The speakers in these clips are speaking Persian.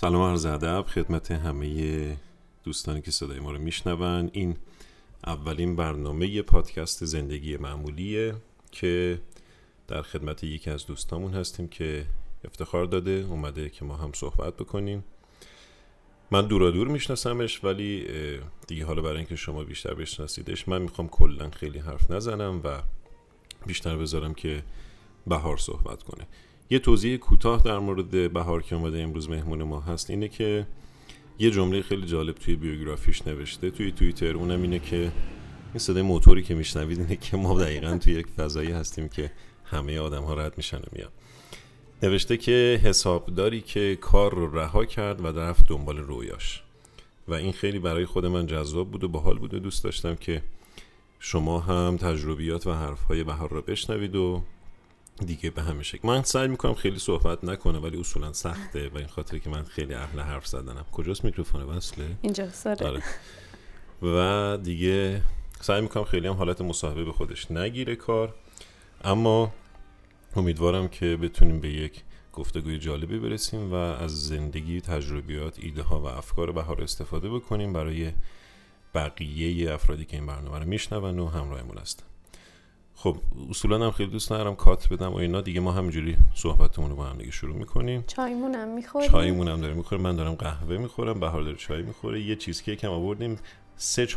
سلام عرض ادب خدمت همه دوستانی که صدای ما رو میشنون. این اولین برنامه پادکست زندگی معمولیه که در خدمت یکی از دوستامون هستیم که افتخار داده اومده که ما هم صحبت بکنیم. من دورا دور میشناسمش، ولی دیگه حالا برای اینکه شما بیشتر بشناسیدش من میخوام کلا خیلی حرف نزنم و بیشتر بذارم که بهار صحبت کنه. یه توضیح کوتاه در مورد بهار که اومده امروز مهمون ما هست اینه که یه جمله خیلی جالب توی بیوگرافیش نوشته توی توییتر، اونم اینه که این صدای موتوری که میشنوید اینه که ما دقیقاً توی یک فضایی هستیم که همه آدم‌ها رد میشن و میان. نوشته که حسابداری که کار رو رها کرد و رفت دنبال رویاش، و این خیلی برای خود من جذاب بود و باحال بود و دوست داشتم که شما هم تجربیات و حرف‌های بهار رو بشنوید و دیگه به همه شکل. من سعی میکنم خیلی صحبت نکنه، ولی اصولا سخته و این خاطر که من خیلی اهل حرف زدنم. کجاست میکروفونه وصله؟ اینجا ساره. و دیگه سعی میکنم خیلی هم حالت مصاحبه به خودش نگیره کار، اما امیدوارم که بتونیم به یک گفتگوی جالبی برسیم و از زندگی، تجربیات، ایده ها و افکار بهار استفاده بکنیم برای بقیه افرادی که این برنامه رو میشنون و همراهمون هستن. خب اصولا هم خیلی دوست ندارم کات بدم و اینا، دیگه ما همینجوری صحبتمون رو با هم دیگه شروع میکنیم. چایمونم میخوریم. چایمونم داریم میخوریم، من دارم قهوه میخورم، بهار داره چای میخوره. یه چیز که کم آوردیم، 3/4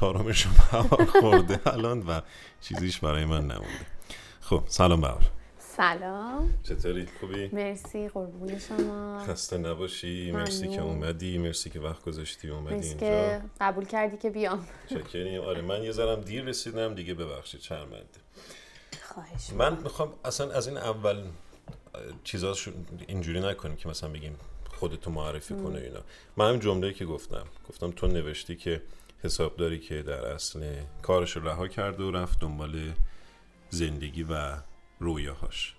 بهار خورده الان و چیزیش برای من نمونده. خب سلام بهار. سلام، چطوری؟ خوبی؟ مرسی، قربون شما. خسته نباشی، مرسی که اومدی، مرسی که وقت گذاشتی اومدی اینجا. مرسی که قبول کردی که بیام. چکریم. آره من یه ذرم دیر رسیدم دیگه، ببخشید، شرمنده. خواهش. من میخوام اصلا از این اول چیزاش اینجوری نکنیم که مثلا بگیم خودتو معرفی کن و اینا. من همین جمله‌ای که گفتم تو نوشتی که حسابداری که در اصل کارش رو رها کرد و رفت دنبال زندگی و رویاهاش.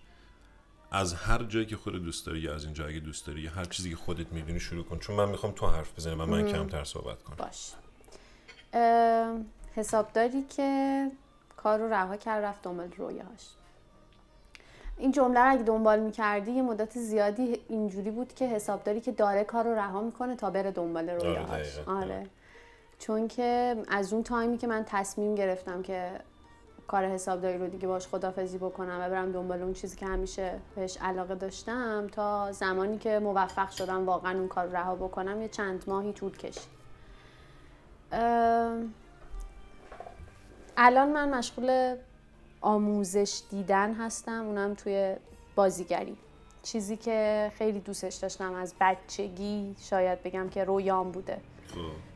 از هر جایی که خودت دوست داری، از این جایی که دوست داری، هر چیزی که خودت میدونی شروع کن، چون من میخوام تو حرف بزنی و من کمتر صحبت کنم. باش. حسابداری که کار رو رها کرد رفت دنبال رویاهاش. این جمله رو اگه دنبال می‌کردی یه مدت زیادی اینجوری بود که حسابداری که داره کار رو رها میکنه تا بره دنبال رویاهاش. آره. چون که از اون تایمی که من تصمیم گرفتم که کار حسابداری رو دیگه باش خدافظی بکنم و برم دنبال اون چیزی که همیشه بهش علاقه داشتم تا زمانی که موفق شدم واقعا اون کار رها بکنم یه چند ماهی طول کشید. الان من مشغول آموزش دیدن هستم، اونم توی بازیگری، چیزی که خیلی دوستش داشتم از بچگی، شاید بگم که رویام بوده.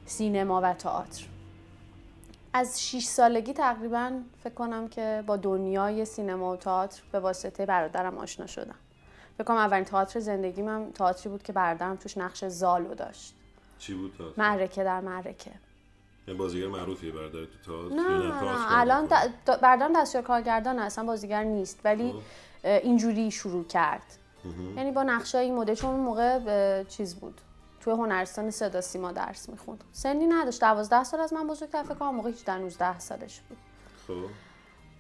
سینما و تئاتر. از 6 سالگی تقریباً فکر کنم که با دنیای سینما و تئاتر به واسطه برادرم آشنا شدم. فکر کنم اولین تئاتر زندگیم هم تئاتری بود که برادرم توش نقش زالو داشت. چی بود تئاتر؟ معرکه در معرکه. این بازیگر معروفیه برادر تو تئاتر؟ نه. الان برادرم دستیار کارگردان هست، اصلا بازیگر نیست، ولی اینجوری شروع کرد. یعنی با نقشای این مدل، چون اون موقع چیز بود. توی هنرستان صدا سیما درس میخوند. سنی نداشت، 12 سال از من بزرگتر، فکر کنم موقع 18-19 سالش بود. خب.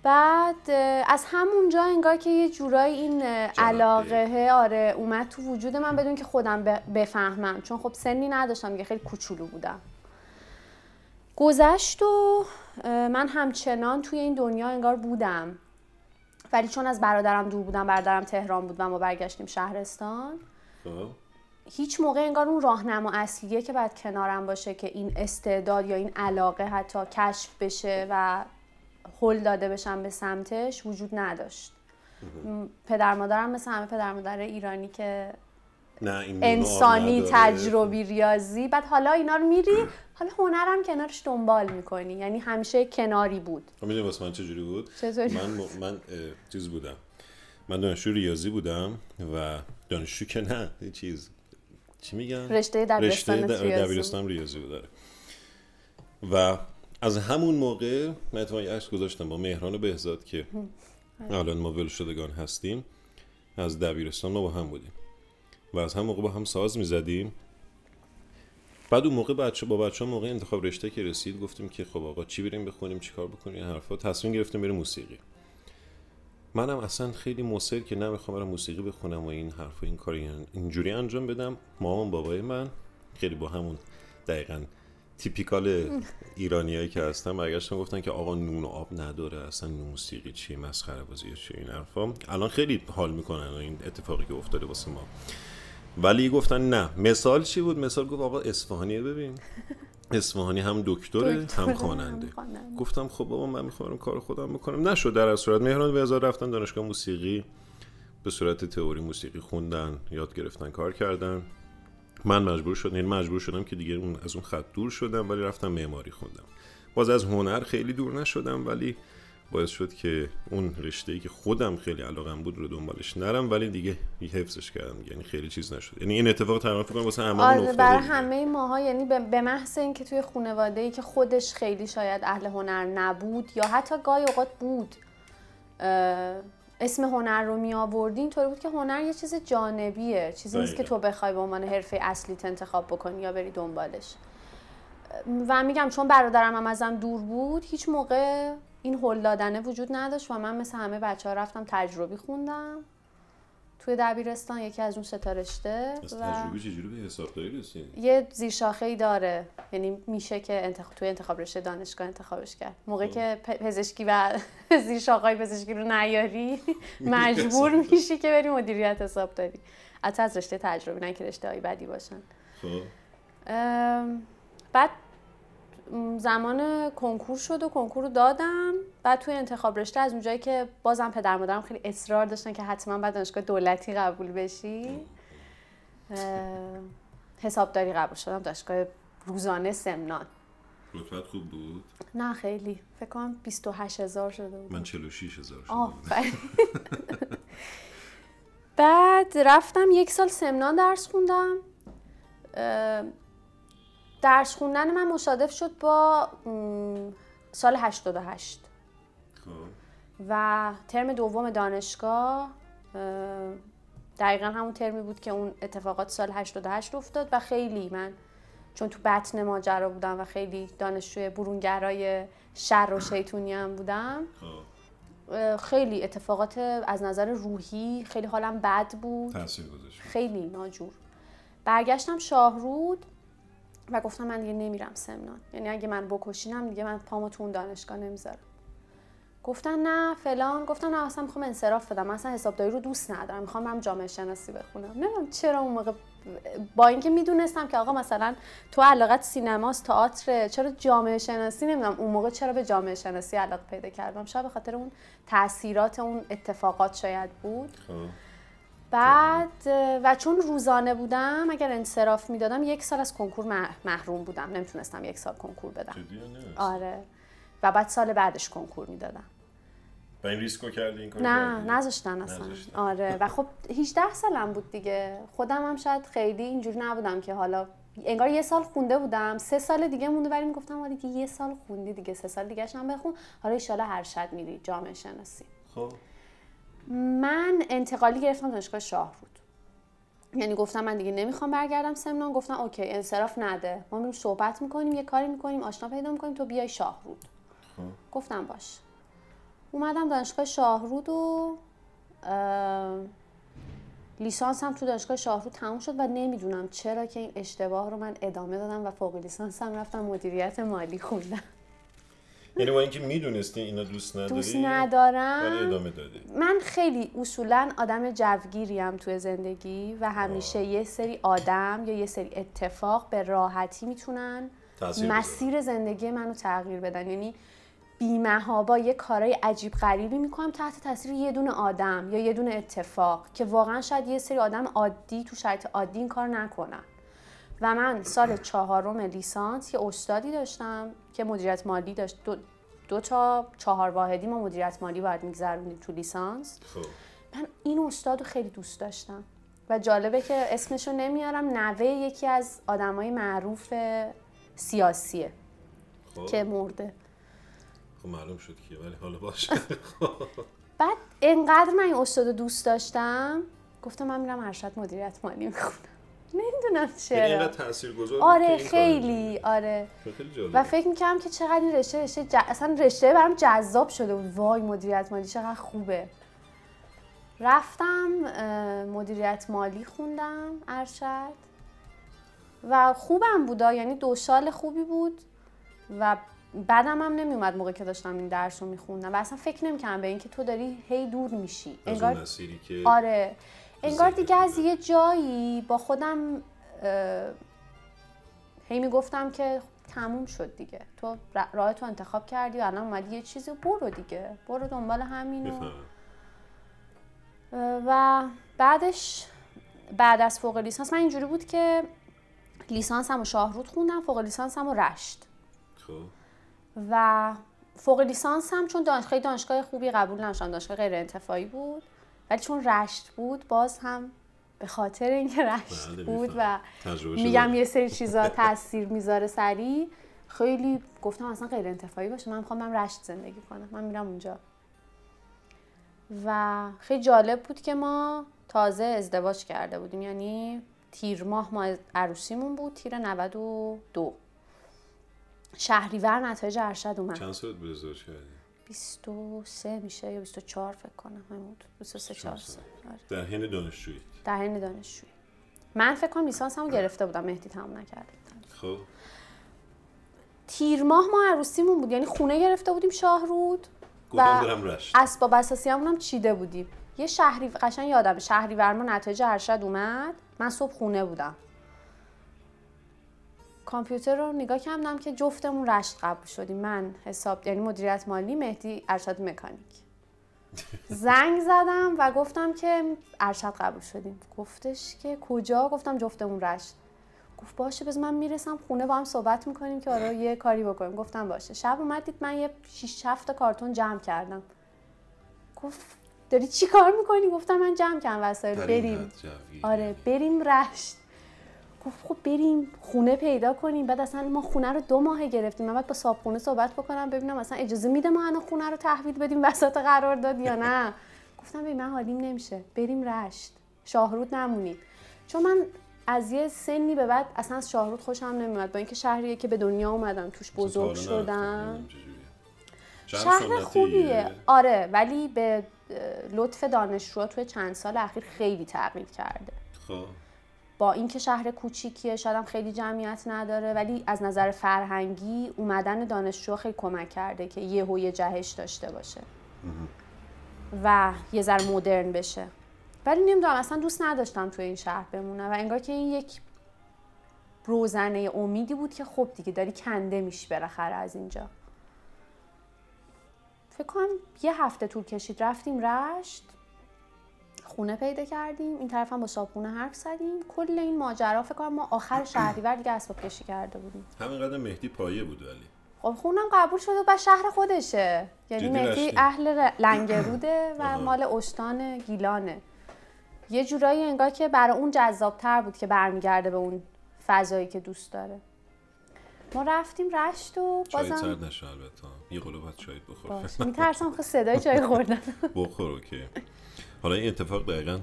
بعد از همونجا انگار که یه جورایی این علاقه آره اومد تو وجود من بدون که خودم بفهمم، چون خب سنی نداشتم دیگه، خیلی کوچولو بودم. گذشت و من همچنان توی این دنیا انگار بودم، ولی چون از برادرم دور بودم، برادرم تهران بود و ما برگشتیم شهرستان. هیچ موقع انگار اون راهنما اصلیه که باید کنارم باشه که این استعداد یا این علاقه حتی کشف بشه و هل داده بشم به سمتش وجود نداشت. پدر مادرم مثل همه پدر مادر ایرانی که انسانی، تجربی، ریاضی، بعد حالا اینا رو میری، حالا هنرم کنارش دنبال میکنی، یعنی همیشه کناری بود. میدونی واسه من چجوری بود؟ من چیز بودم، من دانشجو ریاضی بودم و دانشجو که نه چیز چی میگن؟ رشته دبیرستان ریاضی بود. و از همون موقع من اتفاقی عکس گذاشتم با مهران بهزاد که الان ما ولشدگان هستیم، از دبیرستان ما با هم بودیم و از همون موقع با هم ساز میزدیم. بعد اون موقع با بچه‌ها موقع انتخاب رشته که رسید گفتیم که خب آقا چی بریم بخونیم، چی کار بکنیم، حرفا تصمیم گرفتیم بریم موسیقی. منم اصلا خیلی مصر که نمیخوام برم موسیقی بخونم و این حرف و این کاری اینجوری انجام بدم. مامان بابای من خیلی با همون دقیقاً تیپیکال ایرانیایی که هستن برگشتن گفتن که آقا نون و آب نداره، اصلا موسیقی چی، مسخره بازی چی، این حرفا. الان خیلی حال میکنن این اتفاقی که افتاده واسه ما، ولی گفتن نه. مثال چی بود؟ مثال گفت آقا اصفهانی، ببین اصفهانی هم دکتره هم خواننده. گفتم خب بابا من میخوام کار خودم بکنم، نشد. در اصل صورت مهران بهزاد رفتن دانشگاه موسیقی، به صورت تئوری موسیقی خوندن، یاد گرفتن، کار کردن. من مجبور شدم که دیگه از اون خط دور شدم، ولی رفتم معماری خوندم. باز از هنر خیلی دور نشدم، ولی باعث شد که اون رشته‌ای که خودم خیلی علاقم بود رو دنبالش نرم، ولی دیگه حفظش کردم. یعنی خیلی چیز نشد. یعنی این اتفاق تقریبا فکر کنم واسه هممون افتاده برای همه ماها. یعنی به محض اینکه توی خانواده‌ای که خودش خیلی شاید اهل هنر نبود یا حتی گاهی اوقات بود، اسم هنر رو می آوردی، اینطوری بود که هنر یه چیز جانبیه، چیزی نیست که تو بخوای به عنوان حرفه اصلیت انتخاب بکنی یا بری دنبالش. و میگم چون برادرم هم ازم دور بود، هیچ موقع این هول دادنه وجود نداشت و من مثل همه بچه‌ها رفتم تجربی خوندم توی دبیرستان، یکی از اون ستارشته. از تجربی چجوری به حسابداری رسید؟ یه زیرشاخه‌ای داره، یعنی میشه که توی انتخاب رشته دانشگاه انتخابش کرد. موقعی که پزشکی و زیرشاخه‌های پزشکی رو نیاری مجبور میشی که بری مدیریت حسابداری. البته از رشته تجربی، نه که رشته‌های بدی باشن. خب بعد زمان کنکور شد و کنکور رو دادم. بعد توی انتخاب رشته از اونجایی که بازم پدر مادرم خیلی اصرار داشتن که حتما بعد دانشگاه دولتی قبول بشی، حسابداری قبول شدم، دانشگاه روزانه سمنان. رتبت خوب بود؟ نه خیلی، فکر کنم 28000 شده بود. من 46000 شده بود. بعد رفتم یک سال سمنان درس خوندم. درس خوندن من مصادف شد با سال 88 و ترم دوم دانشگاه. دقیقا همون ترمی بود که اون اتفاقات سال 88 افتاد و خیلی من چون تو بطن ماجرا بودم و خیلی دانشجوی برونگرای شر و شیطونی هم بودم، خیلی اتفاقات از نظر روحی، خیلی حالم بد بود، تاثیر گذاشت، خیلی ناجور. برگشتم شاهرود و گفتم من دیگه نمیرم سمنان، یعنی اگه من بکشینم دیگه من پامو تو اون دانشگاه نمیذارم. گفتن نه فلان. گفتم نه اصلا میخوام انصراف بدم، من اصلا حسابداری رو دوست ندارم، میخوام برم جامعه شناسی بخونم. نمیدونم چرا اون موقع، با اینکه میدونستم که آقا مثلا تو علاقت سینماست، تئاتر، چرا جامعه شناسی؟ نمیدونم اون موقع چرا به جامعه شناسی علاقه پیدا کردم، شاید به خاطر اون تاثیرات اون اتفاقات شاید بود. بعد و چون روزانه بودم، اگر انصراف میدادم یک سال از کنکور محروم بودم، نمیتونستم یک سال کنکور بدم. آره. و بعد سال بعدش کنکور میدادم. و این ریسکو کردی این کارو؟ نه نذاشتن اصلا. آره. و خب 18 سالم بود دیگه، خودم هم شاید خیلی اینجوری نبودم که حالا انگار یه سال خونده بودم، 3 سال دیگه مونده، ولی میگفتم آره دیگه یه سال خوندی دیگه، 3 سال دیگه اش هم بخون، حالا ان شاءالله ارشد میری جامعه شناسی. خب من انتقالی گرفتم دانشگاه شاهرود، یعنی گفتم من دیگه نمیخوام برگردم سمنان. گفتن اوکی انصراف نده، ما میریم صحبت میکنیم، یه کاری میکنیم، آشنا پیدا میکنیم، تو بیای شاهرود. گفتم باش. اومدم دانشگاه شاهرود و لیسانس هم تو دانشگاه شاهرود تموم شد و نمیدونم چرا که این اشتباه رو من ادامه دادم و فوق لیسانس هم رفتم مدیریت مالی خوندم. یعنی با اینکه میدونستی اینا دوست ندارم ولی ادامه دادی. من خیلی اصولاً آدم جوگیریم توی زندگی و همیشه یه سری آدم یا یه سری اتفاق به راحتی میتونن مسیر زندگی منو تغییر بدن. یعنی بی‌محابا یه کارهای عجیب غریبی میکنم تحت تاثیر یه دونه آدم یا یه دونه اتفاق که واقعاً شاید یه سری آدم عادی تو شرایط عادی این کار نکنن. و من سال 4 لیسانس یه استادی داشتم که مدیریت مالی داشت، دو تا 4 واحدی ما مدیریت مالی باید میگذروندیم تو لیسانس. من این استادو خیلی دوست داشتم و جالبه که اسمشو نمیارم، نوه یکی از آدمای معروف سیاسیه که مرده. خب معلوم شد کیه، ولی حالا باشه. بعد اینقدر من این استادو دوست داشتم گفتم من میرم ارشد مدیریت مالی میخونم. نمیدونم چرا اینقدر تاثیرگذار. آره خیلی. آره و فکر می‌کردم که چقدر این رشته اصلا رشته برام جذاب شده بود. وای مدیریت مالی چقدر خوبه. رفتم مدیریت مالی خوندم ارشد و خوبم بودا، یعنی 2 سال خوبی بود و بعدم هم نمیومد موقع که داشتم این درس رو میخوندم و اصلا فکر نمی‌کردم به این که تو داری هی دور میشی از اون مسیری که آره انگار دیگه از یه جایی با خودم هی میگفتم که تموم شد دیگه، تو راه تو انتخاب کردی و الان اومدی یه چیزی برو دیگه، برو دنبال همینو. و بعدش بعد از فوق لیسانس من اینجوری بود که لیسانسمو شاهرود خوندم، فوق لیسانسمو رشت. و فوق لیسانسم چون خیلی دانشگاه خوبی قبول نشدم، دانشگاه غیر انتفاعی بود، ولی چون رشت بود باز هم به خاطر اینکه رشت بود و میگم یه سری چیزا تاثیر میذاره سری، خیلی گفتم اصلا غیر انتفاعی باشه، من میخوام برم رشت زندگی کنم، من میرم اونجا. و خیلی جالب بود که ما تازه ازدواج کرده بودیم، یعنی تیر ماه ما عروسیمون بود، تیر 92 شهریور نتایج ارشد اومد. چند سالت بود ازدواج کردی؟ 23 میشه یا 24 فکر کنم، همون 23 4 سال. در حین دانشجویی؟ در حین دانشجویی. من فکر کنم لیسانسمو گرفته بودم، مهدی تموم نکرده بود. خب تیر ماه ما عروسیمون بود، یعنی خونه گرفته بودیم شاهرود و اسباب اساسیامون هم چیده بودیم. یه قشنگ یادم شهریور ما نتایج ارشد اومد، من صبح خونه بودم. کامپیوتر رو نگاه کردم که جفتمون رشت قبول شدیم، من حساب یعنی مدیریت مالی، مهدی ارشد مکانیک. زنگ زدم و گفتم که ارشد قبول شدیم. گفتش که کجا؟ گفتم جفتمون رشت. گفت باشه بذار من میرسم خونه با هم صحبت میکنیم که آره یه کاری بکنیم. گفتم باشه. شب اومدید من یه 6-7 تا کارتون جمع کردم. گفت داری چی کار میکنی؟ گفتم من جمع کردم وسایل بریم. آره بریم رشت. گفت خب بریم خونه پیدا کنیم. بعد اصلا ما خونه رو 2 ماه گرفتیم، من بعد با صاحبخونه صحبت بکنم ببینم اصلا اجازه میده ما الان خونه رو تحویل بدیم وسط قرار داد یا نه. گفتم ببین من حالیم نمیشه، بریم رشت، شاهرود نمونیم، چون من از یه سنی به بعد اصلا از شاهرود خوشم نمیاد، با اینکه شهریه که به دنیا اومدم توش بزرگ شدم، شهر خوبیه آره، ولی به لطف دانشجوها توی چند سال اخیر خیلی تغییر کرده. خب با اینکه شهر کوچیکیه، شاید هم خیلی جمعیت نداره، ولی از نظر فرهنگی اومدن دانشجو خیلی کمک کرده که یهو یه جهش داشته باشه و یه ذره مدرن بشه. ولی نمیدونم اصلا دوست نداشتم توی این شهر بمونم و انگار که این یک روزنه امیدی بود که خب دیگه داری کنده میشی بالاخره از اینجا. فکر کنم 1 هفته طول کشید، رفتیم رشت، خونه پیدا کردیم، این طرف هم با صاحبخونه حرف زدیم، کل این ماجرا فکر کنم ما آخر شهریور دیگه اسباب کشی کرده بودیم. همینقدر مهدی پایه بود ولی. خب خونم قبول شد و بعد شهر خودشه. یعنی مهدی اهل لنگروده و مال استان گیلانه. یه جورایی انگار که برای اون جذاب‌تر بود که برمیگرده به اون فضایی که دوست داره. ما رفتیم رشت و بازم چای سرد نشه البته. یه قلوبت چای بخور. میترسم که صدای چای خوردن. بخور اوکی. حالا این اتفاق دقیقا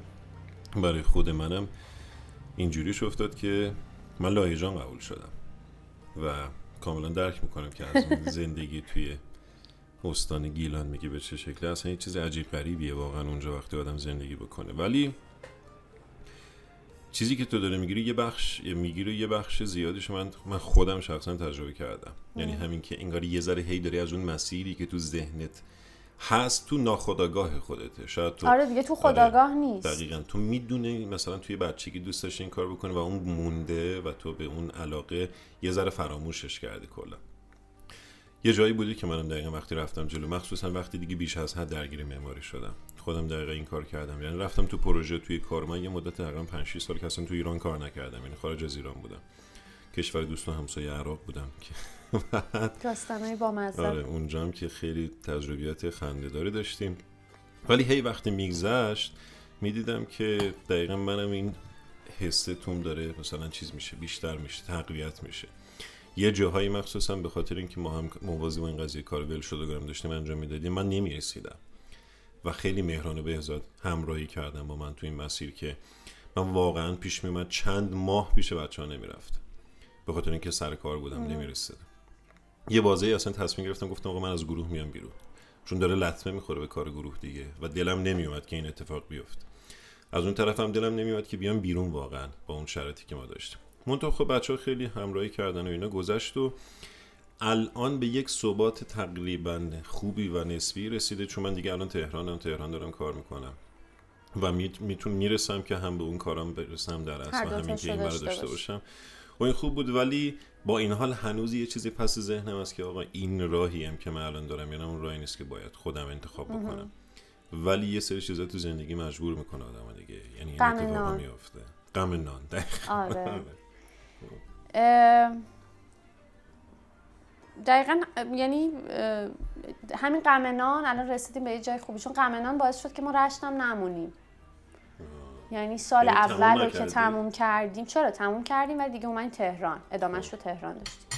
برای خود منم اینجوریش افتاد که من لایجان قبول شدم و کاملا درک میکنم که از زندگی توی استان گیلان میگه به چه شکله، اصلا یه چیز عجیب غریبیه واقعا اونجا وقتی آدم زندگی بکنه. ولی چیزی که تو داره میگیری یه بخش زیادیش من خودم شخصا تجربه کردم. یعنی همین که انگار یه ذره هی داری از اون مسیری که تو ذهنت هست تو ناخودآگاه خودته، شاید تو آره دیگه تو خودآگاه نیست، دقیقاً تو میدونی مثلا توی بچگی دوست داشتی این کار بکنی و اون مونده و تو به اون علاقه یه ذره فراموشش کردی کلا. یه جایی بودی که منم دقیقاً وقتی رفتم جلو، مخصوصاً وقتی دیگه بیش از حد درگیر معماری شدم، خودم دقیقاً این کار کردم. یعنی رفتم تو پروژه، توی کار من یه مدت تقریباً 5-6 سال که اصلا تو ایران کار نکردم، یعنی خارج از ایران بودم، کشور دوستان همسایه عراق بودم که داستانای بامزه. آره اونجا هم که خیلی تجربیات خنده‌داری داشتیم، ولی هی وقتی میگذشت میدیدم که دقیقاً منم این حستم داره مثلا چیز میشه، بیشتر میشه، تقویت میشه. یه جاهایی مخصوصا به خاطر اینکه ما هم موازی با این قضیه کار ول شدگرم داشتیم انجام میدادیم، من نمیرسیدم و خیلی مهران بهزاد همراهی کردم با من تو این مسیر که من واقعاً پیش میومد چند ماه پیش بچه‌ها نمیرفتم به خاطر اینکه سر کار بودم نمیرسیدم. یه بازی اصلا تصمیم گرفتم گفتم آقا من از گروه میام بیرون، چون داره لطمه میخوره به کار گروه دیگه و دلم نمیومد که این اتفاق بیفته. از اون طرفم دلم نمیومد که بیام بیرون واقعا با اون شرایطی که ما داشتیم. منتها خب بچه‌ها خیلی همراهی کردن و اینا گذشت و الان به یک ثبات تقریبا خوبی و نسبی رسیده، چون من دیگه الان تهران دارم کار میکنم و میتونم میرسم که هم به اون کارام برسم در اصل و همین که این برا داشته باشم. و این خوب بود، ولی با این حال هنوز یه چیزی پس ذهنم هست که آقا این راهیم که من الان دارم، یعنی اون راهی نیست که باید خودم انتخاب بکنم. ولی یه سری چیزا تو زندگی مجبور میکنه آدمو دیگه، یعنی این اتفاقا میفته. غم نان. آره. دقیقاً یعنی همین غم نان الان رسیدیم به یه جای خوبی، چون غم نان باعث شد که ما رشت هم نمونیم. یعنی سال اول رو که تموم کردیم، چرا تموم کردیم؟ ولی دیگه اومدیم تهران، ادامه‌اش رو تهران داشتیم.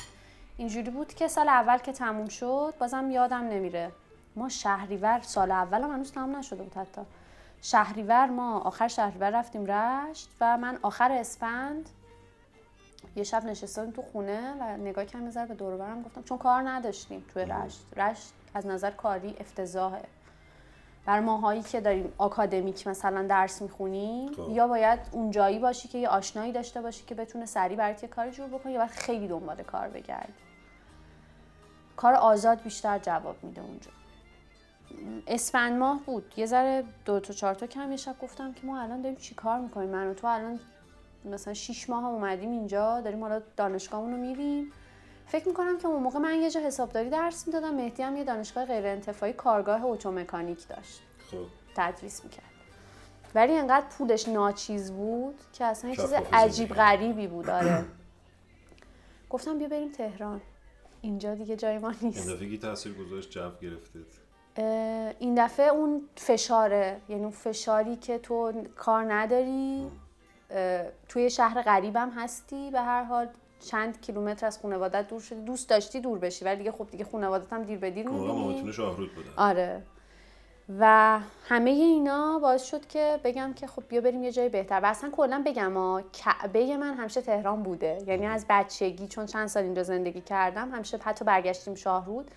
اینجوری بود که سال اول که تموم شد، بازم یادم نمیره ما شهریور، سال اول هم هنوز تموم نشده بود حتی. شهریور ما آخر شهریور رفتیم رشت و من آخر اسفند یه شب نشستم تو خونه و نگاه کردم زر به دور و برم، گفتم چون کار نداشتیم توی رشت از نظر کاری افتضاحه. بر ماهایی که داریم آکادمیک مثلا درس میخونیم یا باید اونجایی باشی که یه آشنایی داشته باشی که بتونه سریع برات یه کاری جور بکنه، یا باید خیلی دنبال کار بگردی. کار آزاد بیشتر جواب میده اونجا. اسفند ماه بود، یه ذره دو تا چهار تا کم. یه شب گفتم که ما الان داریم چی کار میکنیم؟ من و تو الان مثلا 6 ماه هم اومدیم اینجا، داریم حالا دانشگاهمون رو میریم. فکر میکنم که اون موقع من یه جا حسابداری درس میدادم، مهدی هم یه دانشگاه غیر انتفاعی کارگاه اتومکانیک داشت، تدریس میکرد. ولی انقدر پولش ناچیز بود که اصلا یه چیز عجیب غریبی بود. آره. گفتم بیا بریم تهران، اینجا دیگه جای ما نیست. این دفعه کی تاثیر گذاشت جو گرفتید؟ این دفعه اون فشاره، یعنی اون فشاری که تو کار نداری، توی شهر غریبم هستی، به هر حال چند کیلومتر از خانواده‌ات دور شدی. دوست داشتی دور بشی ولی دیگه خب دیگه خانواده‌ات هم دیر به دیر می‌بینی. مامانتون شاهرود بودن. آره. و همه اینا باعث شد که بگم که خب بیا بریم یه جای بهتر. و اصلا کلاً بگم کعبه من همیشه تهران بوده. یعنی از بچگی، چون چند سال اینجا زندگی کردم، همیشه حتی برگشتیم شاهرود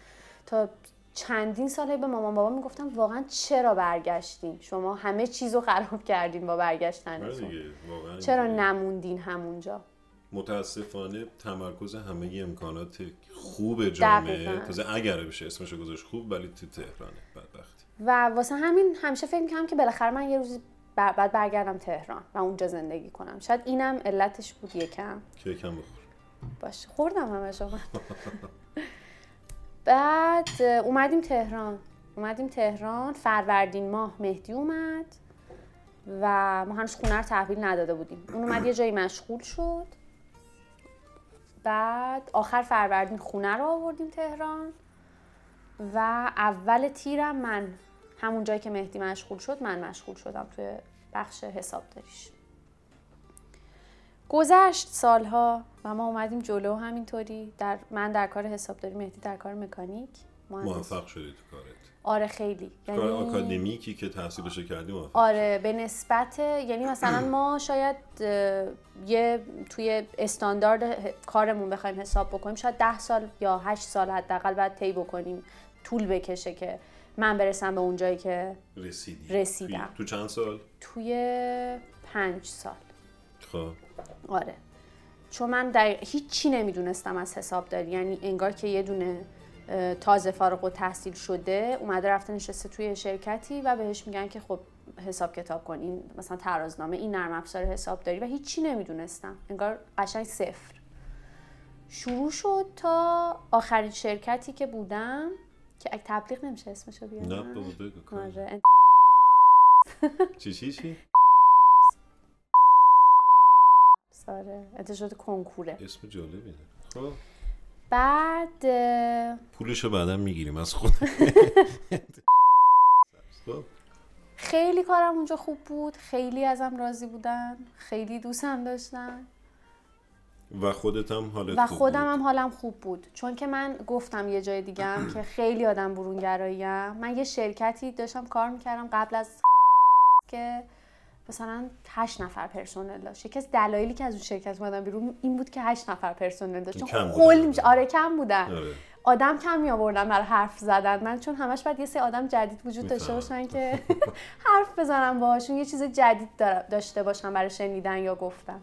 تا چندین ساله به مامان بابا میگفتم واقعا چرا برگشتین؟ شما همه چیزو خراب کردین با برگشتنتون. چرا نموندین همونجا؟ متاسفانه تمرکز همه امکانات خوب جامعه، تازه اگر بشه اسمشو گذاشت خوب، ولی تو تهرانه بدبختی. و واسه همین همیشه فکر می‌کردم که بالاخره من یه روزی بعد برگردم تهران و اونجا زندگی کنم. شاید اینم علتش بود یکم. کیکم بخور. باشه خوردم همش آقا. بعد اومدیم تهران فروردین ماه مهدی اومد و ما هنوز خونه رو تحویل نداده بودیم. اون اومد یه جایی مشغول شد. بعد آخر فروردین خونه رو آوردیم تهران و اول تیرم من همون جایی که مهدی مشغول شد، من مشغول شدم توی بخش حسابداریش. گذشت سالها و ما اومدیم جلو همینطوری، من در کار حسابداری، مهدی در کار مکانیک. موفق شدی تو کارت؟ آره خیلی. یعنی کار آکادمیکی که تحصیلش کردی موفق. آره به نسبت، یعنی مثلا ما شاید یه توی استاندارد کارمون بخوایم حساب بکنیم، شاید 10 سال یا 8 سال حداقل باید طی بکنیم، طول بکشه که من برسم به اون جایی که رسیدم. تو چند سال؟ توی 5 سال. خب آره، چون من هیچی نمیدونستم از حسابداری. یعنی انگار که یه دونه تازه فارغ التحصیل شده اومده رفته نشسته توی شرکتی و بهش میگن که خب حساب کتاب کن، این مثلا ترازنامه، این نرم افزار حسابداری، و هیچی نمیدونستم، انگار قشنگ صفر شروع شد تا آخرین شرکتی که بودم که اگه تبلیغ نمیشه اسمشو بیارم. نه بگو کن. چی؟ آره، انتشارات کنکوره. اسم جالبیه. خب بعد پولشو بعدا میگیریم از خود. خیلی کارم اونجا خوب بود، خیلی ازم راضی بودن، خیلی دوستم داشتن و خودت هم حالت خوب بود. و خودم هم حالم خوب بود، چون که من گفتم یه جای دیگه هم که خیلی آدم برونگراییم. من یه شرکتی داشتم کار میکردم قبل از که مثلا 8 نفر پرسنل داشت. یکی از دلایلی که از اون شرکت اومدم بیرون این بود که 8 نفر پرسنل داشت، چون خیلی آره کم بودن. آره. آدم کم می آوردن برای حرف زدن، من چون همش بعد یه سری آدم جدید وجود داشته باشن که حرف بزنم باهاشون، یه چیز جدید داشته باشن برای شنیدن یا گفتن.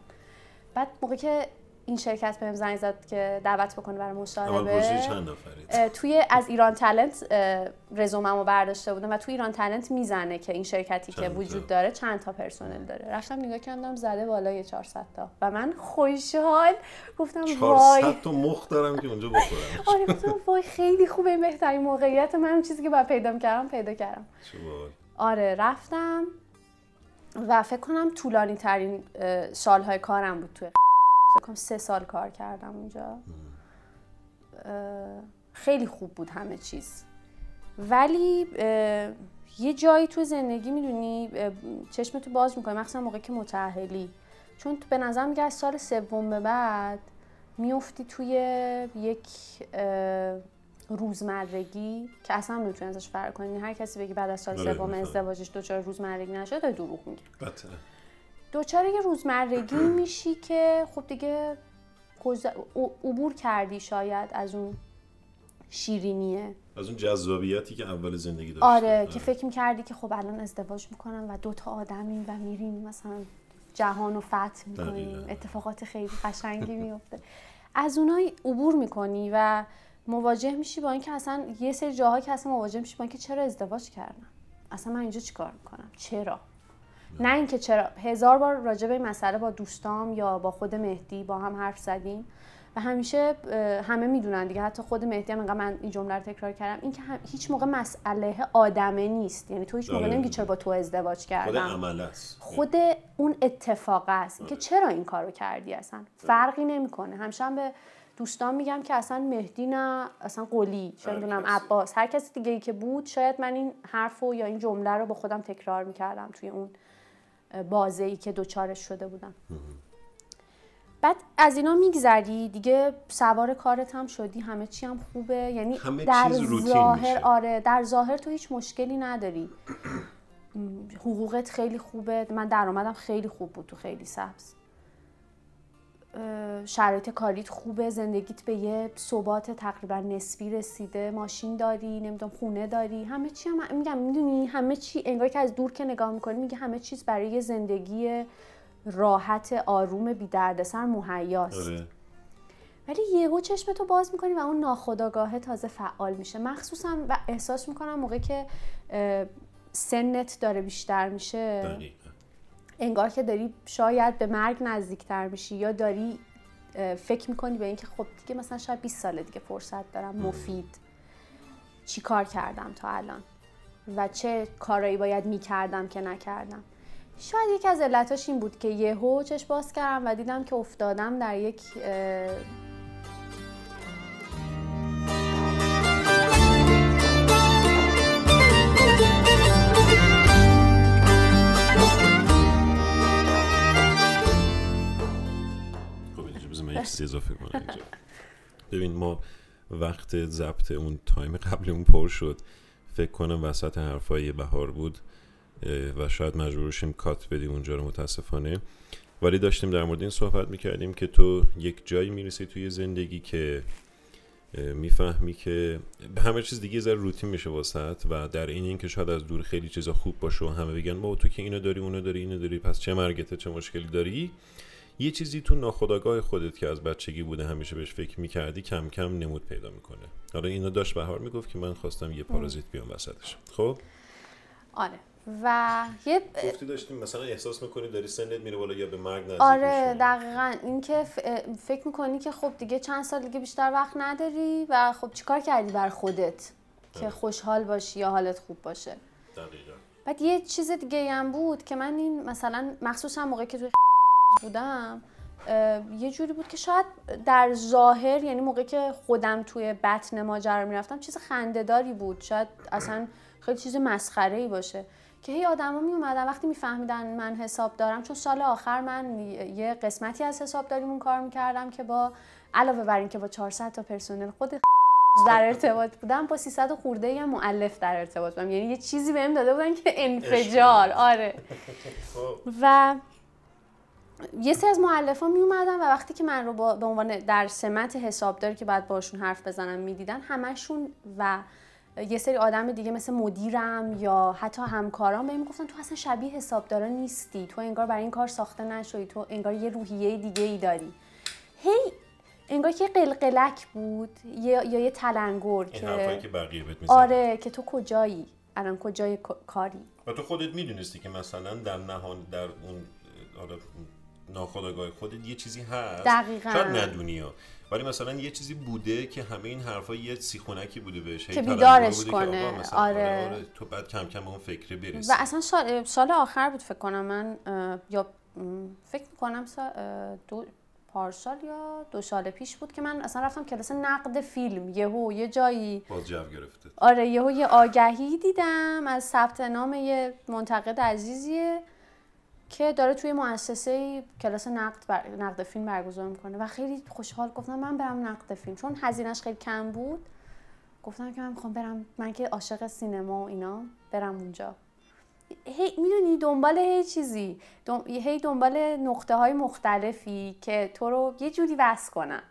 بعد موقعی که این شرکت بهم زنگ زد که دعوت بکنه برای مصاحبه، توی از ایران تالنت رزوممو برداشته بودم و توی ایران تالنت میزنه که این شرکتی که وجود داره چند تا پرسنل داره. رفتم نگاه کردم زده بالای 400 تا و من خوشحال گفتم 400 تا مخ دارم که اونجا بخورم. آره گفتم وای خیلی خوبه، این بهترین موقعیت من، چیزی که باید پیدا کردم. آره رفتم و فکر کنم طولانی ترین سالهای کارم بود توی کم 3 سال کار کردم اونجا. خیلی خوب بود همه چیز، ولی یه جایی تو زندگی میدونی چشمتو باز میکنی، مخصوصا موقعی که متأهلی، چون به نظر میگه از سال 3 به بعد میفتی توی یک روزمرگی که اصلا نمیتونی ازش فرار کنی. هر کسی بگی بعد از سال 3 ازدواجش دچار روزمرگی نشه داره دروغ میگه. دوچاره یه روزمرگی میشی که خب دیگه عبور کردی شاید از اون شیرینیه، از اون جذابیتی که اول زندگی داشتی. آره که فکر میکردی که خب الان ازدواج میکنم و 2 تا آدمیم و میریم مثلا جهان و فتح میکنیم، اتفاقات خیلی قشنگی میفته. از اونای عبور میکنی و مواجه میشی با این که اصلا یه سری جاها که اصلا مواجه میشی با این که چرا ازدواج کردم، اصلا من اینجا چیکار میکنم، چرا. نه اینکه چرا، هزار بار راجع به این مسئله با دوستام یا با خود مهدی با هم حرف زدیم و همیشه همه میدونن دیگه، حتی خود مهدی هم، من این جمله رو تکرار کردم، این که هیچ موقع مسئله آدمه نیست، یعنی تو هیچ موقع نمیگی چرا با تو ازدواج کردم، خود عمل است، خود اون اتفاق است، اینکه چرا این کارو کردی اصلا فرقی نمیکنه. همیشه هم به دوستان میگم که اصلا مهدی نه، اصلا قلی، چون دونم عباس، هر کسی دیگه ای که بود، شاید من این حرفو یا این جمله رو با خودم تکرار میکردم توی اون بازه‌ای که دوچارش شده بودم. بعد از اینا میگذری دیگه، سوار کارت هم شدی، همه چی هم خوبه، یعنی در ظاهر، آره در ظاهر تو هیچ مشکلی نداری، حقوقت خیلی خوبه، من درآمدم خیلی خوب بود تو خیلی سبز، شرایط کاریت خوبه، زندگیت به یه ثبات تقریبا نسبی رسیده، ماشین داری، نمیدونم خونه داری، همه چی هم میگم میدونی، همه چی انگار که از دور که نگاه میکنی میگه همه چیز برای یه زندگی راحت آروم بی دردسر مهیاست. ولی یهو چشمتو باز میکنی و اون ناخودآگاهه تازه فعال میشه، مخصوصا و احساس میکنم موقعی که سنت داره بیشتر میشه، انگار که داری شاید به مرگ نزدیکتر میشی یا داری فکر میکنی به اینکه خب دیگه مثلا شاید 20 سال دیگه فرصت دارم، مفید چی کار کردم تا الان و چه کارایی باید میکردم که نکردم. شاید یکی از علتاش این بود که یهو چشم باز کردم و دیدم که افتادم در یک اضافه کنم اینجا. ببین ما وقت ضبط اون تایم قبلمون پر شد، فکر کنم وسط حرفای بهار بود و شاید مجبور شیم کات بدیم اونجا رو متاسفانه، ولی داشتیم در مورد این صحبت میکردیم که تو یک جایی میرسی توی زندگی که میفهمی که همه چیز دیگه ذره روتین میشه واسط و در این که شاید از دور خیلی چیزا خوب باشه و همه بگن با تو که اینو داری اونو داری اینو داری پس چه مرگته چه مشکلی داری، یه چیزی تو ناخودآگاه خودت که از بچگی بوده همیشه بهش فکر می‌کردی کم کم نمود پیدا می‌کنه. حالا اینو داشت بهار میگفت که من خواستم یه پارازیت بیام وسطش. خب آره و یه گفتی داشتیم مثلا احساس می‌کنی داری سنت میره بالا یا به مرگ نزدیک می‌شی. آره دقیقاً این که فکر می‌کنی که خب دیگه چند سال دیگه بیشتر وقت نداری و خب چیکار کردی بر خودت که خوشحال باشی یا حالت خوب باشه. دقیقاً. بعد یه چیز دیگه هم بود که من این مثلا مخصوصا موقعی که تو بودم یه جوری بود که شاید در ظاهر، یعنی موقعی که خودم توی بطن ماجرا میرفتم، چیز خنده‌داری بود، شاید اصلا خیلی چیز مسخره‌ای باشه که هی آدما میومدن وقتی میفهمیدن من حساب دارم، چون سال آخر من یه قسمتی از حسابداریمون کار میکردم که با علاوه بر این که با 400 تا پرسنل خود در ارتباط بودم، با 300 خورده‌ای هم مؤلف در ارتباط بودم، یعنی یه چیزی بهم داده بودن که انفجار. آره و یه سری از مؤلفا می اومدن و وقتی که من رو به عنوان در سمت حسابدار که بعد باشون حرف بزنم میدیدن، همشون و یه سری آدم دیگه مثل مدیرم یا حتی همکارام بهم گفتن تو اصلا شبیه حسابدارا نیستی، تو انگار برای این کار ساخته نشدی، تو انگار یه روحیه دیگه ای داری. هی انگار که قلقلک بود یا یه تلنگر که حرفایی که بقیه بهت میزنن. آره که تو کجایی الان، کجای کاری. و تو خودت میدونستی که مثلا در نهان در اون حالا ناخودآگاه خودت یه چیزی هست، دقیقاً شاید ندونی، ولی مثلا یه چیزی بوده که همه این حرفا یه سیخونکی بوده بهش که بیدارش کنه. که مثلا آره تو بعد کم کم به اون فکر برسی. و اصلا سال آخر بود فکر کنم من، یا فکر می‌کنم پارسال یا 2 سال پیش بود که من اصلا رفتم کلاس نقد فیلم. یهو یه جایی باز جو گرفته. آره یهو یه آگهی دیدم از ثبت نام یه منتقد عزیزیه که داره توی مؤسسه‌ای کلاس نقد فیلم برگزار میکنه و خیلی خوشحال گفتم من برم نقد فیلم، چون هزینه‌اش خیلی کم بود. گفتم که من می‌خوام برم، من که عاشق سینما و اینا، برم اونجا. هی میدونی دنبال هی چیزی، هی دنبال نقطه‌های مختلفی که تو رو یه جوری وصل کنن.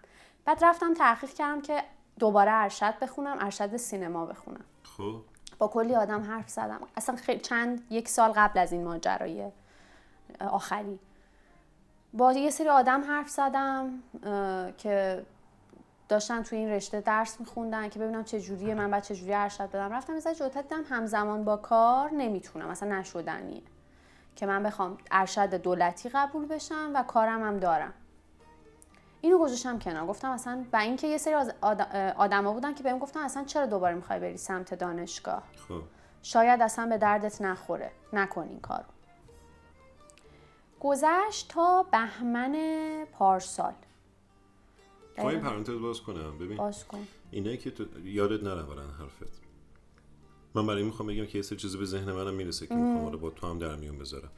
بعد رفتم تحقیق کردم که دوباره ارشد بخونم، ارشد سینما بخونم. خب با کلی آدم حرف زدم. اصلا خیلی یک سال قبل از این ماجرای آخری با یه سری آدم حرف زدم که داشتن توی این رشته درس میخوندن که ببینم چه جوریه، من بعد چه جوری ارشد بدم. رفتم مثلا جوتت دادم همزمان با کار نمیتونم، مثلا نشدنیه که من بخوام ارشد دولتی قبول بشم و کارم هم دارم. اینو گذاشتم کنار، گفتم مثلا و اینکه یه سری آدما بودن که بهم گفتن اصلا چرا دوباره میخوای بری سمت دانشگاه، خب شاید اصلا به دردت نخوره، نکن این کارو. گذشت تا بهمن پارسال. خواهی پرانتز باز کنم. ببین باز کن. اینه که تو یادت نره برن حرفت. من برای این میخوام بگم که یه سر چیزی به ذهن منم میرسه که میخوام با تو هم در میون بذارم.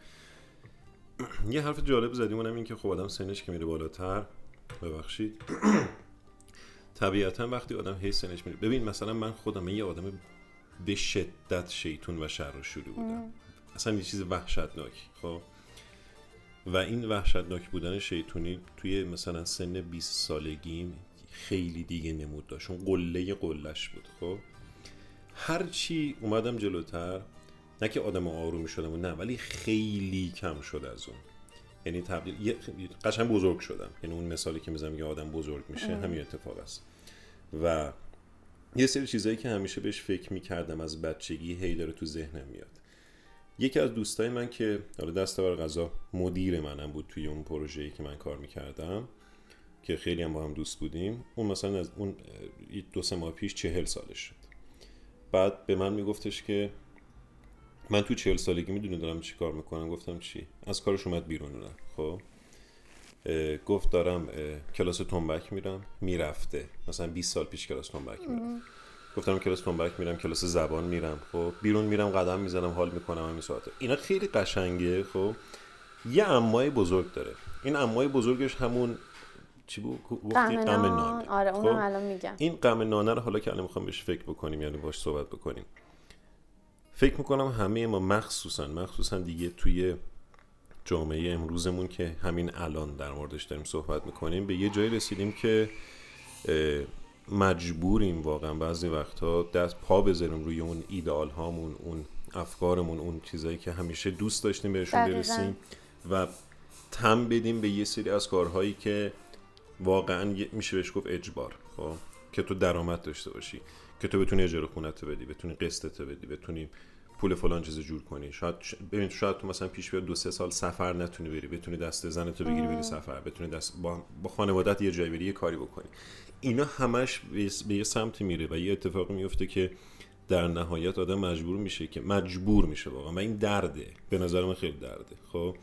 یه حرف جالب زدیم، اونم این که خب آدم سنش که میره بالاتر، ببخشید طبیعتا وقتی آدم هی سنش میره، ببین مثلا من خودم یه آدم به شدت شیطون و شر و شوری بودم، اصلا یه چیز وحشتناک. خب و این وحشتناک بودن شیطونی توی مثلا سن 20 سالگیم خیلی دیگه نمود داشت، اون قله قلهش بود. خب هرچی اومدم جلوتر، نه که آدم آرومی شدم، نه، ولی خیلی کم شد از اون، یعنی تبدیل قشنگ بزرگ شدم. یعنی اون مثالی که میزنم یه آدم بزرگ میشه، همین اتفاق است. و یه سری چیزایی که همیشه بهش فکر میکردم از بچگی هی داره تو ذهنم میاد. یکی از دوستای من که حالا دستاور قضا مدیر منم بود توی اون پروژه‌ای که من کار می‌کردم که خیلی هم با هم دوست بودیم، اون مثلا از اون 2-3 ماه پیش 40 سالش شد. بعد به من میگفتش که من تو 40 سالگی میدونی دارم چی کار میکنم. گفتم چی؟ از کارش اومد بیرون. خب گفت دارم کلاس تنبک میرم. میرفته مثلا 20 سال پیش کلاس تنبک میرم. گفتم کلاس کمبک میرم، کلاس زبان میرم، خب بیرون میرم قدم میزنم، حال میکنم همین ساعته. اینا خیلی قشنگه. خب یه عمای بزرگ داره. این عمای بزرگش همون چی بود؟ وقتی غم نان. آره اونم الان میگم. این غم نان رو حالا که الان میخوام بهش فکر بکنیم، یعنی باش صحبت بکنیم. فکر میکنم همه ما مخصوصا دیگه توی جامعه امروزمون که همین الان در موردش داریم صحبت میکنیم، به یه جایی رسیدیم که مجبوریم واقعا بعضی وقتها دست پا بذاریم روی اون ایدئال هامون، اون افکارمون، اون چیزایی که همیشه دوست داشتیم بهشون برسیم و تم بدیم به یه سری از کارهایی که واقعا میشه بهش گفت اجبار. خب که تو درآمد داشته باشی، که تو بتونی اجاره خونت بدی، بتونی قسطت بدی، بتونی پول فلان چیز جور کنی. شاید ببین شاید تو مثلا پیش بیاد 2-3 سال سفر نتونی بری، بتونی دست زنتو بگیری بری سفر، بتونی دست با خانواده‌ات یه جایی بری یه کاری بکنی. اینا همش به یه سمتی میره و یه اتفاقی میفته که در نهایت آدم مجبور میشه واقعا. و این درده، به نظر من خیلی درده. خب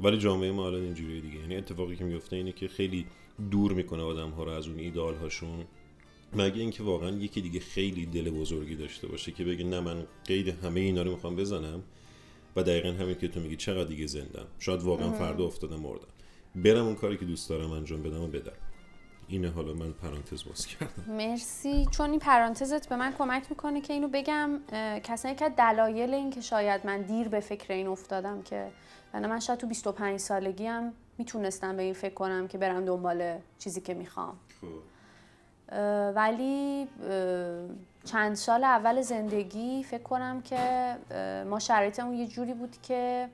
ولی جامعه ما الان اینجوریه دیگه، یعنی اتفاقی که میفته اینه که خیلی دور میکنه آدم‌ها رو از اون ایدئال هاشون، مگه اینکه واقعا یکی دیگه خیلی دل بزرگی داشته باشه که بگه نه من قید همه اینا رو میخوام بزنم و دقیقاً همین که تو میگی چقدر دیگه زندم، شاید واقعا فردا افتادم مردم، برم اون کاری که دوست دارم انجام بدم و بدم. اینه. حالا من پرانتز باز کردم. مرسی، چون این پرانتزت به من کمک میکنه که اینو بگم. کسایی که دلایل این که شاید من دیر به فکر این افتادم که من شاید تو 25 سالگی هم میتونستم به این فکر کنم که برم دنبال چیزی که میخوام. ولی چند سال اول زندگی فکر کنم که ما شرایطمون یه جوری بود که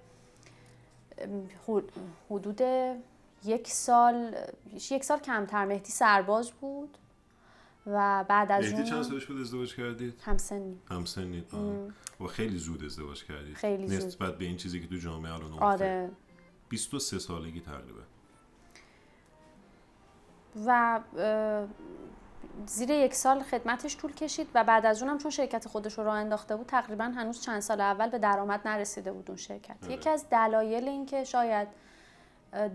حدود یک سال کمتر مهدی سرباز بود و بعد از مهدی چند سالش بود ازدواج کردید؟ همسنید. و خیلی زود ازدواج کردید. خیلی زود. نسبت به این چیزی که تو جامعه الان افتاده. آره. 23 سالگی تقریبا. و زیر یک سال خدمتش طول کشید و بعد از اونم چون شرکت خودش رو راه انداخته بود تقریبا هنوز چند سال اول به درآمد نرسیده بود اون شرکت. آره. یکی از دلایل این که شاید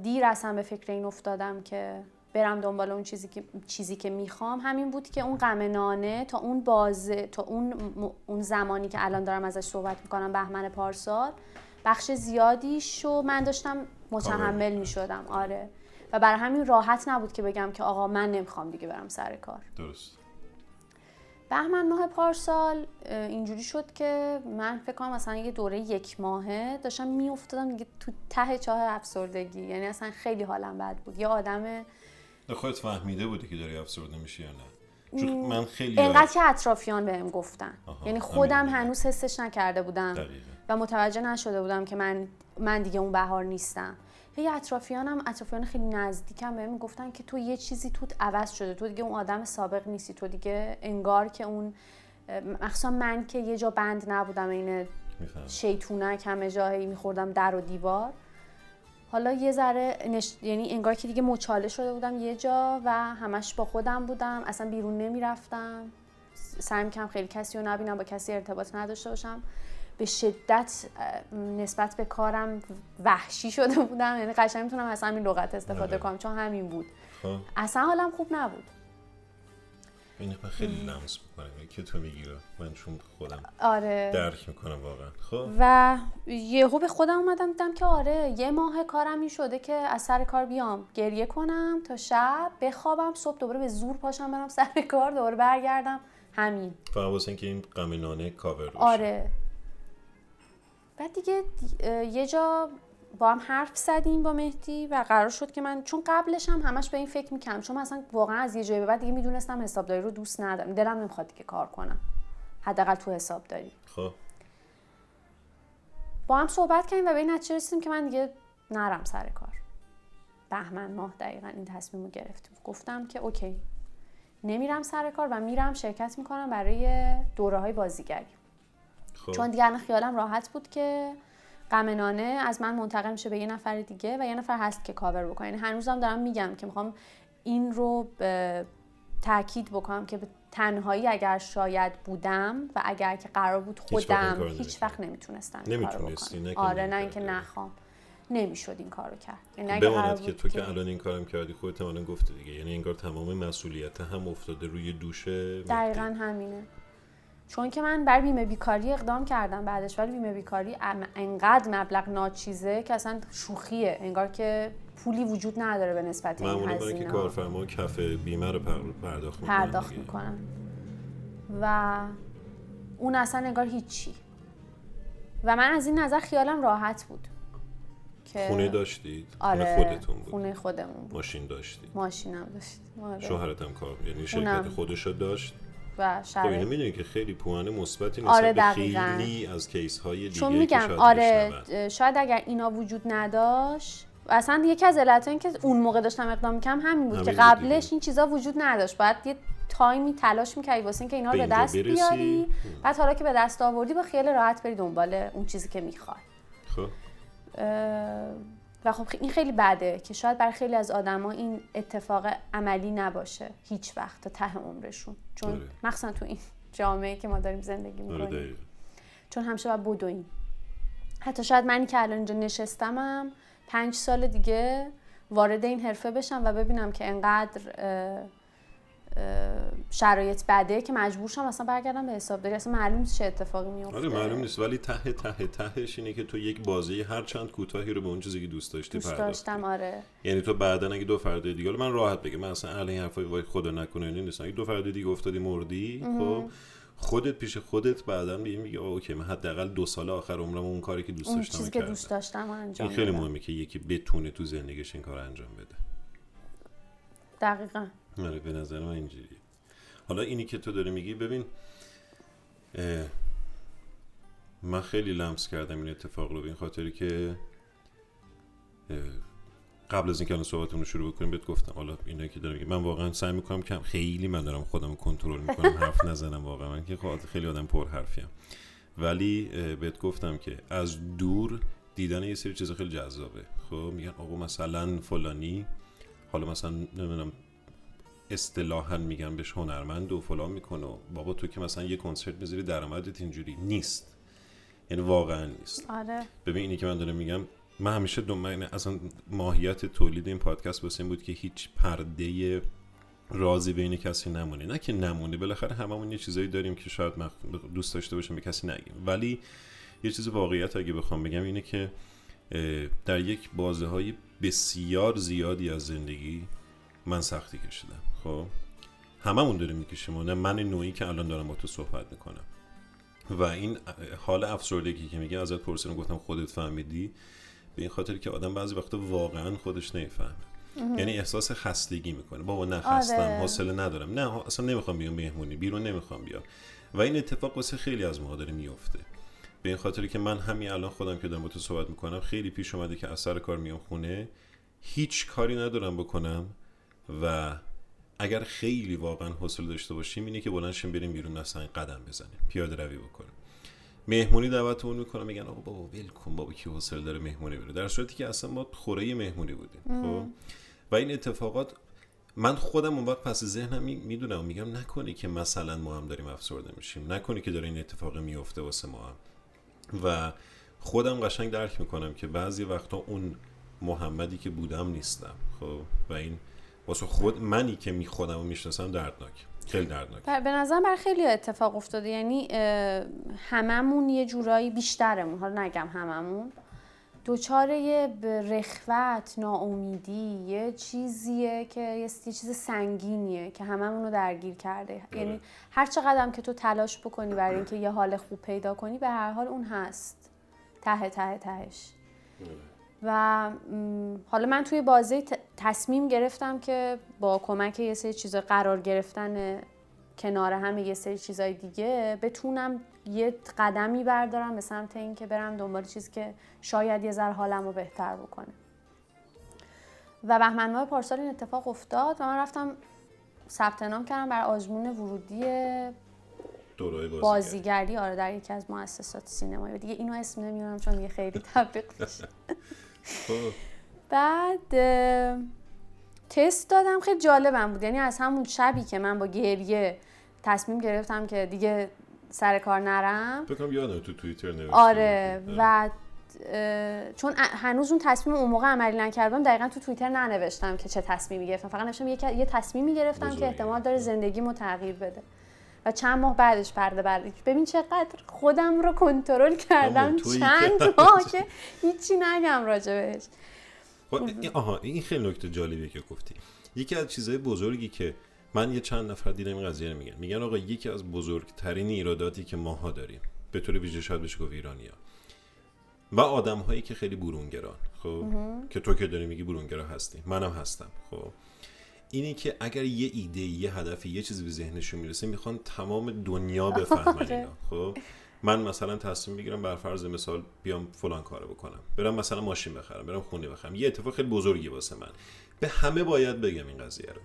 دیر اصلا به فکر این افتادم که برم دنبال اون چیزی که میخوام همین بود که اون غم نانه تا اون بازه تا اون زمانی که الان دارم ازش صحبت میکنم بهمن پارسال بخش زیادیشو من داشتم متحمل میشدم. آره و برای همین راحت نبود که بگم که آقا من نمیخوام دیگه برم سر کار. درست. بهمن ماه پارسال اینجوری شد که من فکر کنم مثلا یه دوره یک ماهه داشتم میافتادم دیگه تو ته چاه افسردگی، یعنی اصلا خیلی حالم بد بود. یه آدم خودت فهمیده بودی که داری افسرده میشی یا نه؟ چون من خیلی انقدر که اطرافیان بهم گفتن، یعنی خودم هنوز حسش نکرده بودم. دقیقه. و متوجه نشده بودم که من دیگه اون بهار نیستم. هی اطرافیان خیلی نزدیکم بهم گفتن که تو یه چیزی توت عوض شده، تو دیگه اون آدم سابق نیستی، تو دیگه انگار که اون مخصوصا من که یه جا بند نبودم، این شیطونک همه جایی می‌خوردم در و دیوار. حالا یه ذره یعنی انگار که دیگه مچاله شده بودم یه جا و همش با خودم بودم، اصلا بیرون نمیرفتم، سعی می‌کردم خیلی کسی رو نبینم، با کسی ارتباط نداشته باشم. به شدت نسبت به کارم وحشی شده بودم، یعنی قشنگ میتونم از همین لغت استفاده کنم چون همین بود. اصلا حالم خوب نبود. یعنی من خیلی لمس میکنم که تو میگی رو من چون خودم آره. درک میکنم واقعا. خب و یهو به خودم اومدم دیدم که آره یه ماه کارم این شده که از سر کار بیام گریه کنم تا شب بخوابم، صبح دوباره به زور پاشم برم سر کار، دوباره برگردم همین. فقط واسه اینکه این غم نان کاور بشه. آره. بعد دیگه یه جا با هم حرف زدیم با مهدی و قرار شد که من چون قبلش هم همش به این فکر می‌کردم، چون مثلا واقعا از یه جایی به بعد دیگه میدونستم حسابداری رو دوست ندارم، دلم نمیخواد دیگه کار کنم حداقل تو حسابداری. خب با هم صحبت کردیم و به این نتیجه رسیدیم که من دیگه نرم سر کار. بهمن ماه دقیقاً این تصمیم رو گرفتیم. گفتم که اوکی نمیرم سر کار و میرم شرکت میکنم برای دوره‌های بازیگری. خوب. چون دیگه خیالم راحت بود که غم نانه از من منتقل میشه به یه نفر دیگه و یه نفر هست که کاور بکنه. یعنی هنوزم دارم میگم که میخوام این رو تاکید بکنم که به تنهایی اگر شاید بودم و اگر که قرار بود خودم هیچ وقت نمیتونستم این کارو بکنم. آره نه اینکه نخوام، نمیشد این کارو کرد. یعنی بماند که تو که الان این کارم کردی خودت الان گفتی دیگه، یعنی انگار تمام مسئولیت هم افتاده روی دوش. دقیقاً همینه. چون که من بر بیمه بیکاری اقدام کردم بعدش، ولی بیمه بیکاری انقدر مبلغ ناچیزه که اصلا شوخیه، انگار که پولی وجود نداره به نسبت این هزینه. معمولا که کارفرما کف بیمه رو پرداخت میکنن و اون اصلا انگار هیچی. و من از این نظر خیالم راحت بود که خونه داشتید؟ آره، خونه خودتون بود. خونه خودمون بود. ماشین داشتید؟ ماشینم داشتید. شوهرت هم کار یعنی شرکت خودش رو داشت؟ خب اینو میدونی که خیلی پوان مثبتی نسبت آره به خیلی از کیس های دیگه چون میگم شاید آره شاید اگر اینا وجود نداشت و اصلا یکی از علتها این که اون موقع داشتم اقدام میکنم همین بود که قبلش این چیزا وجود نداشت. باید یه تایمی تلاش میکردی واسه اینکه اینا رو به دست بیاری، بعد حالا که به دست آوردی با خیال راحت بری دنبال اون چیزی که میخوای. خب و خب این خیلی بده که شاید برای خیلی از آدما این اتفاق عملی نباشه هیچ وقت تا ته عمرشون، چون آره. مخصوصا تو این جامعه که ما داریم زندگی میکنیم. آره چون همیشه باید بدویم. حتی شاید منی که الان اینجا نشستمم 5 سال دیگه وارد این حرفه بشم و ببینم که انقدر شرایط بده که مجبور شم اصلا برگردم به حسابداری، اصلا معلوم نیست چه اتفاقی میفته. آره معلوم نیست، ولی ته ته تهش اینه که تو یک بازه هر چند کوتاهی رو به اون چیزی که دوست داشتی پرداختم. آره یعنی تو بعدن اگه 2 فرد دیگه، من راحت بگم من اصلا اهل این حرفای وای خدا نکنه نیستم، اگه 2 فرد دیگه افتادی مردی خب خودت پیش خودت بعداً میگی اوکی من حداقل 2 سال آخر عمرم اون کاری که دوست داشتم کردم، که دوست داشتم انجام بدم. خیلی مهمه که یکی بتونه تو زندگیش این کارو انجام بده. دقیقاً. من به نظر من اینجوریه. حالا اینی که تو داری میگی، ببین من خیلی لمس کردم این اتفاق رو، به این خاطری که قبل از اینکه الان صحبتمون رو شروع بکنیم بهت گفتم حالا اینا که دارم میگم من واقعا سعی میکنم کم، خیلی من دارم خودم رو کنترل میکنم حرف نزنم، واقعا من که خیلی آدم پر حرفیم، ولی بهت گفتم که از دور دیدن یه سری چیزا خیلی جذابه. خب میگن آقا مثلا فلانی، حالا مثلا نمیدونم اصطلاحاً میگن بهش هنرمند و فلان میکنه و بابا تو که مثلا یه کنسرت میذاری درآمدت اینجوری نیست، یعنی واقعا نیست. آره. ببین اینی که من دارم میگم، من همیشه اصلا ماهیت تولید این پادکست واسه این بود که هیچ پرده رازی بین کسی نمونه، نه که نمونه، بالاخره هممون یه چیزایی داریم که شاید من دوست داشته باشم به کسی نگیم، ولی یه چیز واقعیت اگه بخوام بگم اینه که در یک بازه‌های بسیار زیادی از زندگی من سختی کشیدم. خب هممون داریم میکشیم، نه من نوعی که الان دارم با تو صحبت میکنم، و این حال افسردگی که میگه ازت پرسیدم گفتم خودت فهمیدی، به این خاطر که آدم بعضی وقتا واقعا خودش نمیفهمه، یعنی احساس خستگی میکنه، بابا نه خستم، حوصله ندارم، نه اصلا نمیخوام بیام مهمونی، بیرون نمیخوام بیام، و این اتفاق واسه خیلی از ما داره میفته، به این خاطر که من همین الان خودم که دارم با تو صحبت میکنم خیلی پیش اومده که از سر کار میام خونه، هیچ کاری ندارم بکنم، و اگر خیلی واقعا حوصله داشته باشیم اینه که بلند شیم بریم بیرون، مثلا قدم بزنیم، پیاده روی بکنیم، مهمونی دعوتمون میکنن میگن آقا بابا ول کن، بابا کی حوصله داره مهمونی بره، در صورتی که اصلا ما خوره مهمونی بودیم. خب و این اتفاقات من خودم اون وقت پس ذهنم میدونم، میگم نکنه که مثلا ما هم داریم افسرده میشیم، نکنه که داره این اتفاق میفته واسه ما هم. و خودم قشنگ درک میکنم که بعضی وقتا اون محمدی که بودم نیستم. خب و این واسه خود منی که خودم رو میشناسم دردناک، خیلی دردناک به نظرم بر خیلی اتفاق افتاده، یعنی هممون یه جورایی بیشترمون، حالا نگم هممون، دوچار یه رخوت، ناامیدی، یه چیزیه که یه چیز سنگینیه که هممون رو درگیر کرده. یعنی هر چقدر هم که تو تلاش بکنی برای اینکه یه حال خوب پیدا کنی، به هر حال اون هست ته ته تهش. و حالا من توی بازه تصمیم گرفتم که با کمک یه سری چیزا، قرار گرفتن کنار هم یه سری چیزای دیگه، بتونم یه قدمی بردارم به سمت این که برم دنبال چیزی که شاید یه ذره حالمو بهتر بکنه. و بهمن ماه پارسال این اتفاق افتاد و من رفتم ثبت نام کردم برای آزمون ورودی دورای بازیگری. آره، در یکی از مؤسسات سینمایی دیگه، اینو اسم نمیارم چون دیگه خیلی تبلیغ میشه. بعد تست دادم، خیلی جالبم بود، یعنی از همون شبی که من با گریه تصمیم گرفتم که دیگه سر کار نرم، بکنم یادم تو توییتر نوشتم. آره، و چون هنوز اون تصمیم اون موقع عملی نکردم، دقیقاً تو توییتر ننوشتم که چه تصمیمی گرفتم، فقط نوشتم یه تصمیمی گرفتم که احتمال داره زندگیمو تغییر بده. و چند ماه بعدش پرده برداشت. ببین چقدر خودم رو کنترل کردم چند ماه که هیچی نگم راجع بهش. آها، این خیلی نکته جالبیه که گفتی. یکی از چیزهای بزرگی که من یه چند نفر دیدم این قضیه رو میگن آقا یکی از بزرگترین ایراداتی که ماها داریم، به طور ویژه شاید بشه گفت ایرانی‌ها و آدم‌هایی که خیلی برونگران، خب که تو که داری میگی برونگرا هستی، منم هستم، خب اینی که اگر یه ایده، یه هدف، یه چیزی به ذهنشون میرسه میخوان تمام دنیا بفهمن اینا. خب من مثلا تصمیم میگیرم بر فرض مثال بیام فلان کارو بکنم، برم مثلا ماشین بخرم، برم خونه بخرم، یه اتفاق خیلی بزرگی واسه من، به همه باید بگم این قضیه رو.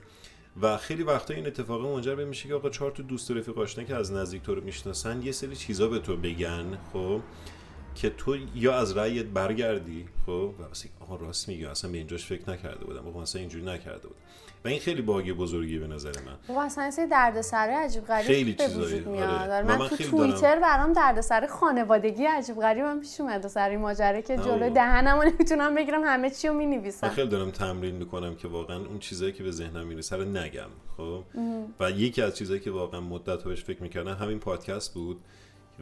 و خیلی وقتا این اتفاق منجر به میشه که آقا 4 تا دوست و رفیق آشنا که از نزدیک تو رو میشناسن یه سری چیزا به تو بگن، خب که تو یا از رأیت برگردی، خب واسه آها راست میگی، اصلا به اینجاش فکر نکرده بودم، آقا اصلا اینجوری نکرده بودم، و این خیلی باگ بزرگی به نظر من. و اصلا این دردسره عجیب غریب به وجود میاد. آره. من تو توییتر برام دردسر خانوادگی عجیب غریبم پیش اومد سر این ماجرا که جلو دهنمو نمیتونم بگیرم، همه چی رو مینویسم. من خیلی دارم تمرین میکنم که واقعا اون چیزایی که به ذهنم میرسه رو نگم. خب و یکی از چیزایی که واقعا مدت بهش فکر میکردم همین پادکست بود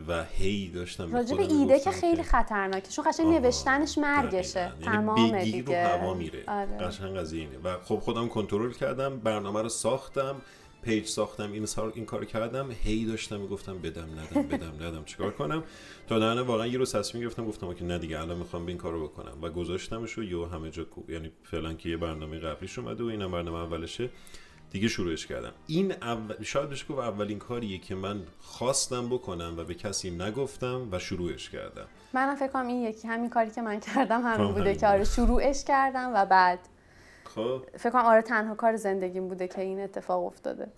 و هی داشتم راجع به ایده که خیلی خطرناکه، چون قشنگ نوشتنش مرگشه، تمام دیگه بگیر رو هوا میره. آره. قشنگ از اینه. و خب خودم کنترل کردم، برنامه رو ساختم، پیج ساختم، این کار کردم، هی داشتم میگفتم بدم ندم چیکار کنم، تا درنه واقعا یه روز تصمیم گرفتم گفتم که نه دیگه الان میخوام این کارو بکنم و گذاشتمش و یهو همه جا کو، یعنی فعلا که یه برنامه قبلیش اومده و اینم برنامه اولشه دیگه، شروعش کردم. این شاید بشه گفت اولین کاریه که من خواستم بکنم و به کسی نگفتم و شروعش کردم. منم فکر کنم این یکی همین کاری که من کردم همین بوده که آره شروعش کردم و بعد فکر کنم آره تنها کار زندگیم بوده که این اتفاق افتاده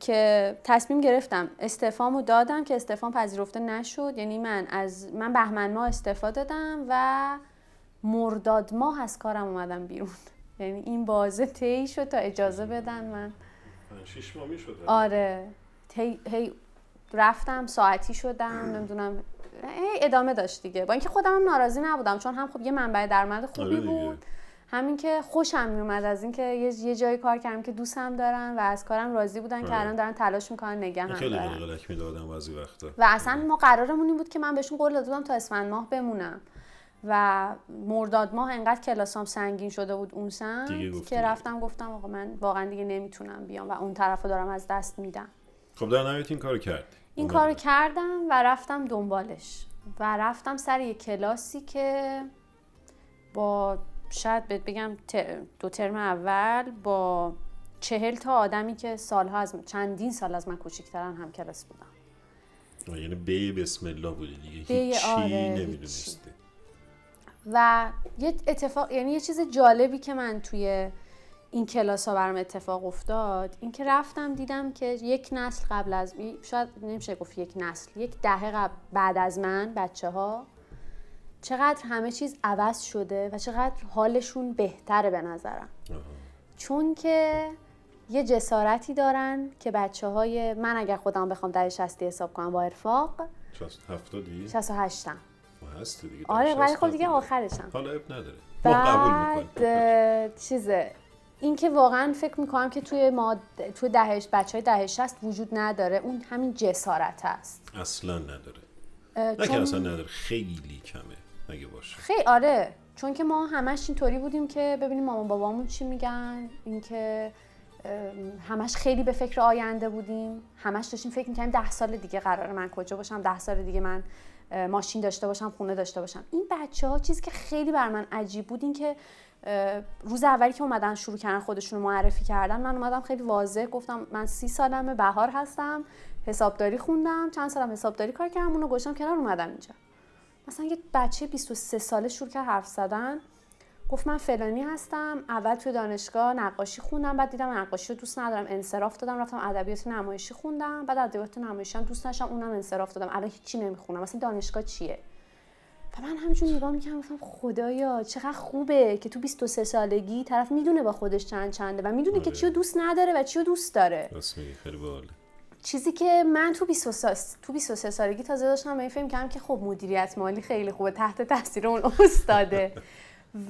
که تصمیم گرفتم استعفامو دادم که استعفام پذیرفته نشد، یعنی من بهمن ماه استعفا دادم و مرداد ماه از کارم اومدم بیرون، یعنی این بازه طی شد تا اجازه بدن من 5-6 ماه میشد. آره هی رفتم ساعتی شدم نمیدونم هی ادامه داشت دیگه، با اینکه خودم هم ناراضی نبودم چون هم خب یه منبع درآمد خوبی بود، همین که خوشم میومد از اینکه یه جایی کار کردم که دوستم دارن و از کارم راضی بودن که الان دارن تلاش میکنن نگه هم خیلی دارن. خیلی غلغلک میدادم بعضی وقتا و اصلا ما قرارمون این بود که من بهشون قول دادم تا اسفند ماه بمونم و مرداد ماه انقدر کلاسام سنگین شده بود اون سمت که رفتم گفتم آقا من واقعا دیگه نمیتونم بیام و اون طرفو دارم از دست میدم. خب در نهایت این کارو کردم و رفتم دنبالش و رفتم سر یه کلاسی که با شاید بگم دو ترم اول با 40 تا آدمی که سالها از چندین سال از من کوچیک‌ترن هم کلاس بودن، یعنی بسم الله بودی دیگه، هیچی نمیدونستی. و یه اتفاق، یعنی یه چیز جالبی که من توی این کلاس ها برام اتفاق افتاد این که رفتم دیدم که یک نسل قبل از شاید نمیشه گفت یک نسل، یک دهه قبل بعد از من بچه ها چقدر همه چیز عوض شده و چقدر حالشون بهتره به نظرم، چون که یه جسارتی دارن که بچه های من اگر خودم بخوام در 60 حساب کنم با ارفاق 68م هستی دیگه. آره ولی خب دیگه آخرشم. حالا اب نداره. ما قبول می‌کنیم. چیزه این که واقعا فکر می‌کنم که توی دهش بچهای دهه 60 وجود نداره، اون همین جسارت است. اصلا نداره. اصلا نداره، خیلی کمه اگه باشه. خیلی آره، چون که ما همش اینطوری بودیم که ببینیم مامان بابامون چی میگن، اینکه همش خیلی به فکر آینده بودیم، همش داشتیم فکر می‌کردیم 10 سال دیگه قراره من کجا باشم، 10 سال دیگه من ماشین داشته باشم، خونه داشته باشم. این بچه‌ها چیزی که خیلی بر من عجیب بود این که روز اولی که اومدن شروع کردن خودشون رو معرفی کردن، من اومدم خیلی واضح گفتم من 30 سالمه، بهار هستم، حسابداری خوندم، چند سالم حسابداری کار کردم، اونو گوشم کنار اومدم اینجا. مثلا یه بچه 23 ساله شروع کرد حرف زدن، گفت من فلانی هستم، اول تو دانشگاه نقاشی خوندم، بعد دیدم نقاشی رو دوست ندارم انصراف دادم، رفتم ادبیات نمایشی خوندم، بعد ادبیات نمایشی هم دوست نشم، اونم انصراف دادم، الان هیچی نمیخونم، اصلا دانشگاه چیه؟ و من همینجوری نگاه میکردم گفتم خدایا چقدر خوبه که تو 23 سالگی طرف میدونه با خودش چنده و میدونه که چیو دوست نداره و چیو دوست داره. راست میگی، خیلی باحاله. چیزی که من تو 23 سالگی تازه داشتم این فکر می‌کردم که خب مدیریت مالی خیلی خوبه، تحت تاثیر اون استاده.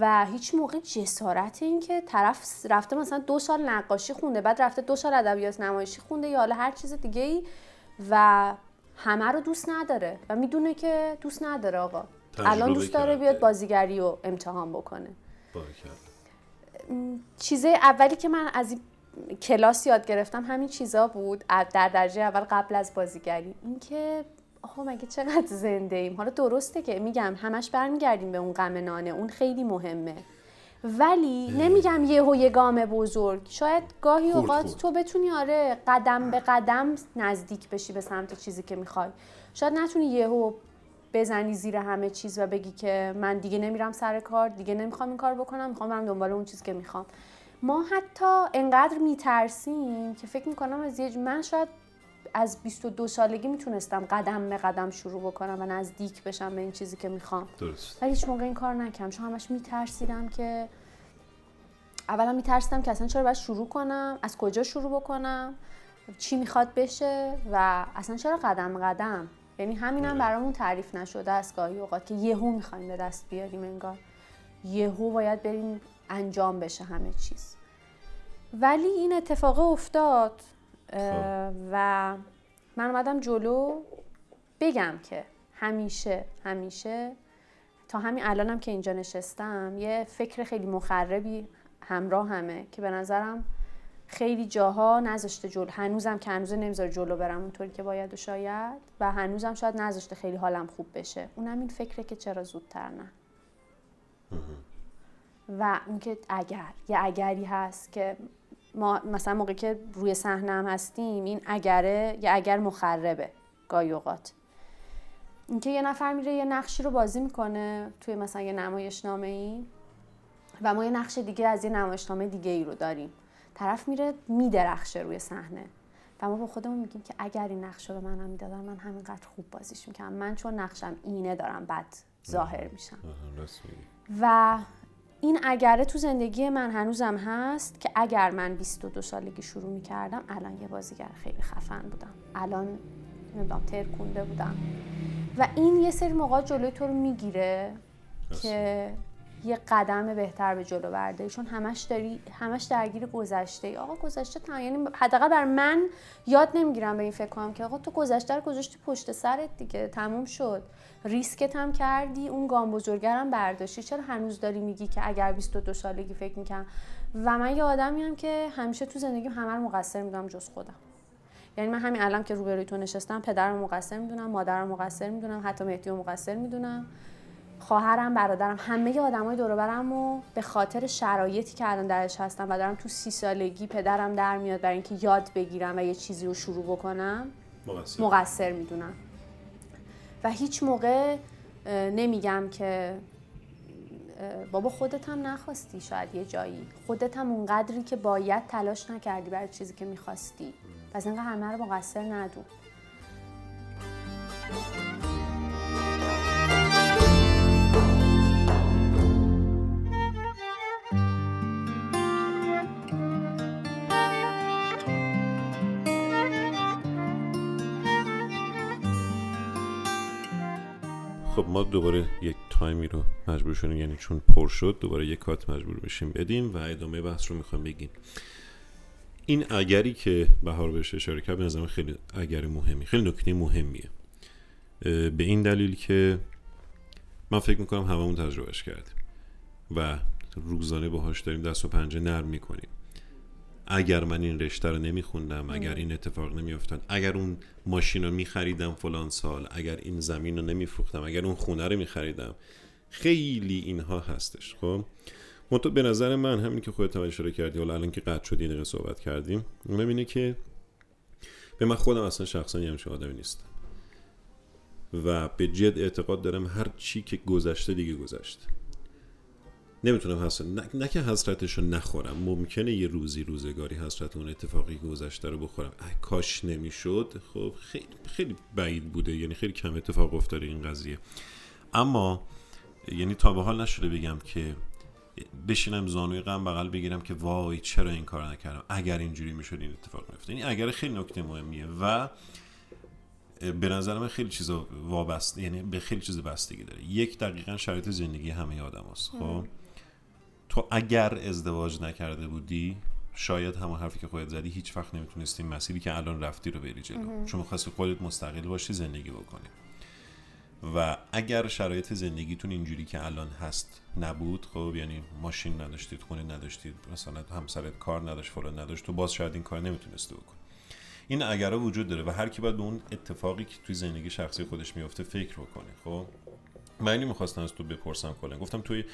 و هیچ موقع جسارت این که طرف رفته مثلا 2 سال نقاشی خونده، بعد رفته 2 سال ادبیات نمایشی خونده یا حالا هر چیز دیگه ای و همه رو دوست نداره و میدونه که دوست نداره آقا الان دوست داره بیاد بازیگری رو امتحان بکنه. چیزه اولی که من از این کلاس یاد گرفتم همین چیزا بود در درجه اول قبل از بازیگری، این که آخه مگه چقدر زنده ایم. حالا درسته که میگم همش برمیگردیم به اون غم نانه، اون خیلی مهمه، ولی نمیگم یهو یه گام بزرگ، شاید گاهی اوقات تو بتونی آره قدم به قدم نزدیک بشی به سمت چیزی که میخوای، شاید نتونی یهو بزنی زیر همه چیز و بگی که من دیگه نمیرم سر کار، دیگه نمیخوام این کار بکنم، میخوام برم دنبال اون چیزی که میخوام. ما حتی انقدر میترسیم که فکر میکنم از یه من شاید از 22 سالگی میتونستم قدم به قدم شروع بکنم و نزدیک بشم به این چیزی که میخوام. درست. ولی هیچ موقع این کار نکردم چون همش میترسیدم که اولا میترسیدم که اصلا چرا باید شروع کنم، از کجا شروع بکنم، چی میخواد بشه و اصلا چرا قدم قدم، یعنی همینم برامون تعریف نشده است گاهی اوقات که یهو میخوایم به دست بیاریم، انگار یهو باید بریم انجام بشه همه چیز. ولی این اتفاق افتاد و من اومدم جلو. بگم که همیشه تا همین الانم که اینجا نشستم یه فکر خیلی مخربی همراه همه که به نظرم خیلی جاها نذاشته جلو، هنوزم که هنوز نمیذاره جلو برم اونطوری که باید و شاید، و هنوزم شاید نذاشته خیلی حالم خوب بشه. اونم این فکره که چرا زودتر نه. و اون که اگر، یه اگری هست که ما مثلا موقعی که روی صحنه هم هستیم این اگره، یه اگر مخربه گاهی اوقات. این که یه نفر میره یه نقشی رو بازی میکنه توی مثلا یه نمایشنامه‌ای و ما یه نقش دیگه از یه نمایشنامه دیگه ای رو داریم، طرف میره میدرخشه روی صحنه و ما با خودمون میگیم که اگر این نقش رو به منم میدادن من همینقدر خوب بازیش میکنم، من چون نقشم اینه دارم بد ظاهر میشم. و این اگره تو زندگی من هنوزم هست که اگر من 22 سالگی شروع میکردم الان یه بازیگر خیلی خفن بودم، الان نمیدونم ترکونده بودم. و این یه سری موقع جلوی تو رو میگیره که یه قدم بهتر به جلو برده، چون همش درگیر گذشته ای. آقا گذشته تا یعنی حداقل بر من یاد نمیگیرم به این فکر کنم که آقا تو گذشته رو گذاشتی پشت سرت دیگه، تموم شد، ریسکت هم کردی، اون گام بزرگرم برداشتی، چرا هنوز داری میگی که اگر 22 سالگی فکر میکنم. و من یه آدمیم که همیشه تو زندگیم همه رو مقصر میدونم جز خودم. یعنی من همین الان که روبروی تو نشستم پدرم مقصر میدونم، مادرم مقصر میدونم، حتی مهدی مقصر میدونم، خواهرم، برادرم، همه آدمای دور و برمو به خاطر شرایطی که الان درش هستم و دارم تو 30 سالگی پدرم در میاد برای اینکه یاد بگیرم و یه چیزی رو شروع بکنم مقصر میدونم. و هیچ موقع نمیگم که بابا خودت هم نخواستی، شاید یه جایی خودت هم اونقدری که باید تلاش نکردی برای چیزی که میخواستی، پس اینقدر همه رو مقصر ندون. خب ما دوباره یک تایمی رو مجبور شدیم، یعنی چون پر شد دوباره یک کات مجبور بشیم بدیم و ادامه بحث رو میخوام بگیم. این اگری که بهار بهش اشاره کرد به نظرم خیلی اگر مهمی، خیلی نکته مهمیه، به این دلیل که من فکر میکنم هممون تجربهش کردیم و روزانه باهاش داریم دست و پنجه نرم میکنیم. اگر من این رشته رو نمیخوندم، اگر این اتفاق نمیافتاد، اگر اون ماشین رو میخریدم فلان سال، اگر این زمین رو نمیفروختم، اگر اون خونه رو میخریدم، خیلی اینها هستش. خب منطبق به نظر من همین که خودت هم اشاره کردی، حالا الان که قطع شد یه دقیقه صحبت کردیم، میبینه که به من خودم اصلا شخصا یه همچین آدمی نیستم و به جد اعتقاد دارم هر چی که گذشته دیگه گذشته، نمیتونم حسرت، نه که حسرتشو نخورم، ممکنه یه روزی روزگاری حسرت اون اتفاقی که گذشته رو بخورم، کاش نمیشد. خب خیلی بعید بوده، یعنی خیلی کم اتفاق افتاده این قضیه، اما یعنی تا به حال نشده بگم که بشینم زانوی غم بغل بگیرم که وای چرا این کار نکردم، اگر اینجوری میشد این اتفاق میافتاد. این اگر خیلی نکته مهمیه و به نظر من خیلی چیزا وابسته، یعنی به خیلی چیز بستگی داره. یک دقیقاً شرایط زندگی همه آدماست. خب تو اگر ازدواج نکرده بودی شاید همون حرفی که خودت زدی، هیچ وقت نمیتونستی مسیری که الان رفتی رو بری جلو، چون می‌خواستی خودت مستقل باشی، زندگی بکنی. و اگر شرایط زندگیتون اینجوری که الان هست نبود، خب یعنی ماشین نداشتید، خونه نداشتید، مثلا همسرت کار نداشت، فلان نداشت، تو باز شاید این کار نمیتونستی بکنی. این اگرها وجود داره و هر کی باید به اون اتفاقی که توی زندگی شخصی خودش میفته فکر بکنه. خب من اینو می‌خواستم از تو بپرسم کلا. گفتم توی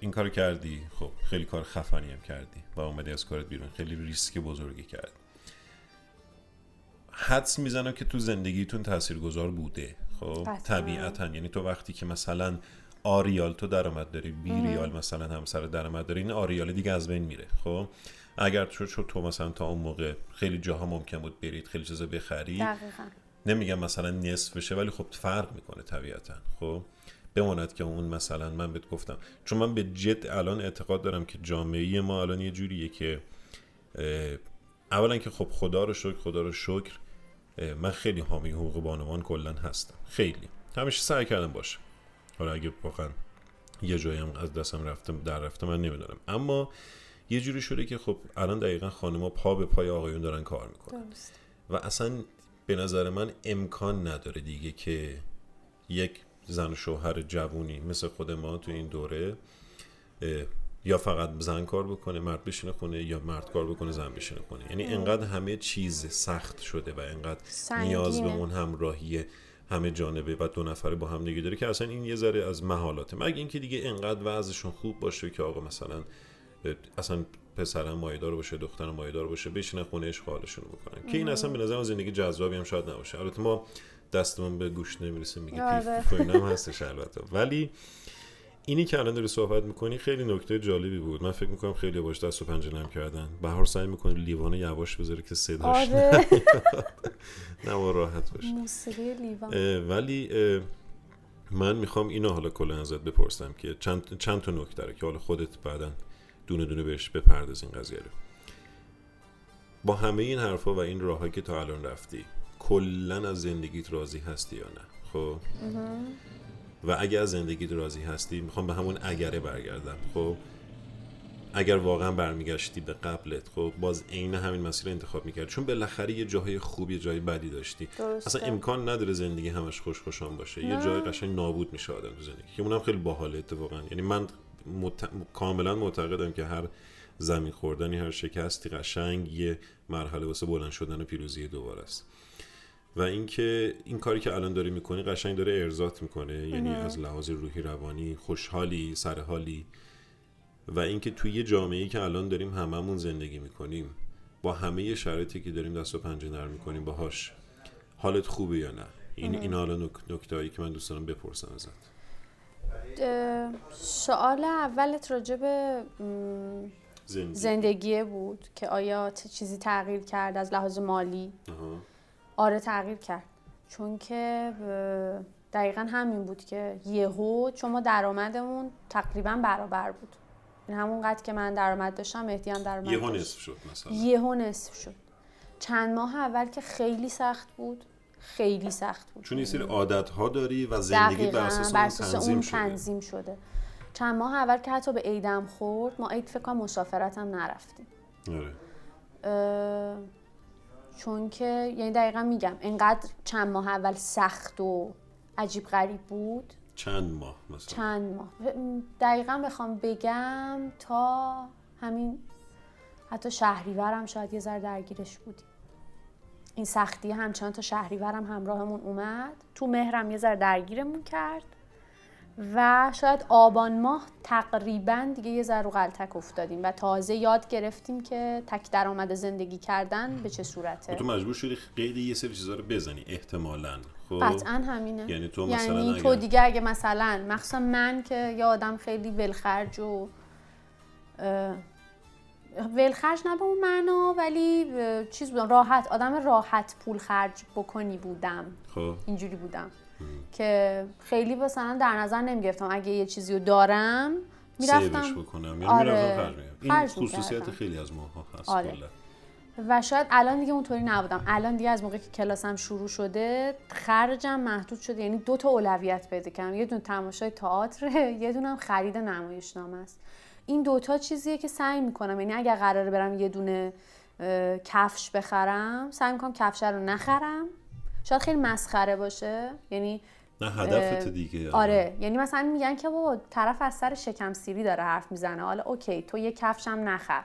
این کارو کردی، خب خیلی کار خفنی هم کردی و اومدی از کارت بیرون، خیلی ریسک بزرگی کردی. حدس میزنم که تو زندگیتون تاثیرگذار بوده. خب طبیعتاً، یعنی تو وقتی که مثلا آریال تو درآمد داری، بیریال مثلا همسر درآمد داری، این آریال دیگه از بین میره. خب اگر تو مثلا تا اون موقع خیلی جاها ممکن بود برید، خیلی چیزا بخرید، نمیگم مثلا نصف بشه، ولی خب فرق میکنه طبیعتاً. خب بماند که اون مثلا من بهت گفتم، چون من به جد الان اعتقاد دارم که جامعه ما الان یه جوریه که اولا که خب خدا رو شکر من خیلی حامی حقوق بانوان کلا هستم، خیلی همیشه سعی کردم باشه، حالا اگه واقعا یه جایی هم از دستم رفته من نمیدونم، اما یه جوری شده که خب الان دقیقاً خانم‌ها پا به پای آقایون دارن کار میکنن و اصلا به نظر من امکان نداره دیگه که یک زن و شوهر جوونی مثل خود ما تو این دوره یا فقط زن کار بکنه مرد بشینه خونه، یا مرد کار بکنه زن بشینه خونه. یعنی اینقدر همه چیز سخت شده و اینقدر نیاز به اون همراهی همه جانبه و دو نفره با هم نگه داره که اصلا این یه ذره از محالاته، مگه اینکه دیگه اینقدر وضعشون خوب باشه که آقا مثلا اصلا پسرم مایه‌دار باشه، دخترم مایه‌دار باشه، بشینه خونه اشغالشون بکنن، که این اصلا به نظر زندگی جذابی هم شاید نباشه. البته ما دستمون به گوش نمیرسه میگه پیف اینم هستش البته. ولی اینی که الان داری صحبت میکنی خیلی نکته جالبی بود، من فکر میکنم خیلی باش دست و پنجه نرم کردن. بهار سعی میکنه لیوان یواش بذاره که صداش نه و راحت باشه موسیقی لیوان. ولی من میخوام اینو حالا کلا ازت بپرسم که چند تا نکته رو که حالا خودت بعدن دونه دونه بهش بپرداز. این قضیه رو با همه این حرفا و این راهایی که تا الان رفتی کلا از زندگیت راضی هستی یا نه؟ خب و اگر از زندگیت راضی هستی، میخوام به همون اگره برگردم. خب اگر واقعا برمیگشتی به قبلت، خب باز عین همین مسیر انتخاب میکرد، چون بالاخره یه جاهای خوب یه جای بدی داشتی. درسته. اصلا امکان نداره زندگی همش خوشخوشان باشه، یه جای قشنگ نابود میشه آدم تو زندگی، که اونم خیلی باحاله اتفاقا. یعنی من کاملا معتقدم که هر زمین خوردنی، هر شکستی قشنگ یه مرحله واسه بلند شدن و پیروزی دوباره است. و اینکه این کاری که الان داری میکنی قشنگ داره ارضات میکنه، یعنی از لحاظ روحی روانی خوشحالی، سرحالی. و اینکه توی یه جامعه‌ای که الان داریم هممون زندگی میکنیم با همه شرایطی که داریم دست و پنجه نرم میکنیم باهاش، حالت خوبه یا نه؟ این حالا نکته‌ای که من دوست دارم بپرسم ازت. سوال اولت راجع به زندگی بود که آیا چیزی تغییر کرد از لحاظ مالی؟ آره تغییر کرد، چون که دقیقا همین بود که یهو چون ما درآمدمون تقریبا برابر بود، این همونقدر که من درآمد داشتم مهدی هم درآمد داشت، یهو نصف شد مثلا. یهو نصف شد. چند ماه اول که خیلی سخت بود چون یه سری عادت‌ها داری و زندگی بر اساس اون تنظیم شده. چند ماه اول که حتی به عیدم خورد، ما عید فکر کنم مسافرت هم نرفتیم. آره. چون که یعنی دقیقا میگم اینقدر چند ماه اول سخت و عجیب غریب بود. چند ماه دقیقا بخوام بگم تا همین حتی شهریورم شاید یه ذره درگیرش بودیم. این سختی همچنان تا شهریورم همراهمون اومد، تو مهرم یه ذره درگیرمون کرد و شاید آبان ماه تقریبا دیگه یه ذره رو غلطک افتادیم و تازه یاد گرفتیم که تک درآمد زندگی کردن به چه صورته. تو مجبور شدی قید یه سری چیزا رو بزنی احتمالاً. خب قطعاً همینه. یعنی تو مثلا تو دیگه اگه مثلا مخصوصا من که یه آدم خیلی ولخرج و ولخرج نه به اون معنا ولی چیز بودم، راحت آدم راحت پول خرج بکنی بودم. خب اینجوری بودم که خیلی مثلا در نظر نمیگرفتم اگه یه چیزی رو دارم میرفتم سیوش بکنم، یعنی میرفتم خرج می‌کردم. این خصوصیت خیلی از ماها هست. آره. کلا و شاید الان دیگه اونطوری نبودم. الان دیگه از موقعی که کلاسم شروع شده خرجم محدود شده، یعنی دو تا اولویت پیدا کردم، یه دونه تماشای تئاتر، یه دونه هم خرید نمایشنامه است. این دو تا چیزیه که سعی می‌کنم، یعنی اگه قراره برم یه دونه کفش بخرم سعی می‌کنم کفش رو نخرم، شاید خیلی مسخره باشه، یعنی نه هدفت دیگه. آره یعنی مثلا میگن که بابا طرف از سر شکم سیری داره حرف میزنه، حالا اوکی تو یه کفشم نخر،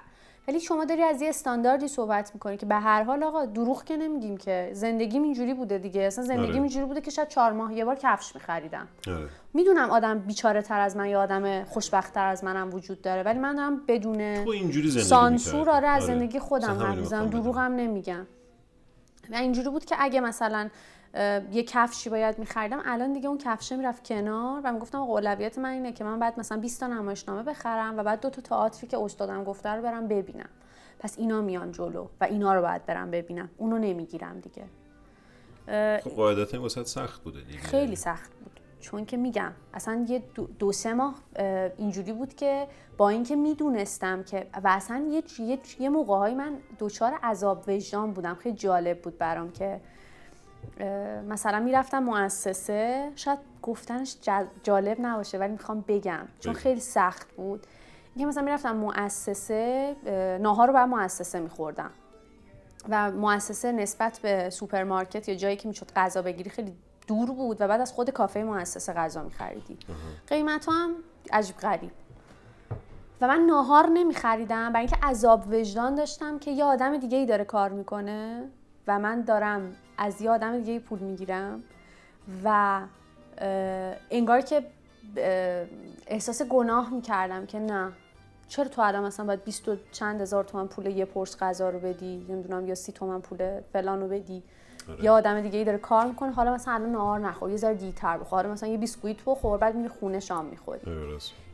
ولی شما داری از یه استانداردی صحبت میکنی که به هر حال آقا دروغ که نمیگیم که زندگیم اینجوری بوده دیگه. اصلا زندگیم اینجوری بوده که شاید 4 ماه یه بار کفش میخریدم. میدونم آدم بیچاره تر از من یا آدم خوشبخت تر از منم وجود داره، ولی من دارم بدون سانسور آره از زندگی خودم حرف میزنم، دروغم نمیگم. و اینجوری بود که اگه مثلا یه کفشی باید می‌خریدم الان دیگه اون کفشه میرفت کنار و میگفتم آقا اولویت من اینه که من بعد مثلا 20 تا نمایشنامه بخرم و بعد 2 تا تئاتری که استادم گفته رو برم ببینم، پس اینا میان جلو و اینا رو باید برم ببینم، اونو نمیگیرم دیگه. خب قاعدت این وسط سخت بوده دیگه. خیلی سخت بود، چون که میگم اصلا یه 2-3 ماه اینجوری بود که با اینکه میدونستم که و اصلا یه موقع‌هایی من دچار عذاب وجدان بودم. خیلی جالب بود برام که مثلا میرفتم مؤسسه، شاید گفتنش جالب نباشه ولی میخوام بگم چون خیلی سخت بود، اینکه مثلا میرفتم مؤسسه ناهار رو برای مؤسسه میخوردم و مؤسسه نسبت به سوپرمارکت یا جایی که میشد غذا بگیری خیلی دور بود و بعد از خود کافه مؤسسه غذا می‌خریدی. قیمت‌ها هم عجیب غریب. و من ناهار نمیخریدم برای اینکه عذاب وجدان داشتم که یه آدم دیگه ای داره کار میکنه و من دارم از یه آدم دیگه ای پول میگیرم و انگار که احساس گناه میکردم که نه چرا تو الان مثلا باید 20 و چند هزار تومن پول یه پرس غذا رو بدی، نمیدونم یا 30 تومن پول فلان رو بدی. آره. یا آدم دیگه ای داره کار میکنه، حالا مثلا الان ناهار نخور، یه ذره دیرتر بخور، مثلا یه بیسکویت بخور، بعد میری خونه شام میخوری.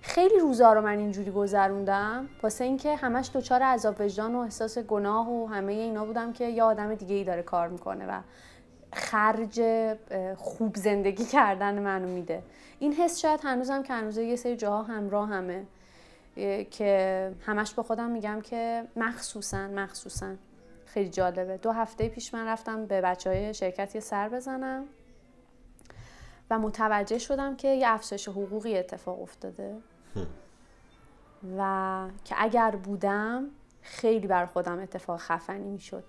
خیلی روزا رو من اینجوری گذروندم واسه اینکه همش دچار عذاب وجدان و احساس گناه و همه اینا بودم که یه آدم دیگه ای داره کار میکنه و خرج خوب زندگی کردن منو میده. این حس شاید هنوزم که هنوز یه سری جاها همراه همه که همش با خودم میگم که مخصوصاً خیلی جالبه. 2 هفته پیش من رفتم به بچهای شرکت یه سر بزنم و متوجه شدم که یه افزایش حقوقی اتفاق افتاده و که اگر بودم خیلی بر خودم اتفاق خفنی میشد،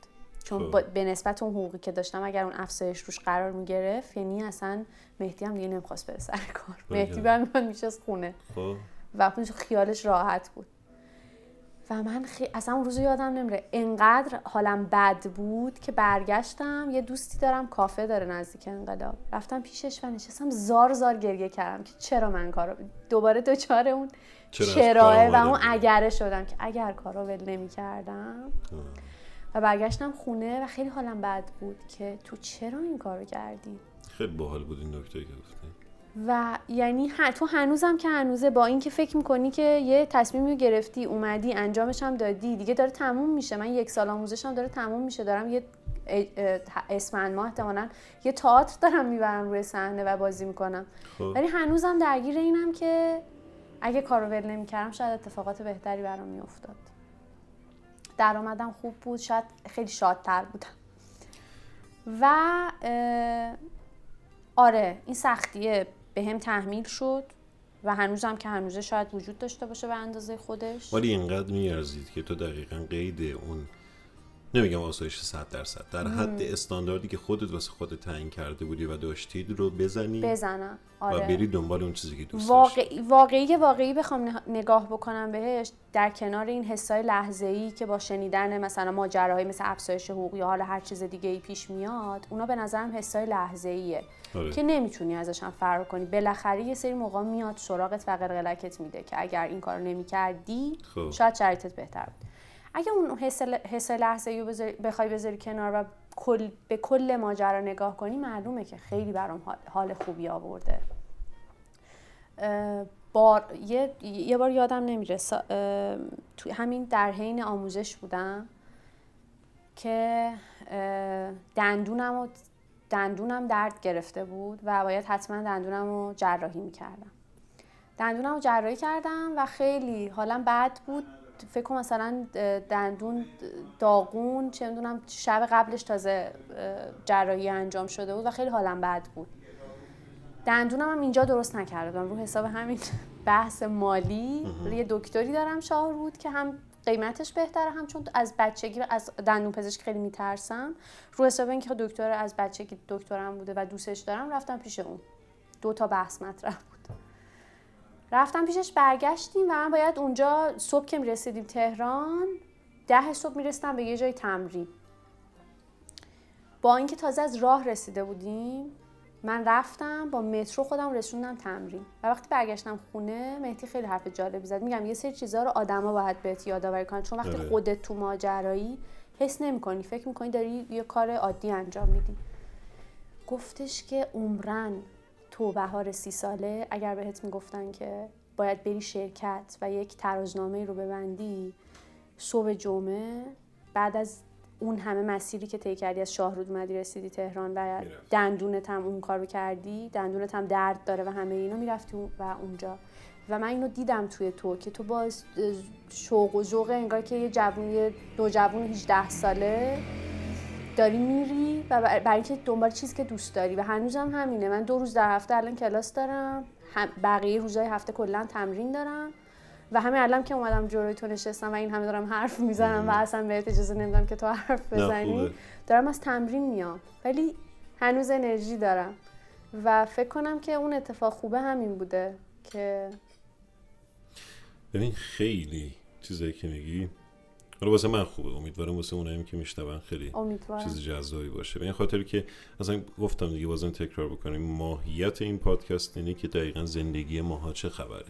چون به نسبت اون حقوقی که داشتم اگر اون افزایش روش قرار میگرفت، یعنی اصلا مهدی هم دیگه نمیخواست بره سر کار. مهدی برمیاد میشست خونه و خیالش راحت بود و من اصلا اون روز یادم نمیره، انقدر حالم بد بود که برگشتم. یه دوستی دارم کافه داره نزدیک انقلاب، رفتم پیشش و نشستم زار زار گریه کردم که چرا من کارو دوباره دوچاره اون چراه و اون اگره شدم که اگر کارو ول نمی کردم. و برگشتم خونه و خیلی حالم بد بود که تو چرا این کارو کردی. خیلی باحال بود این نکته که گفتی و یعنی تو هنوزم که هنوزه با این که فکر میکنی که یه تصمیمی رو گرفتی، اومدی انجامش هم دادی، دیگه داره تموم میشه. من 1 سال آموزشم داره تموم میشه، دارم یه اسفند ماه احتمالاً یه تئاتر دارم میبرم روی صحنه و بازی میکنم، ولی هنوزم درگیر اینم که اگه کارو ول نمیکردم شاید اتفاقات بهتری برام میافتاد. درآمدم خوب بود، شاید خیلی شادتر بودم. و آره این سختیه به هم تحمیل شد و هنوزم که هنوزه شاید وجود داشته باشه به اندازه خودش، ولی اینقدر میارزید که تو دقیقاً قید اون، نمیگم آسایش 100% در حد استانداردی که خودت واسه خودت تعیین کرده بودی و داشتید رو بزنم. آره. و بری دنبال اون چیزی که دوست داشتی. واقعی بخوام نگاه بکنم بهش، در کنار این حسای لحظه‌ای که با شنیدن مثلا ماجراهای مثل افزایش حقوق یا حالا هر چیز دیگه‌ای پیش میاد، اونا به نظرم حسای لحظه‌ایه. آره. که نمیتونی ازش هم فرار کنی. بالاخره یه سری موقع میاد سراغت و قلقلکت میده که اگر این کارو نمی‌کردی شاید شرایطت بهتر بود. اگه اون حس لحظه‌ای رو بخوای بذاری کنار و به کل ماجرا نگاه کنی، معلومه که خیلی برام حال خوبی آورده. یه بار یادم نمیره، تو همین در حین آموزش بودم که دندونم درد گرفته بود و باید حتما دندونمو جراحی می‌کردم. دندونمو جراحی کردم و خیلی حالم بد بود. فکر کنم مثلا دندون داغون، چه میدونم شب قبلش تازه جراحی انجام شده بود و خیلی حالم بد بود. دندونم هم اینجا درست نکردم، رو حساب همین بحث مالی یه دکتری دارم شاهرود که هم قیمتش بهتره، هم چون از بچگی از دندون پزشک خیلی میترسم، رو حساب این که دکتر از بچگی دکترم بوده و دوستش دارم رفتم پیش اون. 2 تا بحث مطرح بود، رفتم پیشش، برگشتیم و من باید اونجا صبح که میرسیدیم تهران 10 صبح میرسیدم به یه جای تمرین. با اینکه تازه از راه رسیده بودیم، من رفتم با مترو خودم رسوندم تمرین و وقتی برگشتم خونه مهدی خیلی حرف جالبی زد. میگم یه سری چیزا رو آدما باید بهت یادآوری کنن، چون وقتی خودت تو ماجرایی حس نمی‌کنی، فکر می‌کنی داری یه کار عادی انجام میدی. گفتش که عمرن تو بهار 30 ساله اگر بهت میگفتن که باید بری شرکت و یک ترازنامه رو ببندی، صبح جمعه بعد از اون همه مسیری که طی کردی از شاهرود اومدی رسیدی تهران و دندونت هم اون کارو کردی، دندونت هم درد داره و همه اینا، میرفتی و اونجا. و من اینو دیدم توی تو که تو با شوق و ذوق انگار که یه دو جوون 18 ساله داری میری و برای اینکه دنبال چیزی که دوست داری. و هنوزم همینه، من 2 روز در هفته الان کلاس دارم، بقیه روزهای هفته کلا تمرین دارم و همین الان که اومدم جلوی تو نشستم و این همه دارم حرف میزنم و اصلا بهت اجازه نمیدم که تو حرف بزنی، دارم از تمرین میام ولی هنوز انرژی دارم و فکر کنم که اون اتفاق خوبه همین بوده که ببین خیلی چیزایی که میگی حالا واسه من خوبه، امیدوارم واسه اونایی که میشنون خیلی چیز جذابی باشه. به این خاطر که اصلا گفتم دیگه بازم تکرار بکنیم، ماهیت این پادکست اینه که دقیقاً زندگی ماها چه خبره.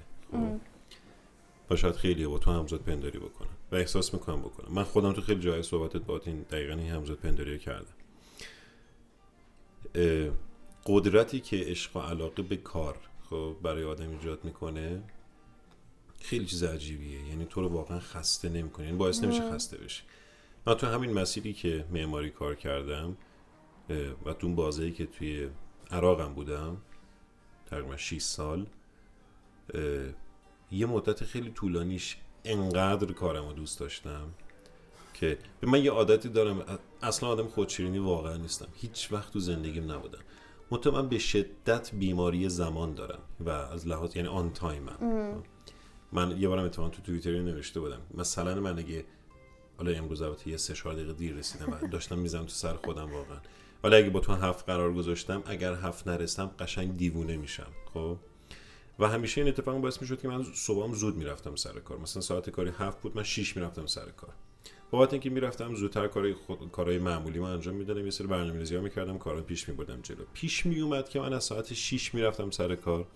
و شاید خیلی با تو همزاد پنداری بکنم و احساس میکنم بکنم. من خودم تو خیلی جای صحبتت با این دقیقاً این همزاد پنداری کردم. قدرتی که عشق و علاقه به کار خب برای آدم ایجاد میکنه خیلی چیز عجیبیه، یعنی تو رو واقعا خسته نمیکنه، یعنی باعث نمیشه خسته بشی. من تو همین مسیری که معماری کار کردم و تو اون بازه‌ای که توی عراقم بودم تقریبا 6 سال یه مدت خیلی طولانیش انقدر کارم رو دوست داشتم که من یه عادتی دارم، اصلا آدم خودشیرینی واقعا نیستم، هیچ وقت تو زندگیم نبودم، مطمئن به شدت بیماری زمان دارم و از لحاظ یعنی آن تایمم. من یه بارم اتفاقا تو توییتر نوشته بودم مثلا من اگه حالا امروز البته یه 3-4 دقیقه دیر رسیدم و داشتم میزنم تو سر خودم واقعا، ولی اگه با تو 7 قرار گذاشتم اگر 7 نرسم قشنگ دیوونه میشم. خب و همیشه این اتفاق باعث میشد که من صبحم زود میرفتم سر کار، مثلا ساعت کاری 7 بود من 6 میرفتم سر کار، بابت اینکه میرفتم زودتر کارهای معمولی من انجام میدادم، یه سری برنامه‌ریزی‌ها میکردم، کارا پیش میبردم جلو. پیش میومد که من از ساعت 6 میرفتم سر کار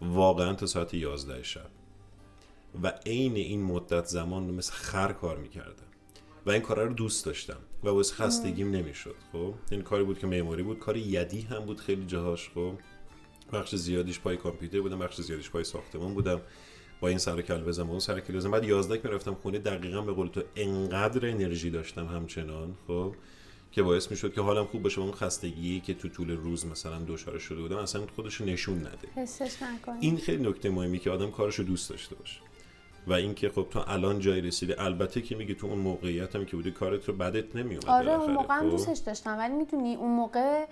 واقعا تا ساعت 11 شب و عین این مدت زمان مثل خر کار میکردم و این کارا رو دوست داشتم و واسه خستگیم نمیشد. خب این کاری بود که معماری بود، کار یدی هم بود خیلی جاهاش، خب بخش زیادیش پای کامپیوتر بودم، بخش زیادیش پای ساختمان بودم، با این سر و کله بزنم اون سر و کله بزنم. بعد 11 که رفتم خونه دقیقاً به قول تو انقدر انرژی داشتم همچنان، خب که باعث میشد که حالم خوب بشه و اون خستگی که تو طول روز مثلا دچار شده بودم اصلا خودش رو نشون نده، حسش نکنه. این خیلی نکته مهمی که آدم کارش رو دوست داشته باشه و اینکه خب تو الان جای رسیده. البته که میگی تو اون موقعیت هم که بودی کارت رو بدت نمیومد. آره اون موقع هم دوستش داشتم، ولی میدونی اون موقع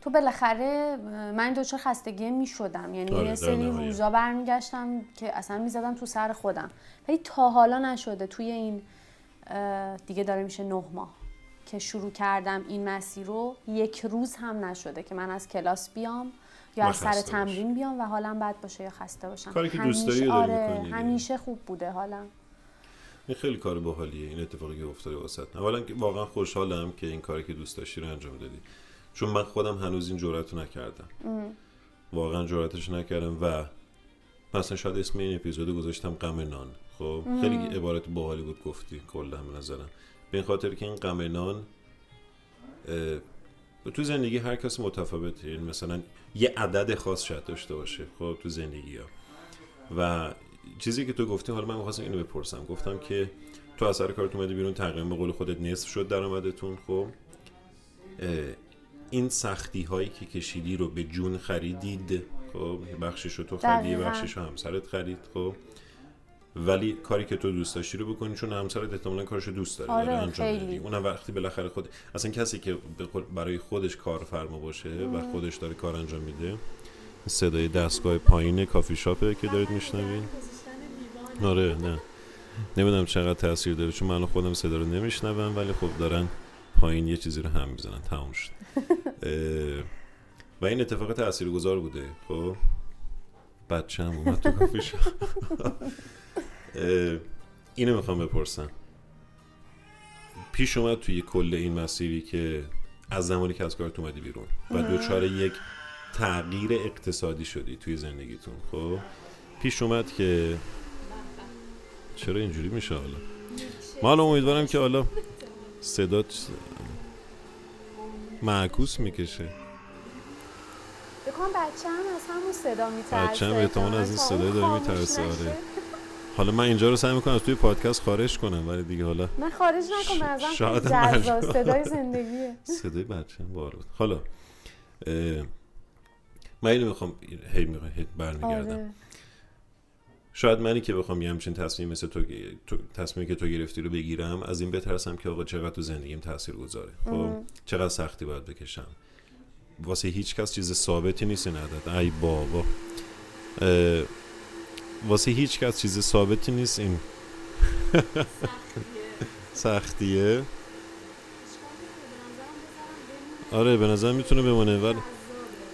تو بالاخره من دوچار خستگی میشدم، یعنی یه سری روزا برمیگشتم که اصلا میزدم تو سر خودم، ولی تا حالا نشده. توی این دیگه داره میشه 9 ماه که شروع کردم این مسیر رو، یک روز هم نشده که من از کلاس بیام یا از سر تمرین بیام و حالم بد باشه یا خسته باشم. کاری که دوست داری داری میکنی همیشه خوب بوده حالم. این خیلی کار باحالیه این اتفاقی که افتاده واسط. اولا که واقعا خوشحالم که این کاری که دوست داشتی رو انجام دادی، چون من خودم هنوز این جرأت رو نکردم، واقعا جرأتش نکردم و مثلا شاید اسم این اپیزود گذاشتم غم نان. خب خیلی عبارت باحالی بود گفتی کلا به نظرم، به این خاطر که این غم نان تو زندگی هر کس متفاوته، یعنی مثلا یه عدد خاص شاید داشته باشه خب تو زندگی‌ها. و چیزی که تو گفتی حالا من می‌خواستم اینو بپرسم، گفتم که تو از سر کارت اومدی بیرون تقریبا به قول خودت نصف شد درآمدتون، خب این سختی هایی که کشیدی رو به جون خریدید، خب بخشش رو تو خریدی، بخشش رو همسرت خرید، خب ولی کاری که تو دوست داشتی رو بکنی چون همسرت احتمالاً کارشو دوست داره. آره انجام میدی. اونم وقتی بالاخره خود اصلا کسی که برای خودش کارفرما باشه و خودش داره کار انجام میده. صدای دستگاه پایین کافی شاپه که دارید میشنوید. آره نه نمیدونم چقدر تاثیر داره چون من خودم صدا رو نمیشنوم، ولی خب دارن پایین یه چیزی رو هم میزنن. تموم شد. و این اتفاق تاثیرگذار بوده. خب بچه‌م اومد تو کافی شاپ. اینو میخوام بپرسم، پیش اومد توی کل این مسیری که از زمانی که از کارت اومدی بیرون و دوچار یک تغییر اقتصادی شدی توی زندگیتون، خب پیش اومد که چرا اینجوری میشه؟ حالا من امیدوارم که حالا صدات معکوس میکشه بکنم. بچه هم از همون صدا میترسه، بچه هم احتمال از این صدای داره میترسه. آره حالا من اینجا رو سعی میکنم از توی پادکست خارج کنم، ولی دیگه حالا من خارج نکنم ازم خیلی جذاب صدای زندگیه، صدای بچه هم بار بود. حالا من اینو میخوام هی برمیگردم. آره. شاید منی که بخوام یه همچین تصمیم مثل تو تصمیمی که تو گرفتی رو بگیرم از این بترسم که آقا چقدر تو زندگیم تاثیرگذاره، خب چقدر سختی باید بکشم. واسه هیچ کس چیز ثابتی نیست این عدد. ای بابا واسه هیچ کس چیز ثابتی نیست این سختیه. آره به نظر میتونه بمونه، ولی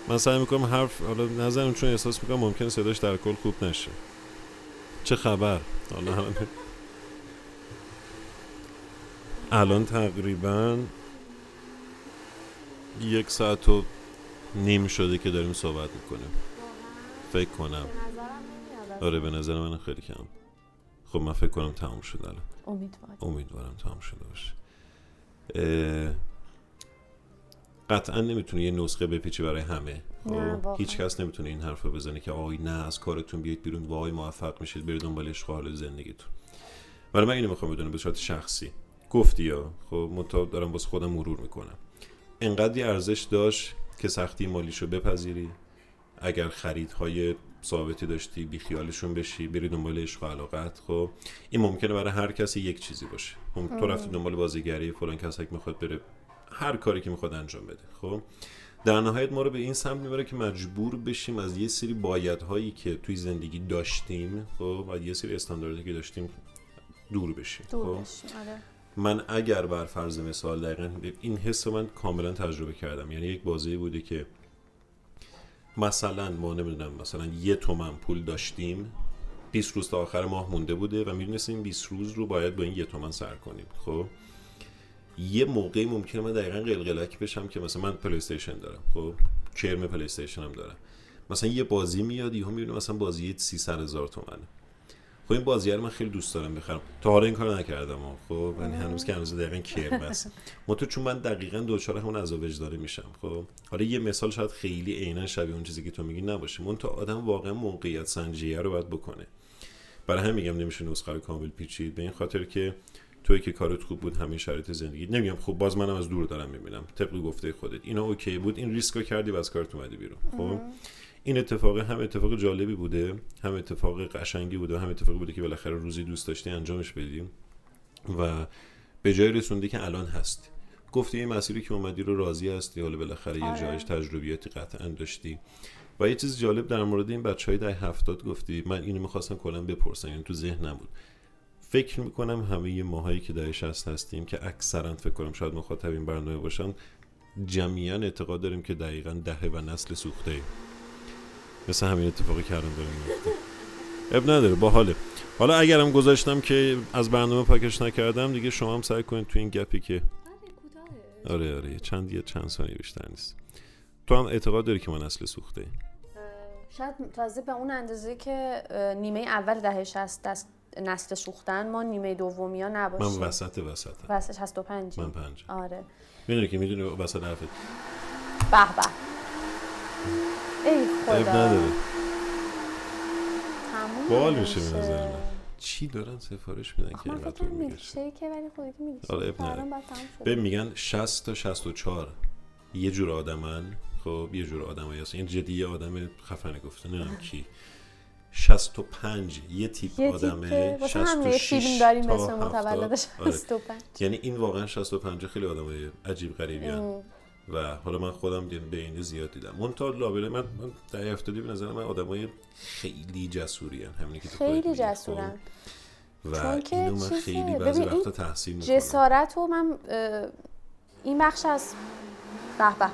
من سعی میکنم حرف حالا نزنم چون احساس میکنم ممکنه صداش در کل خوب نشه. چه خبر؟ الان تقریبا 1 ساعت و نیم شده که داریم صحبت میکنیم فکر کنم. آره به نظر من خیلی کم. خب من فکر کنم تمام شده الان. امیدوارم تمام شده باشه. قطعا نمیتونه یه نسخه بپیچی برای همه. هیچ کس نمیتونه این حرف رو بزنه که آی نه از کارتون بیایید بیرون، وای موفق میشید، برید دنبال اشغال زندگیتون. ولی من اینو میخوام بدونم به صورت شخصی. گفتی یا خب من دارم واسه خودم مرور میکنم. انقدری ارزش داشت که سختی مالیشو بپذیری؟ اگر خریدهای ثابتی داشتی بیخیالشون بشی، بری دنبال عشق و علاقت. خب این ممکنه برای هر کسی یک چیزی باشه. تو رفتی دنبال بازیگری، فلان کسک میخواد بره هر کاری که میخواد انجام بده. خب در نهایت ما رو به این سمت میبره که مجبور بشیم از یه سری بایدهایی که توی زندگی داشتیم، خب از یه سری استانداردهایی که داشتیم دور بشیم. من اگر بر فرض مثال دقیقاً این حس رو من کاملا تجربه کردم. یعنی یک بازی بوده که مثلا ما نمیدونم مثلا 1 تومن پول داشتیم، 20 روز تا آخر ماه مونده بوده و میدونستیم 20 روز رو باید با این 1 تومن سر کنیم. خب یه موقعی ممکنه من دقیقاً قلقلک بشم که مثلا من پلی استیشن دارم، خب کرم پلی استیشن هم دارم، مثلا یه بازی میاد یهو میبینم مثلا بازی 300,000 تومانه. خب این بازی رو من خیلی دوست دارم بخرم. تا حالا این کارو نکردم. خب یعنی هنوز دقیقاً کرم است. متو چون من دقیقاً دوچاره همون عذاب وجدانی میشم. خب حالا یه مثال شاید خیلی عیناً شبیه اون چیزی که تو میگی نباشه. من تو آدم واقعاً موقعیت سنجیه رو باید بکنه. برای همین میگم نمیشه نسخه رو کامل پیچید، به این خاطر که توی که کارت خوب بود همین شرایط زندگی. نمیگم خب باز منم از دور دارم میبینم. طبق گفته خودت اینا اوکی بود، این ریسکو کردی و از کارت اومدی بیرون. خب این اتفاق هم اتفاق جالبی بوده، هم اتفاق قشنگی بوده، هم اتفاقی بوده که بالاخره روزی دوست داشتی انجامش بدیم و به جای رسوندی که الان هستی. گفتی این مسیری که اومدی رو راضی هستی، حالا بالاخره یه جایش تجربیاتی قطعا داشتی. و یه چیز جالب در مورد این بچهای دهه 70 گفتی، من اینو می‌خواستم کلا بپرسم، یعنی تو ذهنم بود. فکر می‌کنم همه ماهایی که دهه 60 هستیم که اکثرا فکر کنم شاید مخاطب این برنامه باشن، جمعیاً اعتقاد داریم که دقیقاً دهه و نسل سوخته‌ایم. مثلا همین اتفاقی که الان داره میفته. اب نداره، باحاله. حالا اگرم گذاشتم که از برنامه پاکش نکردم دیگه، شما هم سعی کنید تو این گپی که آره چند ثانیه بیشتر نیست. تو هم اعتقاد داری که من اصل سوخته؟ شاید تازه به اون اندازه که نیمه اول دهه 60 نسل سوختن، ما نیمه دومیا نباشیم. من وسط 65. من 5. آره. میدونی وسط حرفت. به ای خدا بال میشه به نظر من. چی دارن سفارش میدن که اینقدر طول میکشه؟ که ولی خودت میگی آره اب نداره. به میگن 60 تا 64 یه جور آدمن، خب یه جور آدمایی هستن. این جدی آدم خفنه گفته، نمیدونم کی. 65 یه تیپ آدمه، 66 داریم مثل متولد 65. یعنی این واقعا 65 خیلی آدمای عجیب غریبی ان و حالا من خودم به این زیاد دیدم. من تا لابله من در 70 به نظر من آدمای خیلی جسوری ان، همینی که تو خیلی جسورن و اینو من خیلی بعضی وقتا تحسین میکنم. جسارت و من این بخش از به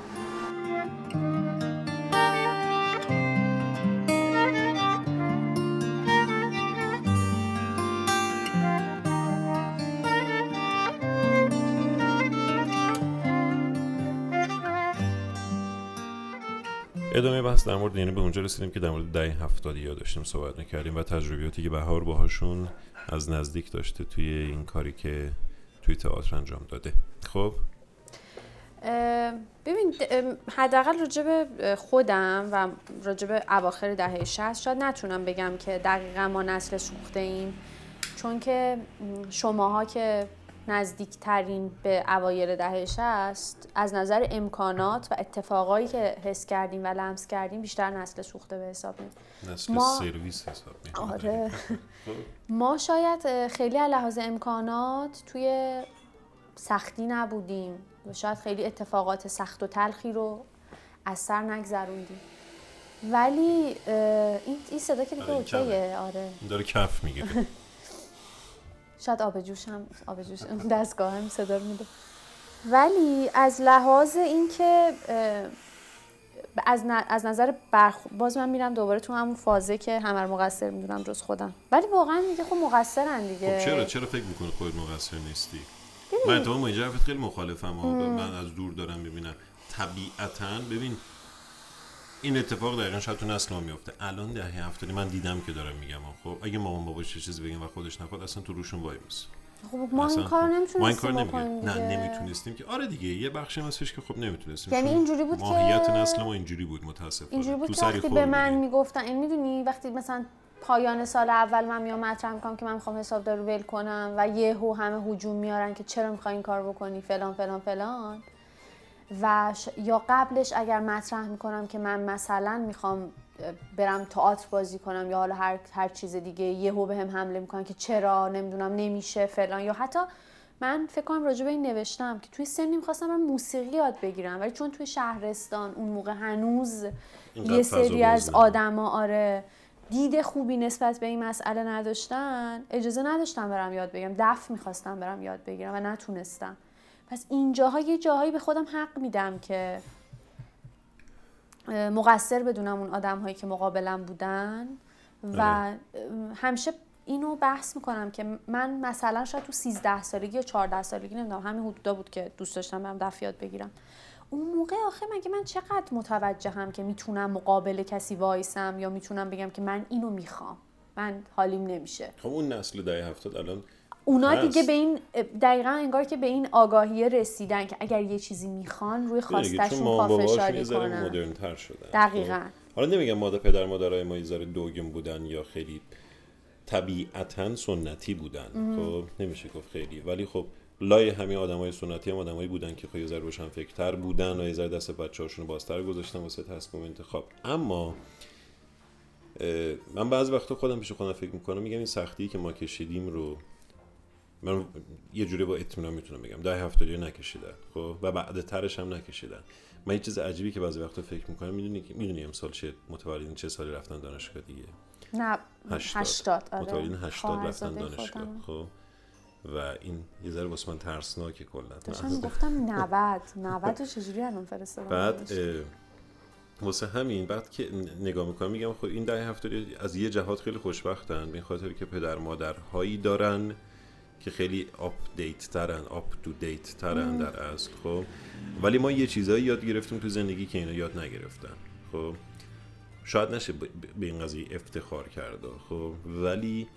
ادامه بحث در مورد، یعنی به اونجا رسیدیم که در مورد دهه 70 داشتیم صحبت نکردیم و تجربیاتی که بهار باهاشون از نزدیک داشته توی این کاری که توی تئاتر انجام داده. خب ببین حداقل راجب خودم و راجب اواخر دهه 60 شاید نتونم بگم که دقیقاً ما نسل سوخته ایم، چون که شماها که نزدیکترین به اوایل دهه 60 از نظر امکانات و اتفاقایی که حس کردیم و لمس کردیم بیشتر نسل سوخته به حساب میاد. نسل سرویس حساب میاد. آره. ما شاید خیلی از لحاظ امکانات توی سختی نبودیم و شاید خیلی اتفاقات سخت و تلخی رو از سر نگذروندیم. ولی این صدا که دیگه اوکیه. آره. داره کف میگیره. شاید آب جوش دستگاه هم صدا میده. ولی از لحاظ این که از نظر باز من میرم دوباره تو همون فازه که همه رو مقصر میدونم جز خودم، ولی واقعا میگه خب مقصرن دیگه. خب چرا فکر میکنه خودت مقصر نیستی؟ من تو این جرفت خیلی مخالفم، من از دور دارم ببینم. طبیعتاً ببین این اتفاق دقیقاً شاید تو نسل ما میفته. الان دهه 70 من دیدم که دارم میگم خب اگه مامان باباش چه چیزی بگن و خودش نخواد اصلا تو روشون وای میسه. خب ما این کار نمیتونستیم. نمیتونستیم که آره دیگه، یه بخشی هستش که خب نمیتونستیم. یعنی اینجوری بود که ماهیت نسل ما اینجوری بود متاسفانه. اینجوری بود که وقتی به من میگفتن این، میدونی وقتی مثلا پایان سال اول من میام مطرح میکنم که من میخوام حسابدار رو ول کنم و یهو همه هجوم میارن که چرا میخوای این کارو بکنی فلان فلان فلان. و یا قبلش اگر مطرح میکنم که من مثلا میخوام برم تئاتر بازی کنم یا حالا هر چیز دیگه، یهو بهم حمله میکنن که چرا نمیدونم نمیشه فلان. یا حتی من فکر کنم راجع به این نوشتم که توی سنی می‌خواستم من موسیقی یاد بگیرم، ولی چون توی شهرستان اون موقع هنوز یه سری از آدما آره دید خوبی نسبت به این مسئله نداشتن، اجازه نداشتم برم یاد بگیرم، دفع می‌خواستم برم یاد بگیرم و نتونستم. پس اینجاها یه جاهایی به خودم حق میدم که مقصر بدونم اون آدم هایی که مقابلم بودن. و همیشه اینو بحث میکنم که من مثلا شاید تو 13 سالگی یا 14 سالگی نمیدونم همین حدودا بود که دوست داشتم برم دفعه یاد بگیرم. اون موقع آخه مگه من چقدر متوجهم که میتونم مقابل کسی وایسم یا میتونم بگم که من اینو میخوام، من حالیم نمیشه. خب اون نسل دهه 70 الان اونا دیگه به این دقیقاً انگار که به این آگاهی رسیدن که اگر یه چیزی میخوان روی خواستشون پافشاری کنن. مدرن‌تر شدن. دقیقاً. حالا نمیگم مادر پدر مادرای ما یه ذره دوگم بودن یا خیلی طبیعتاً سنتی بودن. خب نمیشه گفت خیلی، ولی خب لای همین آدمای سنتی هم آدمایی بودن که خب یه ذره روشن فکرتر بودن و یه ذره دست بچه‌هاشون رو بازتر گذاشتن واسه تصمیم انتخاب. اما من بعضی وقتا خودم پیش خودم فکر می‌کنم، میگم این سختی‌ای که ما کشیدیم رو من یه جوری با اطمینان میتونم بگم دهه 70 نکشیدن، خب و بعد ترش هم نکشیدن. من یه چیز عجیبی که بعضی وقتا فکر میکنم، میدونی امسال چه متولدین چه سالی رفتن دانشگاه دیگه؟ نه 80 آره متولدین 80 رفتن دانشگاه. خب و این یه ذره واسه من ترسناکه کلا. داشتم گفتم 90 چجوری الان فرستادن. بعد واسه همین بعد که نگاه میکنم میگم خب این دهه 70 از یه جهات خیلی خوشبختن، به خاطر که پدر مادرهایی دارن که خیلی آپ تو دیت ترن در اصل. خب ولی ما یه چیزایی یاد گرفتیم تو زندگی که اینا یاد نگرفتن. خب شاید نشه به این قضیه افتخار کرد، خب ولی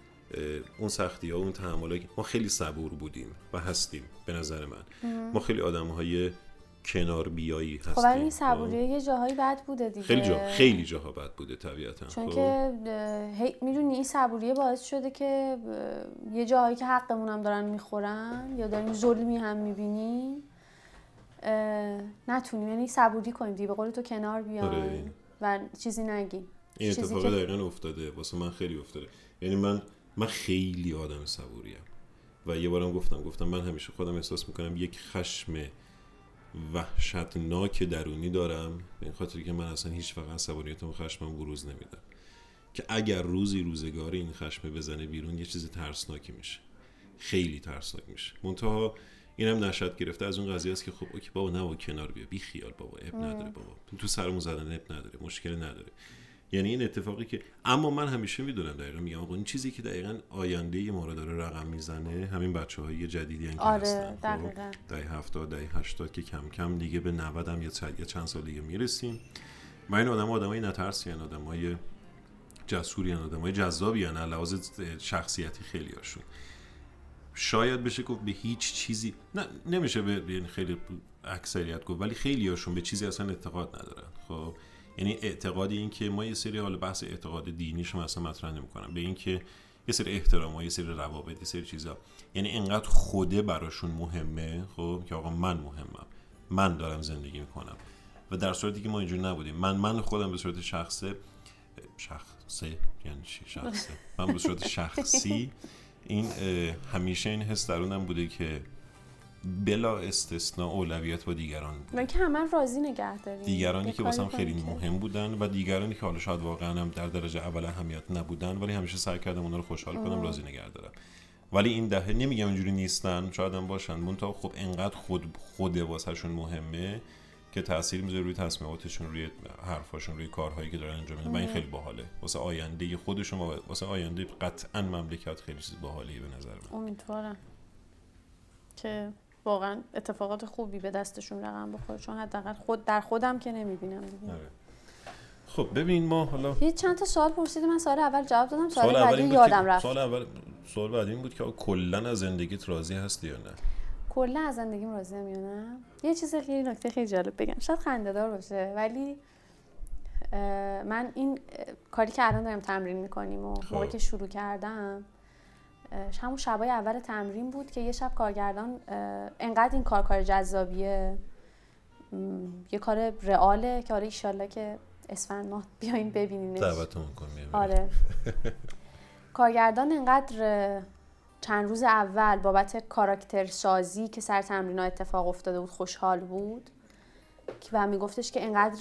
اون سختی‌ها اون تحمل‌ها، ما خیلی صبور بودیم و هستیم به نظر من. ما خیلی آدم‌های کنار بیایی هستیم. خب این صبوریه یه جاهایی بد بوده دیگه. خیلی جاها بد بوده طبیعتاً. چون که میدونی این صبوریه باعث شده که یه جاهایی که حقمون هم دارن میخورن یا داریم ظلمی هم میبینیم نتونیم، یعنی صبوری کنیم دیگه، به قول تو کنار بیایم و چیزی نگیم. این اتفاق دقیقاً افتاده واسه من، خیلی افتاده. یعنی من خیلی آدم صبوریم و یه بارم گفتم من همیشه خودم احساس میکنم یک خشم وحشتناک درونی دارم، به این خاطر که من اصلا هیچ وقت عصبانیتم و خشمم بروز نمیدم که اگر روزی روزگار این خشم بزنه بیرون یه چیز ترسناکی میشه، خیلی ترسناک میشه. منتها اینم نشأت گرفته از اون قضیه است که خب اوکی بابا نوا کنار بیا، بی خیال بابا، اب نداره بابا، تو سرمون زدن اب نداره، مشکل نداره. یعنی این اتفاقی که اما من همیشه میدونم دقیقاً میگم آقا این چیزی که دقیقاً آینده ما رو داره رقم میزنه همین بچه‌های جدیدی ان که هستن. آره دقیقاً 70 دقیقاً 80 که کم کم دیگه به 90 هم یا چند سال دیگه میرسیم. ما این آدمای نترسین، آدمای جسورین، آدمای جذابین، یعنی لحاظ شخصیتی خیلی هاشون. شاید بشه گفت به هیچ چیزی نه نمیشه به یعنی خیلی اکثریت گفت، ولی خیلی هاشون به چیزی اصلا اعتقاد ندارن. خب یعنی اعتقادی این که ما یه سری حال بحث اعتقاد دینی شما اصلا مطرح نمی‌کنم، به این که یه سری احترام‌ها، یه سری روابط، یه سری چیزا، یعنی اینقدر خوده براشون مهمه خب که آقا من مهمم، من دارم زندگی می‌کنم، و در صورتی که ما اینجور نبودیم. من خودم به صورت شخصی یعنی چی شخصه، من به صورت شخصی این همیشه این حس درونم بوده که بلا استثناء اولویت با دیگران بود. من که همه راضی نگه داریم، دیگرانی که واسم خیلی مهم بودن و دیگرانی که حالا شاید واقعا هم در درجه اول اهمیت نبودن، ولی همیشه سعی کردم اونا رو خوشحال کنم، راضی نگه دارم. ولی این دهه نمیگم اینجوری نیستن، شاید هم باشن، منتها خب انقدر خود واسهشون مهمه که تأثیر میذاره روی تصمیماتشون، روی حرفاشون، روی کارهایی که دارن انجام میدن. من این خیلی باحاله واسه آینده خودشون، واسه آینده قطعاً مملکت خیلی چیز باحالیه به نظر من. امیدوارم که واقعاً اتفاقات خوبی به دستشون رقم بخوره، چون حداقل خود در خودم که نمیبینم دیگه. آره. خب ببین ما حالا یه چند تا سوال پرسیدم، من سوال اول جواب دادم، سوال بعدی یادم رفت. سوال بعدی این بود که کلاً از زندگیت راضی هستی یا نه؟ کلا از زندگیم راضی ام یا نه؟ یه چیز خیلی نکته خیلی جالب بگم، شاید خنده‌دار باشه، ولی من این کاری که الان دارم تمرین می‌کنیم و موقعی که شروع کردم همون شبای اول تمرین بود که یه شب کارگردان انقدر این کار جذابیه، یه کار رئاله که آره ایشالله که اسفند ماه بیاین ببینینش، دعوتتون می‌کنم. آره کارگردان انقدر چند روز اول بابت کاراکتر سازی که سر تمرین‌ها اتفاق افتاده بود خوشحال بود و میگفتش که انقدر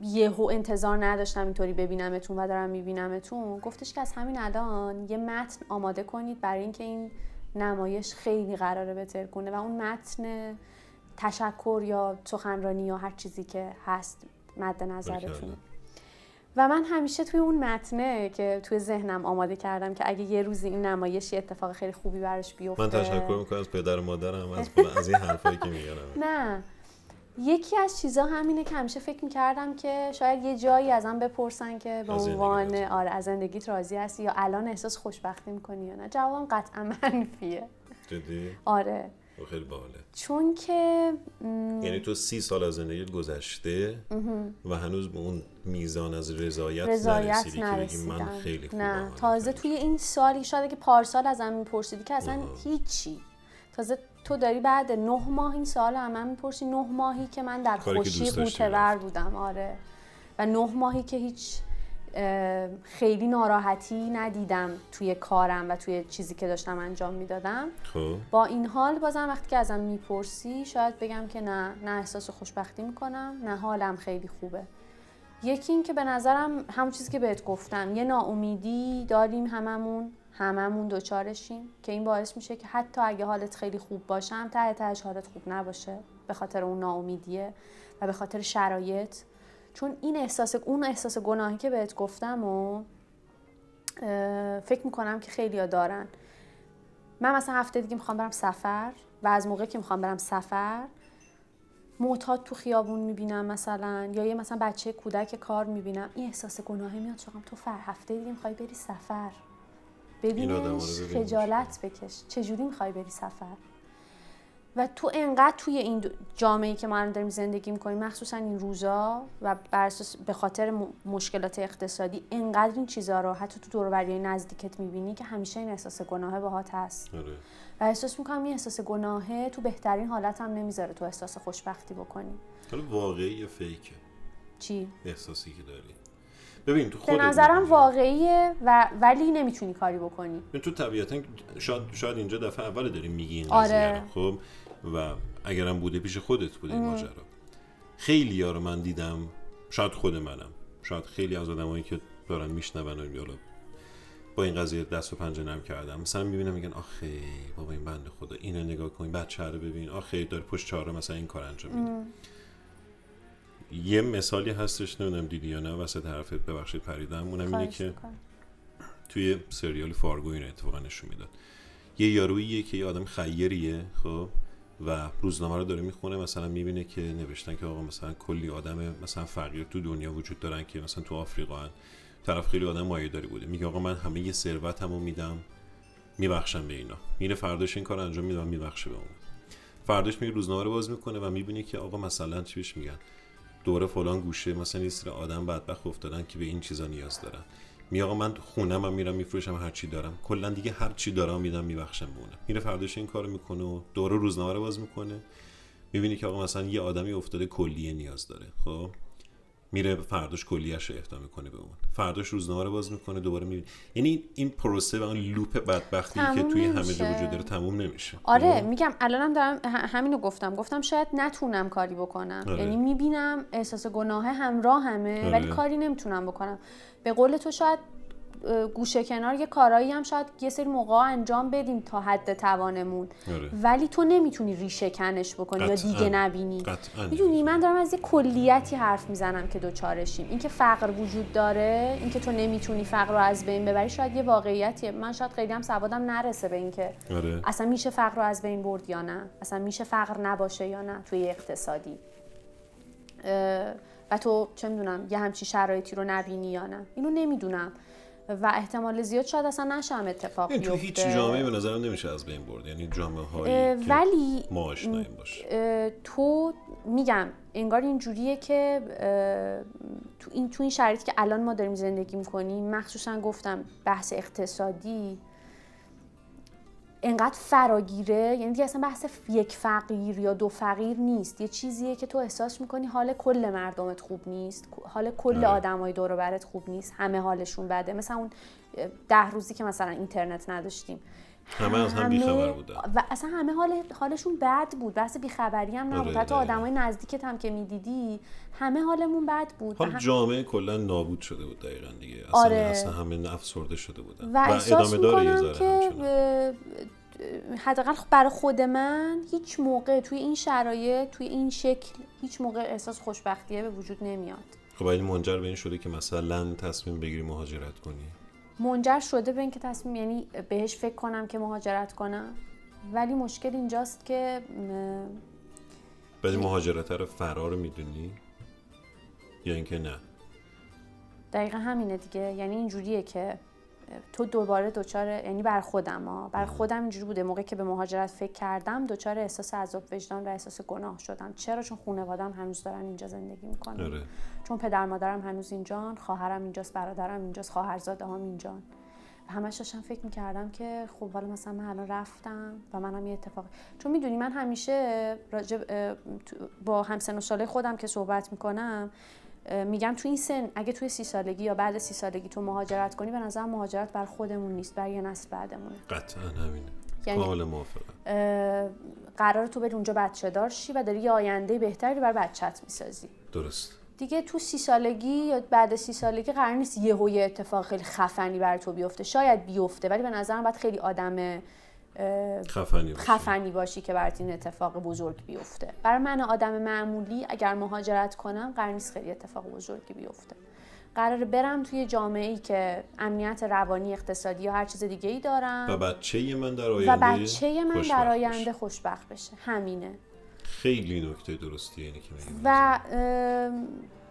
یهو انتظار نداشتم اینطوری ببینمتون و دارم میبینمتون. گفتش که از همین الان یه متن آماده کنید برای اینکه این نمایش خیلی قراره بهتر کنه و اون متن تشکر یا سخنرانی یا هر چیزی که هست مد نظرتونه. و من همیشه توی اون متنه که توی ذهنم آماده کردم که اگه یه روزی این نمایشی اتفاق خیلی خوبی براش بیفته، من تشکر میکنم از پدر و مادرم از این حرفایی که میگنم. نه یکی از چیزا همینه که همیشه فکر میکردم که شاید یه جایی ازم بپرسن که به عنوان آره از زندگیت راضی هستی یا الان احساس خوشبختی میکنی یا نه، جوابم قطعا منفیه. جدی؟ آره خیلی باحاله، چون که یعنی تو 30 سال از زندگیت گذشته و هنوز به اون میزان از رضایت نرسیدی که من خیلی خوبم. نه تازه توی این سالی شده که پارسال ازم میپرسیدی که اصلا هیچی، تازه تو داری بعد 9 ماه این سوالو ازم میپرسی، 9 ماهی که من در خوشی غوطه‌ور بودم. آره و 9 ماهی که هیچ خیلی ناراحتی ندیدم توی کارم و توی چیزی که داشتم انجام میدادم. با این حال بازم وقتی که ازم میپرسی شاید بگم که نه احساس خوشبختی میکنم، نه حالم خیلی خوبه. یکی این که به نظرم همون چیزی که بهت گفتم، یه ناامیدی داریم هممون دوچارشیم که این باعث میشه که حتی اگه حالت خیلی خوب باشم ته حالت خوب نباشه به خاطر اون ناامیدیه و به خاطر شرایط. چون این اون احساس گناهی که بهت گفتم و فکر میکنم که خیلی‌ها دارن. من مثلا هفته دیگه میخوام برم سفر و از موقعی که میخوام برم سفر معتاد تو خیابون میبینم مثلا، یا یه مثلا بچه کودک کار میبینم، این احساس گناهی میاد چقدر تو هفته دیگه میخوای بری سفر، ببینش خجالت بکش چجوری میخوای بری سفر. و تو انقدر توی این جامعه‌ای که ما الان داریم زندگی می‌کنیم مخصوصاً این روزا و بر اساس به خاطر مشکلات اقتصادی انقدر این چیزا رو حتی تو دور و برهای نزدیکت می‌بینی که همیشه این احساس گناه باهات هست. آره. و احساس می‌کنم این احساس گناه تو بهترین حالت هم نمیذاره تو احساس خوشبختی بکنی. حالا واقعی یا فیکه؟ چی؟ احساسی که داری. ببین تو خودت به نظرم واقعیه و ولی نمیتونی کاری بکنی. تو طبیعتاً شاید اینجا دفعه اول داری میگی این قضیه. خب و اگرم بوده پیش خودت بوده این ماجرا. خیلی‌ها رو من دیدم، شاید خود منم، شاید خیلی از آدمایی که دارن میشنون یا با این قضیه دست و پنجه نرم کردم، مثلا میبینم میگن آخه بابا این بنده خدا اینو نگاه کن، بچه‌ها رو ببین، آخه داره پشت چهار مثلا این کار انجام میده. یه مثالی هستش نمیدونم دیدی یا نه، وسط حرفت ببخشید پریدم، اونم اینه که توی سریال فارگو این اتفاقا نشون میداد. یه یاروییه که یه آدم خیریه خب و روزنامه رو داره میخونه، مثلا میبینه که نوشتن که آقا مثلا کلی آدم مثلا فقیر تو دنیا وجود دارن که مثلا تو آفریقا هن. طرف خیلی آدم مایه‌داری بوده، میگه آقا من همه یه ثروتمو میدم میبخشم به اینا، میره فرداش این کارو انجام میده و میبخشه به اون. فرداش میره روزنامه رو باز میکنه و میبینه که آقا مثلا چیش میگن دوره فلان گوشه مثلا یه سری آدم بدبخت افتادن که به این چیزا نیاز دارن. میگم من خونمم میرم میفروشم هر چی دارم، کلا دیگه هر چی دارم میدم میبخشم به اونم. میره فرداش این کارو میکنه و دوره روزنامه رو باز میکنه، میبینی که آقا مثلا یه آدمی افتاده کلیه نیاز داره. خب میره فرداش کلیه‌اش رو اهدا میکنه به اون. فرداش روزنامه رو باز میکنه دوباره میبینی، یعنی این پروسه و اون لوپ بدبختی که توی همه جا وجود داره تموم نمیشه. آره میگم الانم دارم همینو گفتم شاید نتونم کاری بکنم. آره. یعنی میبینم احساس گناه همراه همه. آره. ولی کاری نمیتونم بکنم. به قول تو شاید گوشه کنار یه کارایی هم شاید یه سری موقعا انجام بدیم تا حد توانمون، ولی تو نمیتونی ریشه کنش بکنی یا دیگه نبینی. میدونی من دارم از یه کلیتی حرف میزنم که دوچارشیم. این که فقر وجود داره، این که تو نمیتونی فقر رو از بین ببری شاید یه واقعیتیه. من شاید خیلی هم سوادم نرسه به این که اصلا میشه فقر رو از بین برد یا نه، اصلا میشه فقر نباشه یا نه توی اقتصادی، و تو چه میدونم یه همچین شرایطی رو نبینی یا نه، اینو نمیدونم و احتمال زیاد شاید اصلا نشه هم اتفاق بیفته. تو هیچ جامعه به نظرم نمیشه از بین برد، یعنی جامعه هایی که ما آشناییم باشه. تو میگم انگار اینجوریه که تو این شرایطی که الان ما داریم زندگی میکنیم، مخصوصا گفتم بحث اقتصادی انقدر فراگیره، یعنی دیگه اصلا بحث یک فقیر یا دو فقیر نیست، یه چیزیه که تو احساس میکنی حال کل مردمت خوب نیست، حال کل آدمای دور و برت خوب نیست، همه حالشون بده. مثلا اون 10 روزی که مثلا اینترنت نداشتیم همه از هم بی‌خبر بودن و اصلا همه حالشون بد بود، بحث بی‌خبری هم نبود، حتی آدمای نزدیکت هم که میدیدی همه حالمون بد بود. حال جامعه کلا نابود شده بود دقیقاً دیگه، اصلا همه افسرده شده بودن و احساس می‌کنم که حداقل برای خود من هیچ موقع توی این شرایط توی این شکل هیچ موقع احساس خوشبختیه به وجود نمیاد. خب این منجر به این شده که مثلا تصمیم بگیری مهاجرت کنی؟ منجر شده به اینکه تصمیم، یعنی بهش فکر کنم که مهاجرت کنم، ولی مشکل اینجاست که ولی مهاجرت رو فرار میدونی یا اینکه نه؟ دقیقا همینه دیگه، یعنی اینجوریه که تو دوباره دوچار، یعنی بر خودم اینجوری بوده موقعی که به مهاجرت فکر کردم، دوچار احساس عذاب وجدان و احساس گناه شدم. چرا؟ چون خانواده‌ام هنوز دارن اینجا زندگی میکنن. آره. چون پدر مادرم هنوز اینجان، خواهرم اینجاست، برادرم اینجاست، خواهرزاده‌هام اینجان. و همش داشتم فکر میکردم که خب حالا مثلا من الان رفتم و منم یه اتفاق، چون میدونی من همیشه با همسن و ساله خودم که صحبت میکنم میگم تو این سن اگه توی 30 سالگی یا بعد 30 سالگی تو مهاجرت کنی، به نظرم مهاجرت بر خودمون نیست، بر یه نسل بعدمونه. قطعا همینه، کاملا موافقم. قراره تو بری اونجا بچه دار شی و داری یه آینده بهتری بر بچت میسازی. درست دیگه، تو 30 سالگی یا بعد 30 سالگی قرار نیست یهو یه اتفاق خیلی خفنی بر تو بیفته. شاید بیفته، ولی به نظرم باید خیلی آدم خفنی باشی که برات این اتفاق بزرگ بیفته. برای من آدم معمولی اگر مهاجرت کنم قرار نیست خیلی اتفاق بزرگی بیفته. قراره برم توی جامعه‌ای که امنیت روانی، اقتصادی یا هر چیز دیگه‌ای دارم و بچه من در آینده خوشبخت بشه. همینه. خیلی نکته درستیه اینی که میگی. و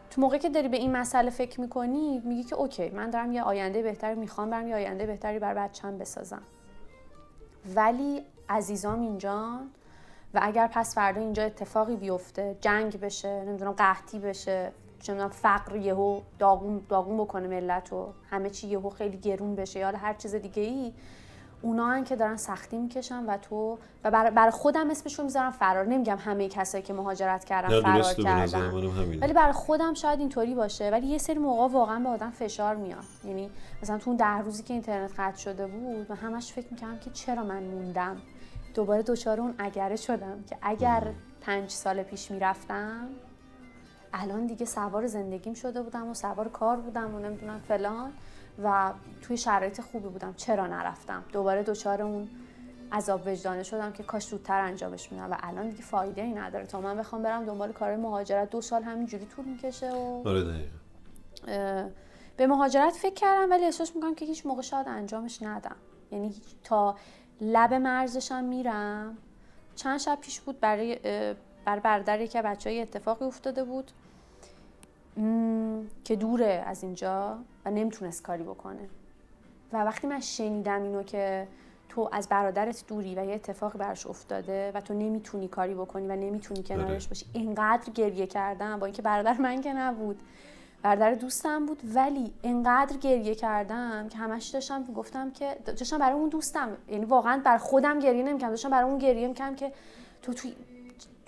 تو موقعی که داری به این مسئله فکر می‌کنی میگی که اوکی من دارم یه آینده بهتری می‌خوام، برم یه آینده بهتری برای بچه‌م بسازم. ولی عزیزام اینجان و اگر پس فردا اینجا اتفاقی بیفته، جنگ بشه، نمیدونم قحطی بشه، نمیدونم فقر یهو داغون بکنه ملت و همه چی یهو خیلی گرون بشه یا هر چیز دیگه ای، اونا هن که دارن سختی میکشن و تو و برای خودم اسمش رو میذارم فرار. نمیگم همه کسایی که مهاجرت کردن فرار کردن، ولی برای خودم شاید اینطوری باشه. ولی یه سری موقع واقعا به آدم فشار میاد، یعنی مثلا تو اون 10 روزی که اینترنت قطع شده بود من همش فکر میکردم که چرا من موندم، دوباره دچار اون اگره شدم که اگر 5 سال پیش میرفتم الان دیگه سوار زندگیم شده بودم و سوار کار بودم و نمیدونم فلان و توی شرایط خوبی بودم، چرا نرفتم؟ دوباره دوچار اون عذاب وجدانه شدم که کاش زودتر انجامش میدم و الان دیگه فایده ای نداره. تا من بخوام برم دنبال کار مهاجرت 2 سال همینجوری طول میکشه و به مهاجرت فکر کردم، ولی احساس میکنم که هیچ موقع شاید انجامش ندم، یعنی تا لب مرزشم میرم. چند شب پیش بود برای برادر یکی بچه‌ای اتفاقی افتاده بود که دوره از اینجا و نمیتونست کاری بکنه و وقتی من شنیدم اینو که تو از برادرت دوری و یه اتفاقی براش افتاده و تو نمیتونی کاری بکنی و نمیتونی کنارش باشی، اینقدر گریه کردم. با اینکه برادر من که نبود، برادر دوستم بود، ولی اینقدر گریه کردم که همش داشتم گفتم که داشتم برای اون دوستم، یعنی واقعا بر خودم گریه نمی‌کردم، داشتم برای اون گریه می‌کردم که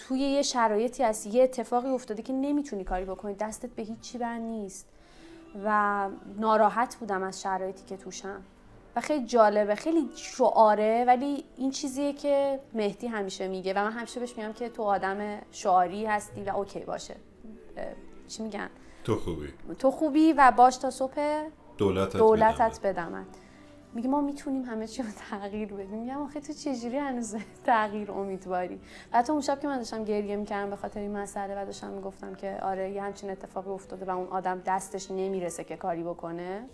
توی یه شرایطی هستی، یه اتفاقی افتاده که نمیتونی کاری بکنی، دستت به هیچ چی بند نیست و ناراحت بودم از شرایطی که توشم. و خیلی جالبه، خیلی شعاره، ولی این چیزیه که مهدی همیشه میگه و من همیشه بهش میگم که تو آدم شعاری هستی و اوکی باشه، چی میگن؟ تو خوبی و باش تا صبح دولتت بدمد. میگه ما میتونیم همه چی رو تغییر بدیم. میگم آخه تو چجوری هنوز تغییر امیدواری؟ حتی اون شب که من داشتم گریه میکردم به خاطر این مسئله و داشتم میگفتم که آره یه همچین اتفاقی افتاده و اون آدم دستش نمیرسه که کاری بکنه،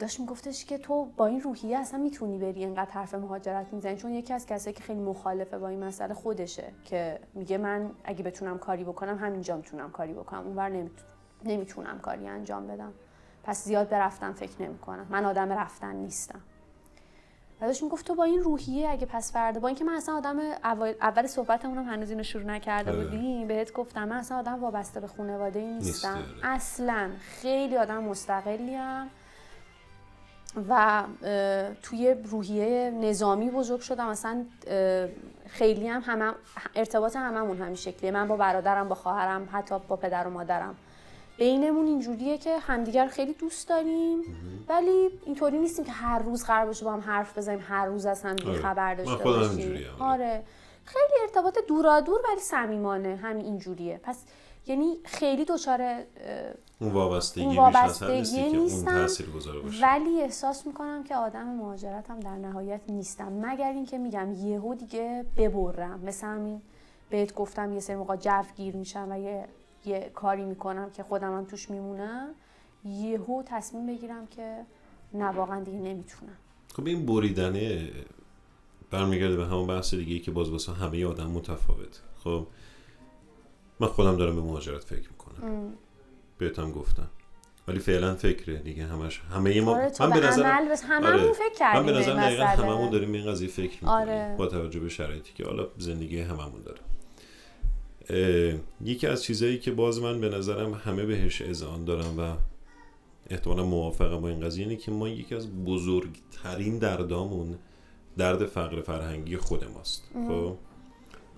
داشت میگفتش که تو با این روحیه اصلا میتونی بری اینقدر حرف مهاجرت میزنی، چون یکی از کسایی که خیلی مخالفه با این مسئله خودشه که میگه من اگه بتونم کاری بکنم همینجا میتونم کاری بکنم، اونور نمیتونم کاری انجام بدم، پس زیاد به رفتن فکر نمی‌کنم، من آدم رفتن نیستم. و داشت میگفت تو با این روحیه اگه پس فردا، با اینکه من اصلا آدم اول صحبتمون هم هنوز اینو شروع نکرده بودیم، بهت گفتم من اصلا آدم وابسته به خانواده نیستم، اصلا خیلی آدم مستقلیم و توی روحیه نظامی بزرگ شدم، اصلا خیلی هم ارتباط هممون همین شکلیه، من با برادرم، با خواهرم، حتی با پدر و مادرم، بینمون اینجوریه که همدیگر خیلی دوست داریم ولی اینطوری نیستیم که هر روز قرار باشه با هم حرف بزنیم، هر روز از هم خبر داشته باشیم. آره خیلی ارتباط دورادور ولی صمیمانه، همین اینجوریه. پس یعنی خیلی دچار اون وابستگی نیستم، ولی احساس میکنم که آدم مهاجرتم در نهایت نیستم، مگر اینکه میگم یهو دیگه ببرم، مثلا همین بهت گفتم یه سری موقع جوگیر میشم و یه کاری میکنم که خودم هم توش میمونم، یهو تصمیم بگیرم که نه واقعا دیگه نمیتونم. خب این بریدنه برمیگرده به همون بحث دیگه که باز واسه همه آدم متفاوت. خب من خودم دارم به مهاجرت فکر میکنم، بهتم گفتم، ولی فعلا فکره دیگه همش همه ما من به نظر هممون فکر کردیم، من به نظر دقیقاً هممون داریم این قضیه فکر میکنیم. آره. با توجه به شرایطی که حالا زندگی هممون داره. یکی از چیزایی که باز من به نظرم همه بهش اذعان دارم و احتمالا موافقم با این قضیه اینه که ما یکی از بزرگترین دردامون درد فقر فرهنگی خود ماست. خب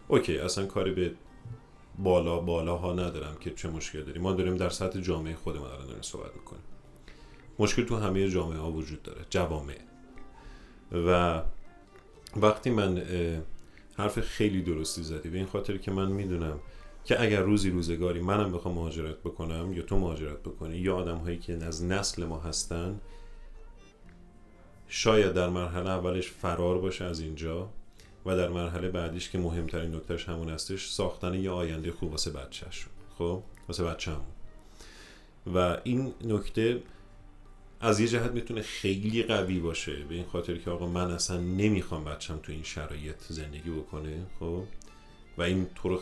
اوکی اصلا کاری به بالاها ندارم که چه مشکل داریم، ما داریم در سطح جامعه خودمون الان داریم صحبت میکنیم، مشکل تو همه جامعه ها وجود داره، جوامع. و وقتی من حرف خیلی درستی زدی به این خاطر که من میدونم که اگر روزی روزگاری منم بخوام مهاجرت بکنم یا تو مهاجرت بکنی یا آدم هایی که از نسل ما هستن، شاید در مرحله اولش فرار باشه از اینجا و در مرحله بعدیش که مهمترین نکتهش همون هستش، ساختن یه آینده خوب واسه بچه‌شون. خب واسه بچه‌مون. و این نکته از یه جهت میتونه خیلی قوی باشه به این خاطر که آقا من اصلا نمیخوام بچم تو این شرایط زندگی بکنه، خب و این طور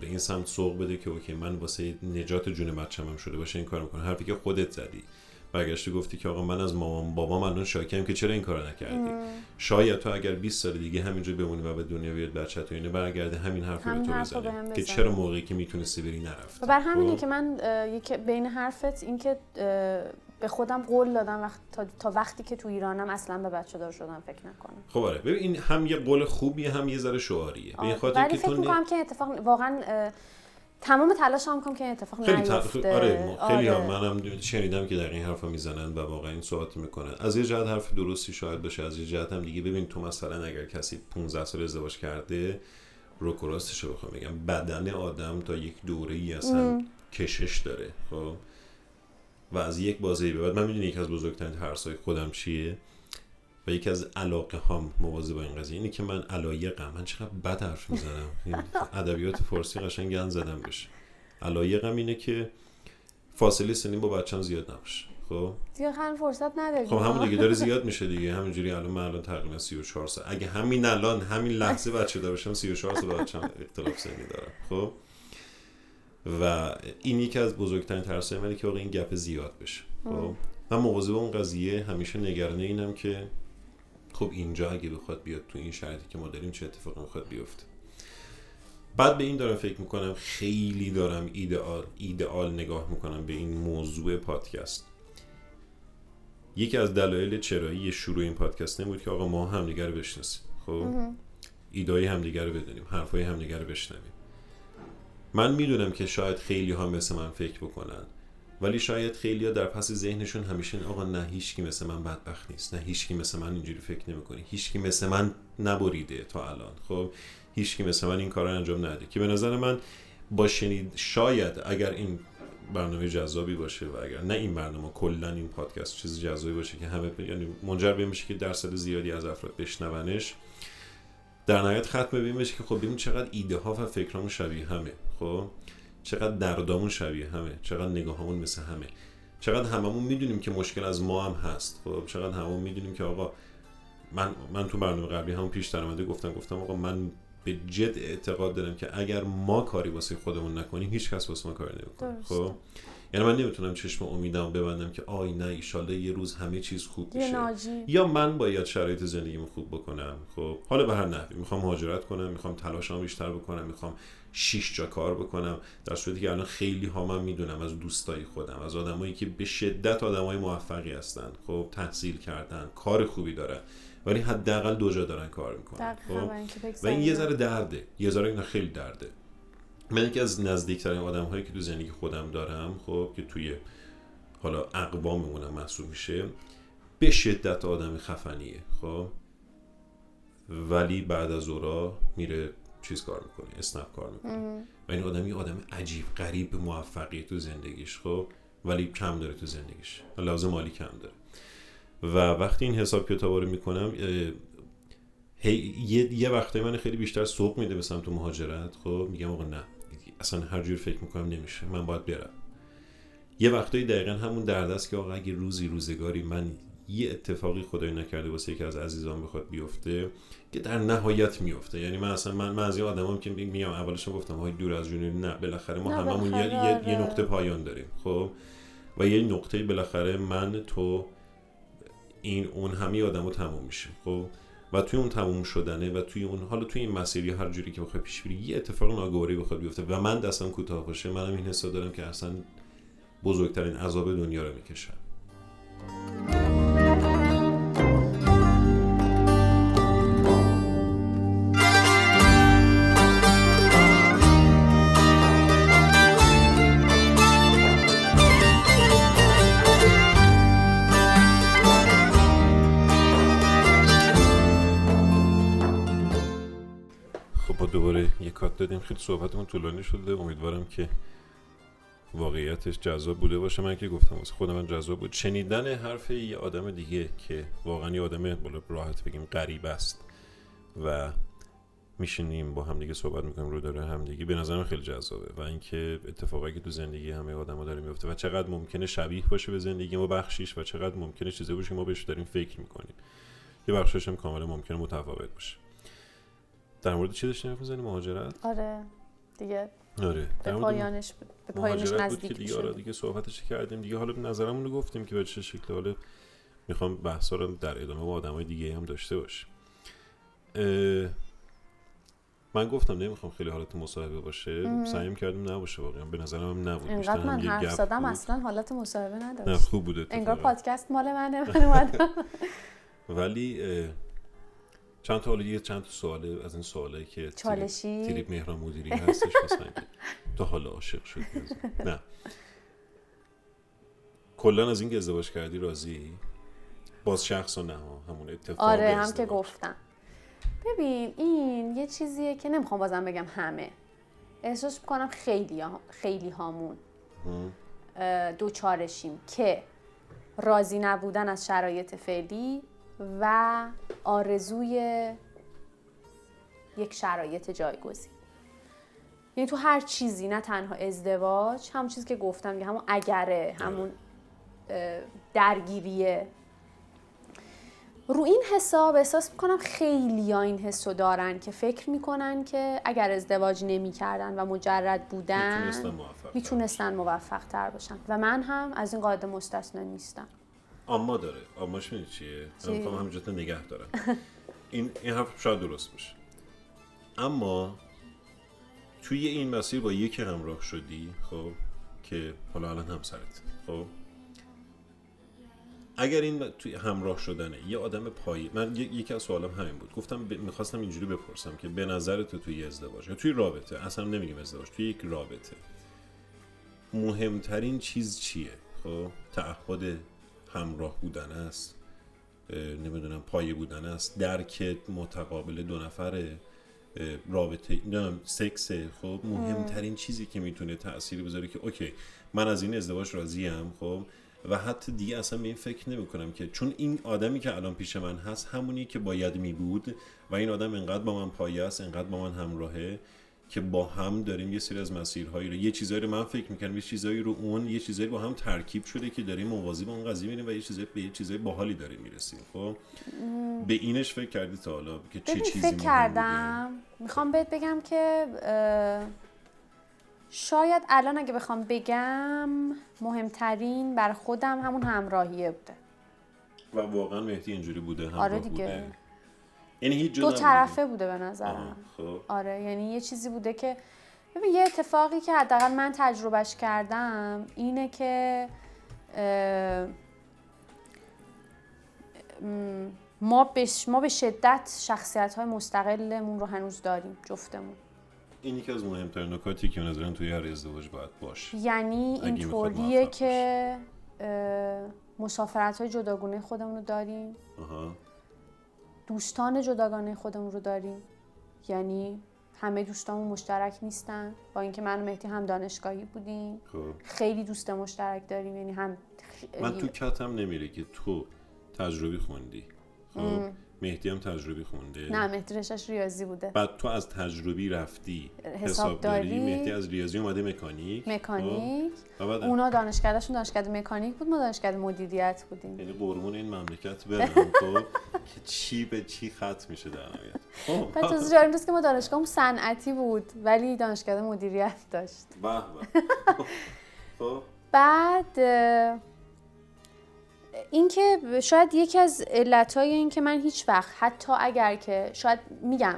به این سمت سوق بده که اوکی من واسه نجات جون بچم هم شده باشه این کارو میکنم. حرفی که خودت زدی، برگشتی گفتی که آقا من از مامان بابام الان شاکیم که چرا این کارو نکردی. شاید تو اگر 20 سال دیگه همینجا بمونی و به دنیا بیاد بچت و اینو برگرده همین حرفو به تو بزنه که چرا موقعی که میتونستی بری نرفتی. بر همینه که من یک بین حرفت این که به خودم قول دادم وقت تا وقتی که تو ایرانم اصلا به بچه دار شدم فکر نکنم. خب آره ببین این هم یه قول خوبیه هم یه ذره شعاریه. به خاطر که فکر می‌کنم که اتفاق واقعا تمام تلاشم می‌کنم که اتفاق نیفته. خیلی هم منم شنیدم که در این حرفا میزنن و واقعا این صحبت میکنن. از یه جهت حرف درستی شاید باشه، از یه جهت هم دیگه ببین تو مثلا اگر کسی 15 سال ازدواج کرده رو کراستش بخوام بگم بدن آدم تا یک دوره‌ای اصلا کشش داره. خب و از یک بازه به بعد من میدونی یکی از بزرگترین ترس‌های خودم چیه و یکی از علاقه هام مواظب با این قضیه اینه که من علایقم، من چقدر بد حرف میزنم، ادبیات فارسی قشنگ گند زدم بشه. علایقم اینه که فاصله سنی با بچه‌م زیاد نباشه. خب دیگه خن فرصت نداری. خب همون دیگه داره زیاد میشه دیگه، همینجوری الان من الان تقریبا 34 سال، اگه همین الان همین لحظه بچه دار بشم 34 سال بچه‌م اختلاف سنی دارم. خب و این یکی از بزرگترین ترس‌های منه که واقعا این گپ زیاد بشه. خب من مواظب اون قضیه همیشه نگران اینم که خب اینجا اگه بخواد بیاد تو این شرایطی که ما داریم چه اتفاقی میخواد بیفته. بعد به این دارم فکر میکنم، خیلی دارم ایدئال نگاه میکنم به این موضوع پادکست. یکی از دلایل چرایی شروع این پادکست نبود که آقا ما همدیگه رو بشناسیم. خب ایده‌های همدیگه رو بدونیم، حرف‌های همدیگه رو بشنویم. من میدونم که شاید خیلی ها مثل من فکر بکنن، ولی شاید خیلی ها در پس ذهنشون همیشه آقا نه هیچکی مثل من بدبخت نیست، نه هیچکی مثل من اینجوری فکر نمیکنه، هیچکی مثل من نبریده تا الان، خب هیچکی مثل من این کار رو انجام نده. که به نظر من با شاید اگر این برنامه جذابی باشه و اگر نه این برنامه، کلا این پادکست چیز جذابی باشه که همه یعنی منجر به این بشه که درصد زیادی از افراد بشنونش، در نهایت ختم به این بشه که خب ببین چقدر ایده ها و فکرامون شبیه همه، خب چقدر دردامون شبیه همه، چقدر نگاهامون مثل همه، چقدر هممون میدونیم که مشکل از ما هم هست، خب چقدر هممون میدونیم که آقا من تو برنامه قبلی همون پیش درآمده گفتم آقا من به جد اعتقاد دارم که اگر ما کاری واسه خودمون نکنیم هیچ کس واسه ما کاری نمیکنه. خب یعنی من نمیتونم چشم امیدم ببندم که آی نه ان شاءالله یه روز همه چیز خوب میشه، یا من باید شرایط زندگیمو خوب بکنم، خب حالا به هر نحوی میخوام مهاجرت کنم، میخوام تلاشامو بیشتر بکنم، میخوام 6 جا کار بکنم، در صورتی که الان خیلی ها من میدونم از دوستای خودم، از آدمایی که به شدت آدمای موفقی هستن، خب تحصیل کردن، کار خوبی دارن، ولی حداقل دو جا دارن کار میکنن. خب و این یه ذره درده، یه ذره اینا خیلی درده. من یکی از نزدیکترین آدم‌هایی که تو زندگی خودم دارم، خب که توی حالا اقواممونم محسوب میشه، به شدت آدم خفنیه، خب ولی بعد از اورا میره چیز کار میکنه، اسنپ کار میکنه. و این آدم یه آدم عجیب غریب موفقیه تو زندگیش، خب ولی کم داره تو زندگیش، لازم مالی کم داره. و وقتی این حساب کتابا رو میکنم یه وقتای من خیلی بیشتر سوق میده به سمت مهاجرت، خب میگم آقا نه اصلا هر جور فکر میکنم نمیشه، من باید برم. یه وقتایی دقیقاً همون درد است که آقا اگه روزی روزگاری من یه اتفاقی خدای نکرده واسه یکی از عزیزان بخواد بیفته که در نهایت میفته، یعنی من اصلا من از یه آدمام که میگم اولش گفتم های دور از جون، نه بالاخره ما هممون یه نقطه پایان داریم، خب و یه نقطه‌ای بالاخره من تو این اون همه آدمو تموم میشه، خب و توی اون تموم شدنه و توی اون حالا توی این مسیری هر جوری که بخوای پیش بری یه اتفاق ناگواری بخواد بیفته و من دستم کوتاه باشه، منم این حس دارم که اصلا بزرگترین عذاب دنیا رو میکشم. یک کات دادیم، خیلی صحبتمون طولانی شده، امیدوارم که واقعیتش جذاب بوده باشه. من که گفتم واسه خودم جذاب بود شنیدن حرف یه آدم دیگه که واقعا یه آدم بالا راحت بگیم غریب است و میشینیم با هم دیگه صحبت میکنیم رو داره هم دیگه، به نظرم خیلی جذابه. و اینکه اتفاقایی که تو زندگی همه آدما داره میفته و چقدر ممکنه شبیه باشه به زندگی ما بخشیش و چقدر ممکنه چیزی باشه ما بهش داریم فکر میکنیم، یه بخشش هم کاملا ممکنه متفاوت باشه. در مورد چی داشتیم حرف می‌زنیم؟ مهاجرت؟ آره دیگه، آره به پایانش نزدیک میشه دیگه، صحبتش کردیم دیگه، حالا نظرمون رو گفتیم که به چه شکل، حالا میخوام بحثا رو در ادامه با آدمای دیگه هم داشته باشیم. من گفتم نمیخوام خیلی حالت مصاحبه باشه، سعیم کردیم نباشه، واقعا به نظرم هم نبود، انقدر من حرف زدم اصلا حالت مصاحبه نداشت، نه خوب بود، انگار پادکست مال من اومد. ولی چند تا سواله از این سوالایی که تریپ مهران مدیری هستش مثلا تو حالا عاشق شدی نه کلا از این که ازدواج کردی راضی باز شخص و نه همون اتفاق؟ آره هم که گفتم. ببین این یه چیزیه که نمیخوام بازم بگم همه، احساس می‌کنم خیلی هامون دوچارشیم که راضی نبودن از شرایط فعلی و آرزوی یک شرایط جایگزین، یعنی تو هر چیزی، نه تنها ازدواج، همون چیزی که گفتم دیگه، همون اگره، همون درگیریه. رو این حساب احساس میکنم خیلی ها این حسو دارن که فکر میکنن که اگر ازدواج نمیکردن و مجرد بودن میتونستن موفق تر باشن و من هم از این قاعده مستثنا نیستم. اما داره اماش میدونی چیه؟ من میخوام همینجوری نگه دارم. این حرف شاید درست باشه، اما توی این مسیر با یکی همراه شدی، خب که حالا الان همسرت، خب اگر این توی همراه شدن یه آدم پایه، من یکی از سوالام همین بود، گفتم میخواستم اینجوری بپرسم که به نظر تو توی ازدواج یا توی رابطه، اصلا نمیگیم ازدواج، توی یک رابطه مهمترین چیز چیه؟ خب تعهد همراه بودن است، نمیدونم پایه بودن است، درک متقابل دو نفره، رابطه، نه سکس، خب مهمترین چیزی که میتونه تأثیر بذاره که اوکی من از این ازدواج راضیم، خب و حتی دیگه اصلا به این فکر نمی‌کنم که چون این آدمی که الان پیش من هست همونی که باید می بود و این آدم انقدر با من پایه است، انقدر با من همراهه که با هم داریم یه سری از مسیرهایی رو، یه چیزایی رو من فکر می‌کنم، یه چیزایی رو اون، یه چیزایی با هم ترکیب شده که داریم موازی با اون قضیه می‌ریم و یه چیزایی به یه چیزای باحالی داریم میرسیم. خب به اینش فکر کردی تا حالا که چه چیزی فکر کردم؟ می‌خوام بهت بگم که شاید الان اگه بخوام بگم مهمترین بر خودم همون همراهیه بوده. و واقعا مهدی اینجوری بوده، همراه آره دیگه. بوده. یعنی هیچ دو طرفه بوده به نظرم. خب. آره یعنی یه چیزی بوده که ببین یه اتفاقی که حداقل من تجربهش کردم اینه که ما به شدت شخصیت‌های مستقلمون رو هنوز داریم جفتمون. این یکی از مهمترین نکاتی که به نظرم توی هر ازدواج باید باشه. یعنی اینطوریه که مسافرت‌های جداگانه خودمون رو داریم. آها. دوستان جداگانه خودمون رو داریم. یعنی همه دوستامون مشترک نیستن. با اینکه من و مهدی هم دانشگاهی بودیم. خوب. خیلی دوست مشترک داریم. یعنی هم من تو کتم نمیره که تو تجربی خوندی. خب مهدی هم تجربی خونده. نه مهدی رشتش ریاضی بوده. بعد تو از تجربی رفتی حسابداری، مهدی از ریاضی اومده مکانیک. اونا دانشکدهشون دانشکده مکانیک بود، ما دانشکده مدیریت بودیم. یعنی قربون این مملکت برم تو که چی به چی ختم میشه در نهایت. بعد از جایی که ما دانشگاهمون صنعتی بود ولی دانشکده مدیریت داشت. به به. بعد اینکه شاید یکی از علتهای این که من هیچ وقت حتی اگر که شاید میگم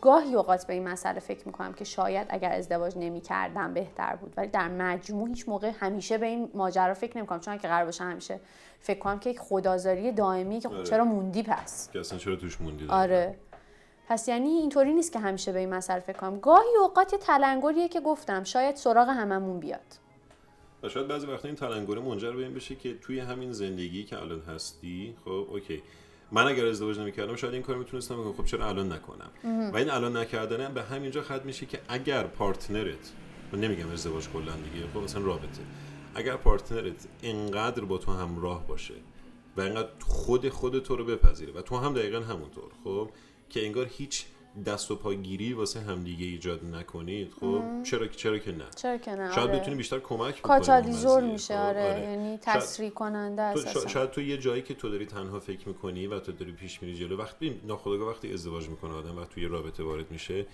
گاهی اوقات به این مسئله فکر میکنم که شاید اگر ازدواج نمیکردم بهتر بود، ولی در مجموع هیچ موقع همیشه به این ماجرا فکر نمیکنم، چون که قرار باشه همیشه فکر کنم که یک خودآزاری دائمی که آره. چرا موندی پس؟ که اصلا چرا توش موندی؟ آره. پس یعنی اینطوری نیست که همیشه به این مسئله فکر کنم. گاهی اوقات یه تلنگریه که گفتم شاید سراغ هممون بیاد. و شاید بعضی وقتا این تلنگره منجر به این بشه که توی همین زندگی که الان هستی، خب اوکی من اگر ازدواج نمی‌کردم شاید این کارو میتونستم بکنم، خب چرا الان نکنم؟ و این الان نکردنم به همینجا ختم میشه که اگر پارتنرت، من نمیگم ازدواج کلا دیگه، خب مثلا رابطه، اگر پارتنرت اینقدر با تو همراه باشه و اینقدر خود تو رو بپذیره و تو هم دقیقاً همونطور، خب که انگار هیچ دست و پاگیری واسه همدیگه ایجاد نکنید، خب چرا که نه شاید آره. بتونی بیشتر کمک بکنی، کاتالیزور میشه. آره یعنی تسریع کننده اساسا. شاید تو یه جایی که تو داری تنها فکر میکنی و تو داری پیش میری جلو، وقتی ناخودآگاه وقتی ازدواج میکنه آدم و توی رابطه وارد میشه،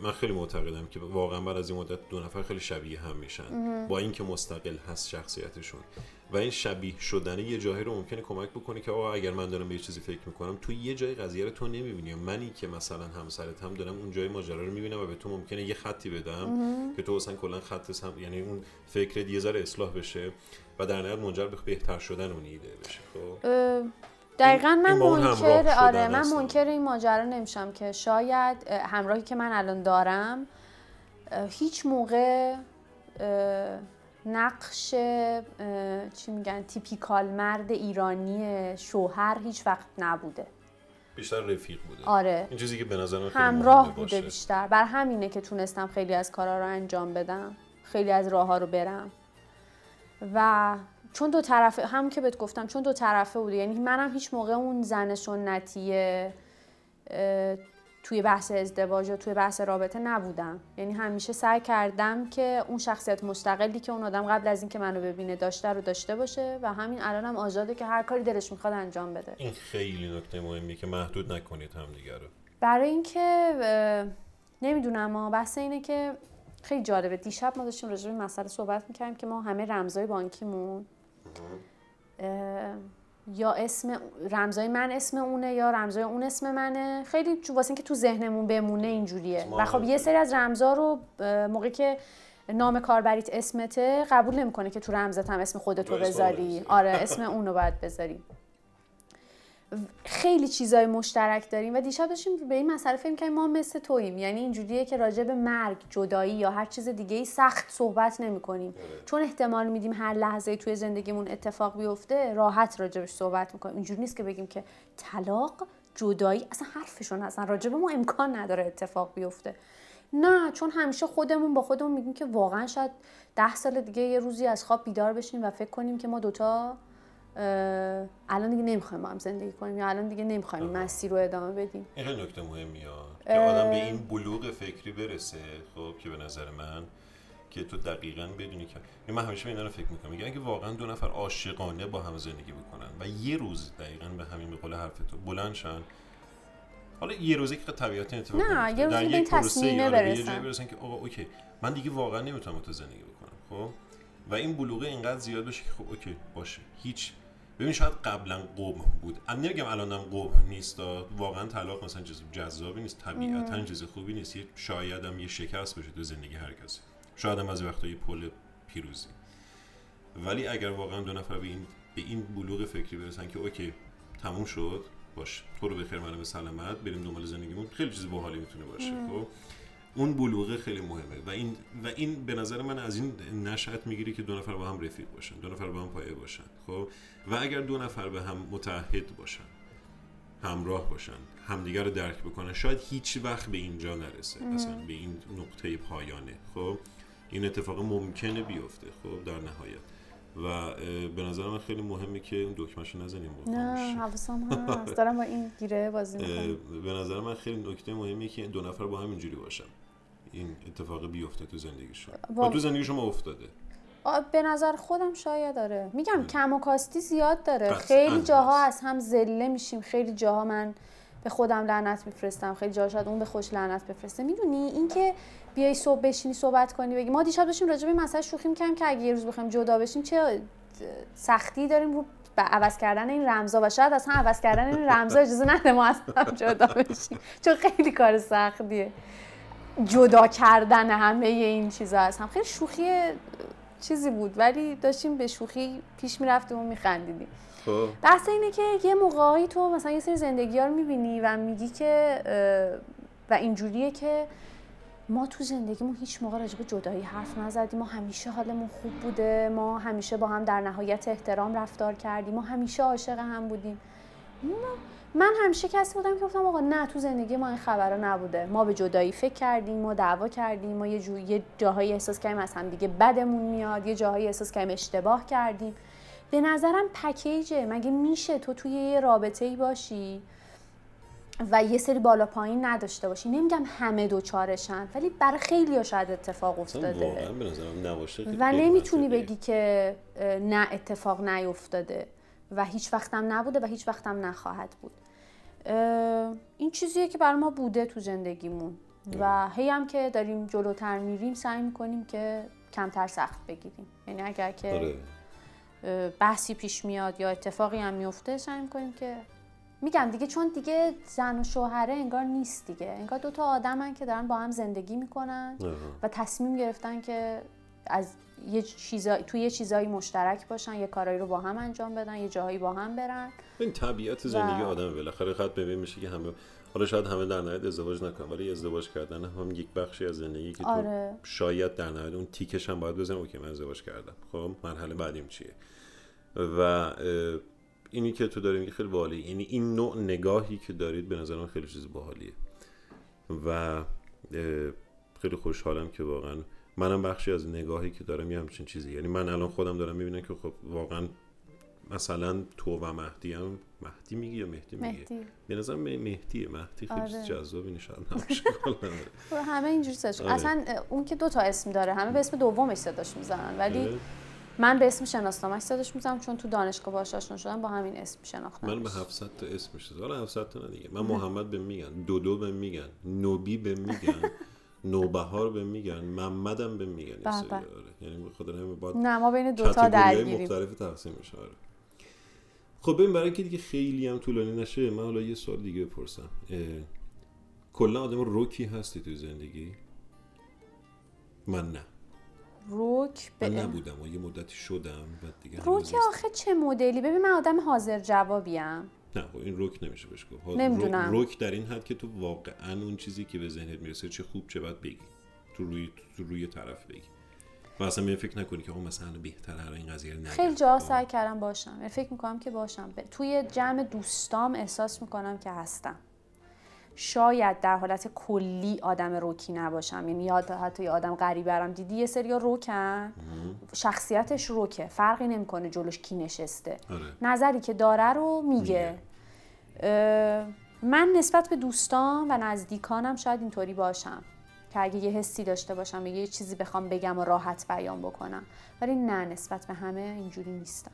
من خیلی معتقدم که واقعا بعد از این مدت دو نفر خیلی شبیه هم میشن با اینکه مستقل هست شخصیتشون، و این شبیه شدن یه جایی رو ممکنه کمک بکنه که آقا اگر من دارم به یه چیزی فکر میکنم تو یه جای قضیه رو تو نمیبینی، منی که مثلا همسرت هم دارم اون جای ماجرا رو میبینم و به تو ممکنه یه خطی بدم که تو اصلا کلا خطت هم، یعنی اون فکرت یه ذره اصلاح بشه و در نهایت منجر به بهتر شدن اون ایده بشه. خب دقیقاً من منکر آره من منکر این ماجرا نمیشم که شاید همراهی که من الان دارم هیچ موقع نقش چی میگن تیپیکال مرد ایرانی شوهر هیچ وقت نبوده، بیشتر رفیق بوده. آره این چیزی که به نظر من همراه بوده بیشتر، بر همینه که تونستم خیلی از کارا رو انجام بدم، خیلی از راه‌ها رو برم، و چون دو طرفه هم که بهت گفتم چون دو طرفه بوده، یعنی منم هیچ موقع اون زن سنتیه توی بحث ازدواج یا توی بحث رابطه نبودم، یعنی همیشه سعی کردم که اون شخصیت مستقلی که اون آدم قبل از این که منو ببینه داشته رو داشته باشه و همین الانم آزاده که هر کاری دلش میخواد انجام بده. این خیلی نکته مهمیه که محدود نکنید همدیگه رو، برای اینکه نمیدونم ما بحث اینه که خیلی جالبه. دیشب ما داشتیم راجع به این مسئله صحبت میکردیم که ما همه رمزای بانکیمون یا اسم رمزای من اسم اونه یا رمزای اون اسم منه، خیلی واسه اینکه تو ذهنمون بمونه اینجوریه، و خب یه سری از رمزا رو موقعی که نام کاربریت اسمته قبول نمیکنه که تو رمزت هم اسم خودت رو بذاری، آره اسم اون رو باید بذاری. خیلی چیزای مشترک داریم و دیشب داشتیم به این مسئله فکر می‌کردیم ما مثل توییم، یعنی اینجوریه که راجع به مرگ، جدایی یا هر چیز دیگه‌ای سخت صحبت نمی‌کنیم، چون احتمال میدیم هر لحظه‌ای توی زندگیمون اتفاق بیفته راحت راجعش صحبت می‌کنیم. اینجوری نیست که بگیم که طلاق جدایی اصلا حرفشون اصلا راجب ما امکان نداره اتفاق بیفته. نه، چون همیشه خودمون با خودمون میگیم که واقعا شاید 10 سال دیگه یه روزی از خواب بیدار بشیم و فکر کنیم که ما دوتا الان دیگه نمیخوایم با هم زندگی کنیم یا الان دیگه نمیخوایم مسیر رو ادامه بدیم. این نکته مهمیه که آدم به این بلوغ فکری برسه. خب که به نظر من که تو دقیقاً بدونی که من همیشه به اینا رو فکر میکنم، میگم اگه واقعا دو نفر عاشقانه با هم زندگی بکنن و یه روز دقیقاً به همین به قول حرف تو بلند شن، حالا یه روزی که طبیعت اتفاق میفته در یک پروسه برسن که آقا اوکی من دیگه واقعا نمیتونم تو زندگی بکنم، خب و این بلوغه اینقدر زیاد بشه که خب اوکی باشه هیچ. ببین شاید قبلا قبح بود، من نمیگم الانم قبح نیست، واقعا طلاق مثلا جذابی نیست، طبیعتاً چیز خوبی نیست، شاید هم یه شکست بشه تو زندگی هر کسی، شاید هم از وقتایی پل پیروزی، ولی اگر واقعا دو نفر به این بلوغ فکری برسن که اوکی تموم شد باشه تو رو بخیر منو به سلامت بریم دنبال زندگیمون، خیلی چیز باحالی میتونه باشه. خب اون بلوغه خیلی مهمه و این به نظر من از این نشأت میگیره که دو نفر با هم رفیق باشن، دو نفر با هم پایه باشن، خب و اگر دو نفر به هم متعهد باشن، همراه باشن، همدیگر رو درک بکنن، شاید هیچ وقت به اینجا نرسه، مثلا به این نقطه پایانه. خب این اتفاق ممکنه بیفته خب در نهایت و به نظر من خیلی مهمه که اون دکمه‌شو نزنیم. نه حواسم هست دارم با این گیره بازی می‌کنم. به نظر من خیلی نکته مهمه که دو نفر با هم اینجوری باشن، این اتفاق بیفته تو زندگیشون و تو زندگی شما افتاده. به نظر خودم شاید داره، میگم کم و کاستی زیاد داره، خیلی جاها از هم ذله میشیم، خیلی جاها من به خودم لعنت میفرستم، خیلی جا شاید اون به خوش لعنت بفرسته. میدونی این که بیای صبح بشینی صحبت کنی بگی ما دیشب داشتیم راجع به این مسئله شوخی می‌کردیم که اگه یه روز بخوایم جدا بشیم چه سختی داریم رو عوض کردن این رمزا، و شاید اصلا عوض کردن این رمزا اجازه نده ما اصلا جدا بشیم چون خیلی کار سختیه جدا کردن همه این چیزا از هم. خیلی شوخی چیزی بود ولی داشتیم به شوخی پیش می‌رفتیم و می‌خندیدیم. بحث اینه که یه موقعی تو مثلا یه سری زندگی‌ها رو می‌بینی و میگی که و اینجوریه که ما تو زندگیمون هیچ موقع راجع به جدایی حرف نزدیم، ما همیشه حالمون خوب بوده، ما همیشه با هم در نهایت احترام رفتار کردیم، ما همیشه عاشق هم بودیم. من همیشه کسی بودم که گفتم آقا نه تو زندگی ما این خبرا نبوده، ما به جدایی فکر کردیم، ما دعوا کردیم، ما یه جاهایی احساس کردیم از هم دیگه بدمون میاد، یه جاهایی احساس کردیم اشتباه کردیم. به نظرم پکیجه، مگه میشه تو توی یه رابطه‌ای باشی و یه سری بالا پایین نداشته باشی؟ نمیگم همه دوچارشن ولی برای خیلی‌ها شاید اتفاق افتاده واقعا به نظرم نباشه و نمیتونی بگی که نه اتفاق نیفتاده و هیچ وقتم نبوده و هیچ وقتم نخواهد بود. این چیزیه که برای ما بوده تو زندگیمون و هی هم که داریم جلوتر میریم سعی میکنیم که کمتر سخت بگیریم، یعنی اگر که بحثی پیش میاد یا اتفاقی هم میفته سعی میکنیم که میگم دیگه، چون دیگه زن و شوهره انگار نیست دیگه، انگار دوتا آدمن که دارن با هم زندگی میکنن و تصمیم گرفتن که از یه چیزای توی یه چیزایی مشترک باشن، یه کارایی رو با هم انجام بدن، یه جاهایی با هم برن. این طبیعت زندگی آدمه بالاخره، خط ببین میشه که همه، حالا شاید همه در نهایت ازدواج نکنن ولی ازدواج کردن هم یک بخشی از زندگی که آره. تو شاید در نهایت اون تیکش هم باید بزنم اوکی من ازدواج کردم، خب مرحله بعدیم چیه و اینی که تو داریم خیلی باحالیه، یعنی این نوع نگاهی که دارید به نظر من خیلی چیز باحالیه و خیلی خوشحالم که واقعا منم بخشی از نگاهی که دارم یه همچین چیزی، یعنی من الان خودم دارم میبینم که خب واقعا مثلا تو و مهدی میگی یا مهدی. به نظرم مهدی خیلی آره. جذابی نشد نمیشه کلا همه اینجوری سرچ آره. اصلا اون که دو تا اسم داره، همه به اسم دومش صداش میزنن ولی آره. من به اسم شناسنامه‌اش صداش میزنم چون تو دانشگاه باهاش آشنا شدم، با همین اسم شناختمش. من به 700 تا اسمش زدم، حالا 700 تا نه دیگه، من محمد بهم میگن، دودو بهم میگن، نوبی بهم میگن، نوبهار بهم میگن، محمدم بهم میگن، یعنی خدا نمی بعد نه ما بین دو تا درگیریم، مختلف تقسیم میشه. خب ببین برای اینکه دیگه خیلی هم طولانی نشه من حالا یه سوال دیگه بپرسم. کلا آدم روکی هستی تو زندگی؟ من نه. روک به من نبودم و یه مدتی شدم بعد دیگه روک آخه چه مدلی؟ ببین من آدم حاضر جوابیم. نه این روک نمیشه بهش گفت. نمیدونم. روک در این حد که تو واقعا اون چیزی که به ذهنت میرسه چه خوب چه بد بگی. تو روی طرف بگی. و اصلا من فکر نکنی که اون مثلا بهتره هر این قضیه رو نگه. خیلی جا سعی کردم باشم، من فکر میکنم که باشم، توی جمع دوستام احساس میکنم که هستم. شاید در حالت کلی آدم روکی نباشم، یعنی حتی یه آدم غریبه رام دیدی یه سریا روکن، شخصیتش روکه، فرقی نمیکنه جلوش کی نشسته، نظری که داره رو میگه. من نسبت به دوستان و نزدیکانم شاید اینطوری باشم که اگه یه حسی داشته باشم یه چیزی بخوام بگم و راحت بیان بکنم، ولی نه، نسبت به همه اینجوری نیستم.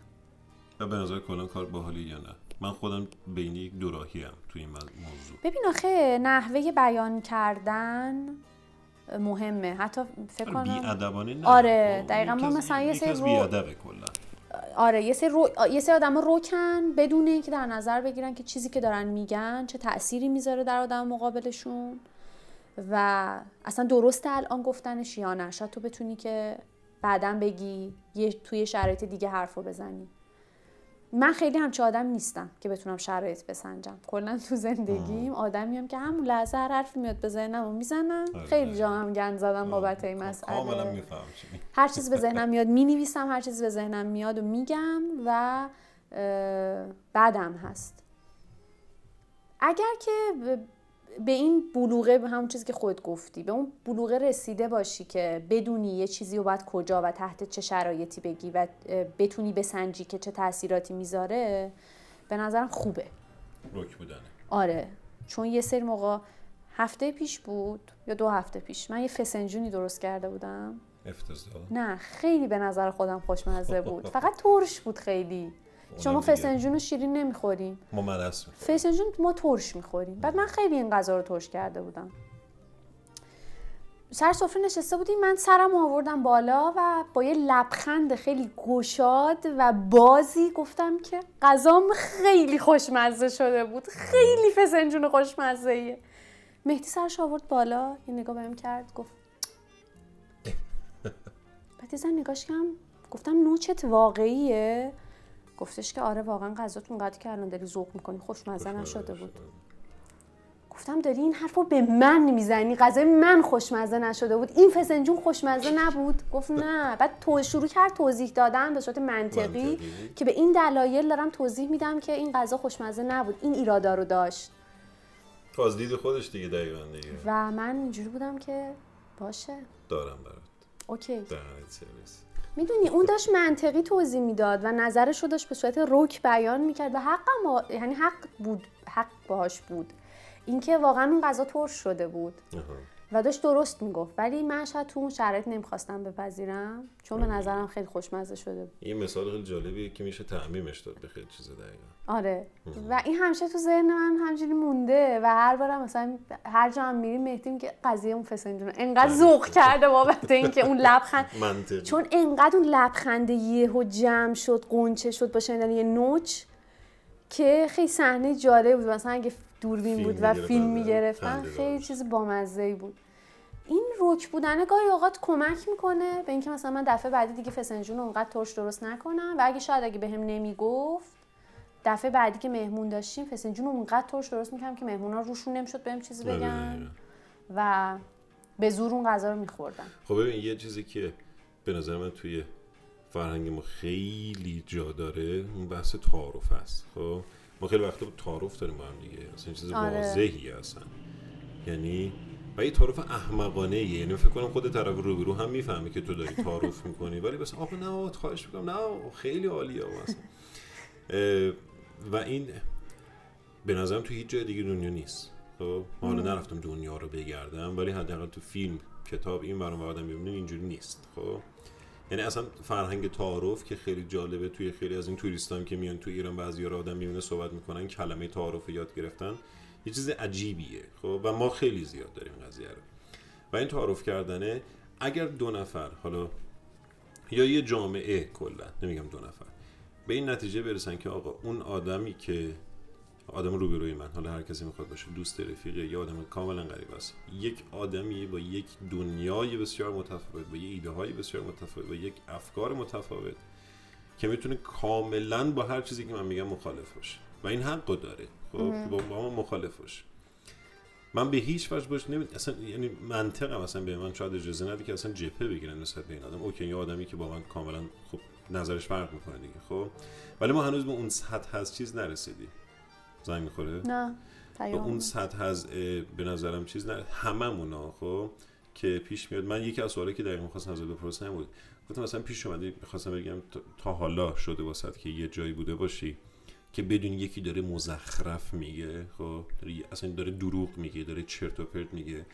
به نظر کلا کار باحالی یا نه؟ من خودم بین یک دوراهی ام تو این موضوع. ببین آخه نحوه بیان کردن مهمه، حتی فکر کنم بی‌ادبانه نه. آره دقیقاً، ما مثلا یه سری بی‌ادبه کلا. آره یه سری آدم روکن بدون اینکه در نظر بگیرن که چیزی که دارن میگن چه تأثیری میذاره در آدم مقابلشون و اصلا درسته الان گفتنش یا نه، شاید تو بتونی که بعداً بگی، یه توی شرایط دیگه حرفو بزنی. من خیلی همچه آدم نیستم که بتونم شرایط بسنجم، کلا تو زندگیم آدمیم که همون لحظه هر حرفی میاد به ذهنم و میزنم. خیلی جا هم گند زدم بابت این مسئله. کاملا میفهمم چی. هر چیز به ذهنم میاد مینویسم، هر چیز به ذهنم میاد و میگم و بعدم هست. اگر که به این بلوغه، به همون چیزی که خود گفتی، به اون بلوغه رسیده باشی که بدونی یه چیزی رو باید کجا و تحت چه شرایطی بگی و بتونی بسنجی که چه تأثیراتی میذاره، به نظرم خوبه روک بودنه. آره، چون یه سری موقع، هفته پیش بود یا 2 هفته پیش، من یه فسنجونی درست کرده بودم. افتضاح؟ نه، خیلی به نظر خودم خوشمزه بود، فقط ترش بود خیلی. شما فسنجون و شیرین نمیخوریم، ما مرس میخوریم. فسنجون ما ترش میخوریم. بعد من خیلی این غذا رو ترش کرده بودم. سر سفره نشسته بودیم، من سرم آوردم بالا و با یه لبخند خیلی گشاد و بازی گفتم که غذام خیلی خوشمزه شده بود، خیلی فسنجون خوشمزه ایه. مهدی سرش آورد بالا، یه نگاه بهم کرد، گفت بعد یه زن نگاش کردم، گفتم نوچت واقعیه؟ گفتش که آره واقعا غذاتون قدری که الان داری ذوق میکنی خوشمزه نشده بود. گفتم داری این حرفو به من میزنی، غذای من خوشمزه نشده بود، این فسنجون خوشمزه نبود؟ گفت نه. بعد شروع کرد توضیح دادن به صورت منطقی که به این دلایل دارم توضیح میدم که این غذا خوشمزه نبود، این ایرادا رو داشت. از دید خودش دیگه دقیقاً دیگه. و من اینجوری بودم که باشه دارم برات. اوکی. دارم سرویس. میدونی اون داشت منطقی توضیح میداد و نظرش رو داشت به صورت روک بیان میکرد و حقم، یعنی حق بود، حق باهاش بود، اینکه واقعا اون غذا ترش شده بود و داشت درست میگفت، ولی من شاید تو اون شرایط نمیخواستم بپذیرم چون به نظرم خیلی خوشمزه شده بود. این مثال خیلی جالبیه که میشه تعمیمش داد به خیلی چیزا دیگه. آره و این همیشه تو ذهن من همینجوری مونده و هر بارم مثلا هر جا هم میریم مهدیم که قضیه اون فسنجون انقدر ذوق کرده بابت اینکه اون لبخند منطقی. چون انقدر اون لبخند یهو جمع شد، قنچه شد با شنیدن یه نوچ که خیلی صحنه جالب بود، مثلا اگه دوربین بود و فیلم میگرفتن خیلی چیز بامزه‌ای بود. این روک بودنه گاهی اوقات کمک میکنه به اینکه مثلا من دفعه بعدی دیگه فسنجون اونقدر ترش درست نکنم و اگه شاید اگه بهم نمیگفت، دفعه بعدی که مهمون داشتیم فسنجون اونقدر ترش درست میکنم که مهمونا روشون نمیشد بهم چیزی بگن و به زور اون غذا رو میخوردن. خب ببین یه چیزی که به نظر من توی فرهنگ ما خیلی جا داره اون بحث تعارف است. خب ما خیلی وقتا تعارف داریم با هم دیگه، اصلا این چیز واضحیه اصلا، یعنی و یه تعارف احمقانه ایه، یعنی فکر کنم خود طرف روبرو هم میفهمه که تو داری تعارف میکنی ولی بس آقا نه خواهش میکنم نه خیلی عالیه اصلا. و این به نظرم تو هیچ جای دیگه دنیا نیست. خب ما حالا نرفتم دنیا رو بگردم ولی حداقل تو فیلم، کتاب، این برام آدم میبینیم اینجوری نیست. خب یعنی اصلا فرهنگ تعارف که خیلی جالبه، توی خیلی از این توریستام که میان تو ایران بعضی را آدم میونه صحبت میکنن کلمه تعارف یاد گرفتن یه چیز عجیبیه. خب و ما خیلی زیاد داریم قضیه رو و این تعارف کردنه. اگر دو نفر حالا یا یه جامعه کلا، نمیگم دو نفر، به این نتیجه برسن که آقا اون آدمی که آدم روبروی من، حالا هر کسی میخواد باشه، دوست، رفیق یا آدم کاملا غریب است، یک آدمی با یک دنیای بسیار متفاوت، با یک ایده‌های بسیار متفاوت، با یک افکار متفاوت که میتونه کاملا با هر چیزی که من میگم مخالف باشه و این حقو داره خب با ما مخالف باشه. من به هیچ وجه باش اصلا یعنی منطقم اصلا به من شاید اجازه نده که اصلا جبهه بگیرن نسبت به این آدم. اوکی یه آدمی که با من کاملا خب نظرش فرق میکنه دیگه، خب ولی ما هنوز به اون سطح از چیز نرسیدیم. زنگ میخوره؟ نه به اون سطح از به نظرم چیز نه هممونا خب که پیش میاد. من یکی از سوالی که دقیقاً می‌خواستم ازت بپرسم بود، گفتم مثلا پیش اومده می‌خواستم بگم تا حالا شده واسط که یه جایی بوده باشی که بدون یکی داره مزخرف میگه، خب اصلا داره دروغ میگه، داره چرت و پرت میگه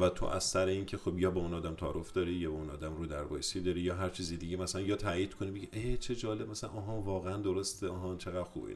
و تو از سر این که خب یا با اون آدم تعارف داری یا با اون آدم رو دربایسی داری یا هر چیزی دیگه مثلا یا تایید کنی بگی ای چه جالب مثلا آها واقعا درسته، آها چقدر خوبه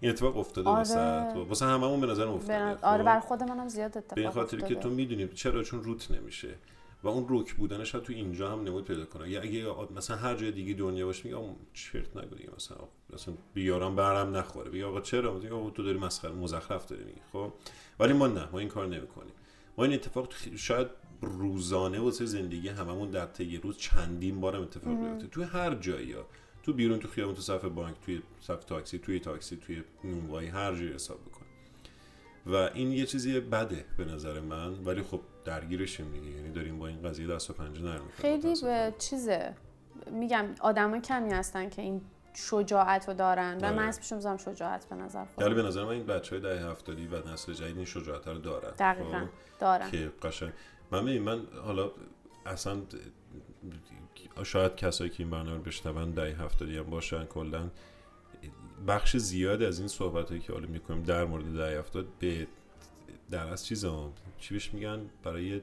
این اتفاق افتاده. آره. واسه هممون به نظر افتاده. آره بر خود منم زیاد اتفاق افتاده. به خاطر که تو میدونی چرا، چون روت نمیشه و اون روک بودنش تو اینجا هم نمود پیدا کنه. یا اگه مثلا هر جای دیگه دنیا باشه میگه آقا چرت نگو دیگه، مثلا مثلا بیارم برام نخوره بگه آقا چرا، میگه آقا تو داری مسخره مزخرف داری میگی. خب ولی ما نه، ما این کار نمیکنیم. ما این اتفاق شاید روزانه واسه زندگی هممون در طی روز چندین بارم اتفاق میفته، تو هر جایی، تو بیرون، تو خیابون، تو صف بانک، توی صف تاکسی، توی تاکسی، توی نونوایی، هر جایی حساب بکن. و این یه چیزی بده به نظر من، ولی خب درگیرشیم دیگه، یعنی داریم با این قضیه دست و پنجه نرم می‌کنیم. خیلی به چیزه میگم، آدمای کمی هستن که این شجاعتو دارن و من اسمش میذارم شجاعت. به نظر خودم یعنی به نظر من این بچهای دهه 70 و نسل جدید این شجاعت رو دارن. دقیقاً دارن که قشنگ من حالا اصلا شاید کسایی که این برنامه رو بشنون دهه 70 هم باشن، کلا بخش زیاد از این صحبتایی که حالا میکنیم در مورد دهه 70 به در از چیزا چی بهش میگن برای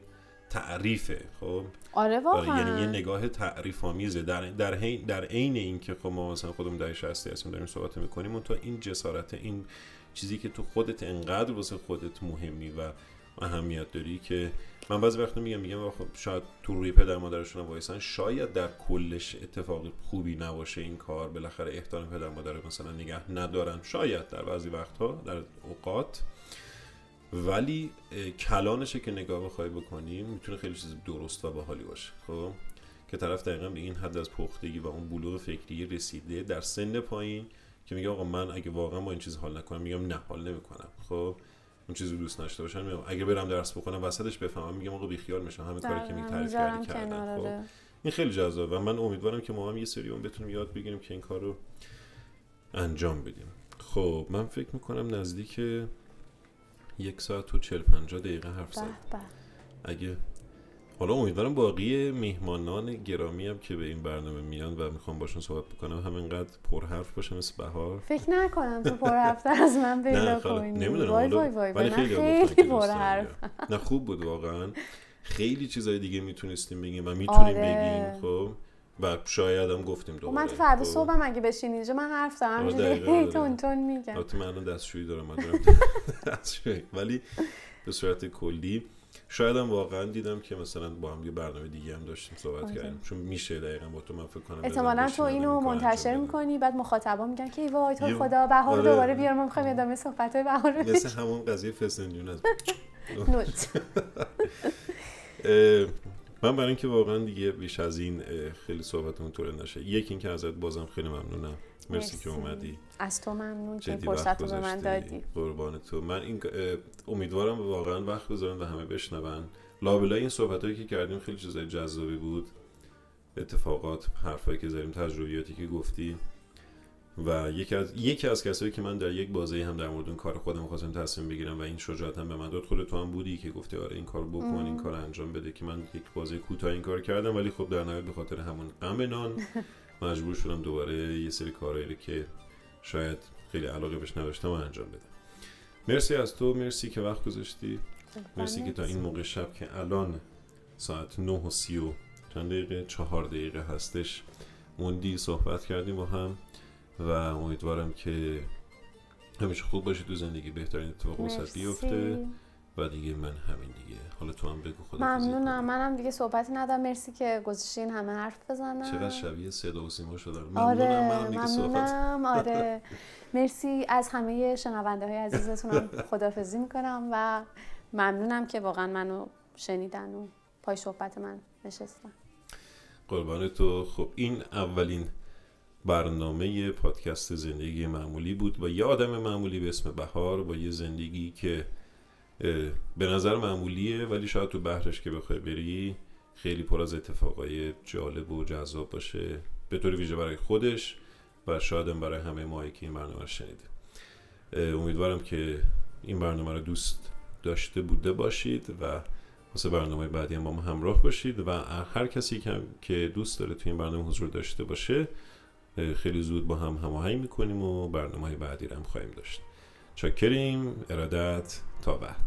تعریفه. خب آره واقعا، یعنی یه نگاه تعریف‌آمیزه در عین اینکه خب ما مثلا خودمون دهه 60 هستیم داریم صحبت میکنیم، اون تو این جسارت، این چیزی که تو خودت انقدر واسه خودت مهمی و اهمیت داری که من بعضی وقتا میگم خب شاید تو روی پدر مادرشون وایسن، شاید در کلش اتفاق خوبی نباشه این کار، بالاخره احترام پدر مادر مثلا نگه ندارن، شاید در بعضی وقتها در اوقات، ولی کلانشه که نگاه بخوای بکنیم میتونه خیلی چیز درست و باحالی باشه. خب که طرف دقیقاً به این حد از پختگی و اون بلوغ فکری رسیده در سن پایین که میگه آقا من اگه واقعا با این چیز حال نکنم، میگم نه حال نمیکنم، خب اون چیزی دوست نشته باشن، میگم اگه برم درس بخونم وسطش بفهمم میگم آقا بیخیال میشم، همه کاری که میگه تعریف کردی کردن. خب این خیلی جذابه و من امیدوارم که ما هم یه سری اون بتونیم یاد بگیریم که این کارو انجام بدیم. خب من فکر میکنم نزدیک 1 ساعت و 40-50 دقیقه حرف زدیم. اگه حالا امیدوارم باقی میهمانان گرامی هم که به این برنامه میان و میخوام باشون صحبت بکنم همینقدر پرحرف باشه مثل بهار. فکر نکنم تو پرحرفتر از من پیدا کنی. نمیدونم ولی خیلی پرحرف. نه خوب بود واقعا، خیلی چیزای دیگه میتونستیم بگیم و میتونیم بگیم. خب و شاید هم گفتیم دوباره. من فردا صبحم اگه بشین اینجا من حرف دارم همینجوری تون میگم. البته من دستشویی دارم دستشویی، ولی به صورت کلی شاید هم واقعا دیدم که مثلا با هم یه برنامه دیگه هم داشتیم صحبت کردیم، چون میشه دقیقاً با تو من فکر کنم احتمالاً تو اینو منتشر می‌کنی بعد مخاطبا میگن که ای وای تو خدا بهار دوباره بیار، ما می‌خوایم ادامه صحبت‌های بهار رو. مثل همون قضیه فسنجون از نوت. من برای اینکه واقعا دیگه بیش از این خیلی صحبتمون طول نشه، یکی اینکه ازت بازم خیلی ممنونم. مرسی که اومدی. از تو ممنون که فرصت رو به من دادی. قربان تو. من این امیدوارم واقعا وقت بذارن و همه بشنون. لابلای این صحبتایی که کردیم خیلی چیزای جذابی بود، اتفاقات، حرفایی که زدیم، تجربیاتی که گفتی و یکی از کسایی که من در یک بازی هم در مورد اون کار خودم خواستم تصمیم بگیرم و این شجاعت هم به من داد، خود تو هم بودی که گفتی آره این کارو بکن، این کارو انجام بده، که من یک بازی کوتاه این کارو کردم، ولی خب در نهایت به خاطر همون غم نان مجبور شدم دوباره یه سری کارهایی که شاید خیلی علاقه بهش نداشتم انجام بدم. مرسی از تو، مرسی که وقت گذاشتی. مرسی که تا این موقع شب که الان ساعت 9:30 چند دقیقه 4 دقیقه هستش موندی صحبت کردیم با هم و امیدوارم که همیشه خوب باشی تو زندگی، بهترین اتفاق واسات بیفته و دیگه من همین دیگه. حالا تو هم بگو خودت. ممنونم، منم دیگه صحبتی ندارم. مرسی که گذاشتین همه حرف بزنن. چقدر شبیه صدا و سیما شدن. ممنونم. آره مرسی از همه شنونده‌های عزیزتونم. خداحافظی می‌کنم و ممنونم که واقعا منو شنیدن و پای صحبت من نشستن. قربان تو. خب این اولین برنامه پادکست زندگی معمولی بود با یه آدم معمولی به اسم بهار، با یه زندگی که به نظر معمولیه ولی شاید تو بحرش که بخوای بری خیلی پر از اتفاقای جالب و جذاب باشه، به طور ویژه برای خودش و شاید هم برای همه ما که این برنامه رو شنیدیم. امیدوارم که این برنامه رو دوست داشته بوده باشید و واسه برنامه بعدی هم با ما همراه باشید و هر کسی که دوست داره تو این برنامه حضور داشته باشه خیلی زود با هم هماهنگ می‌کنیم و برنامه‌های بعدی رو هم خواهیم داشت. چاکریم، ارادت، تا بعد.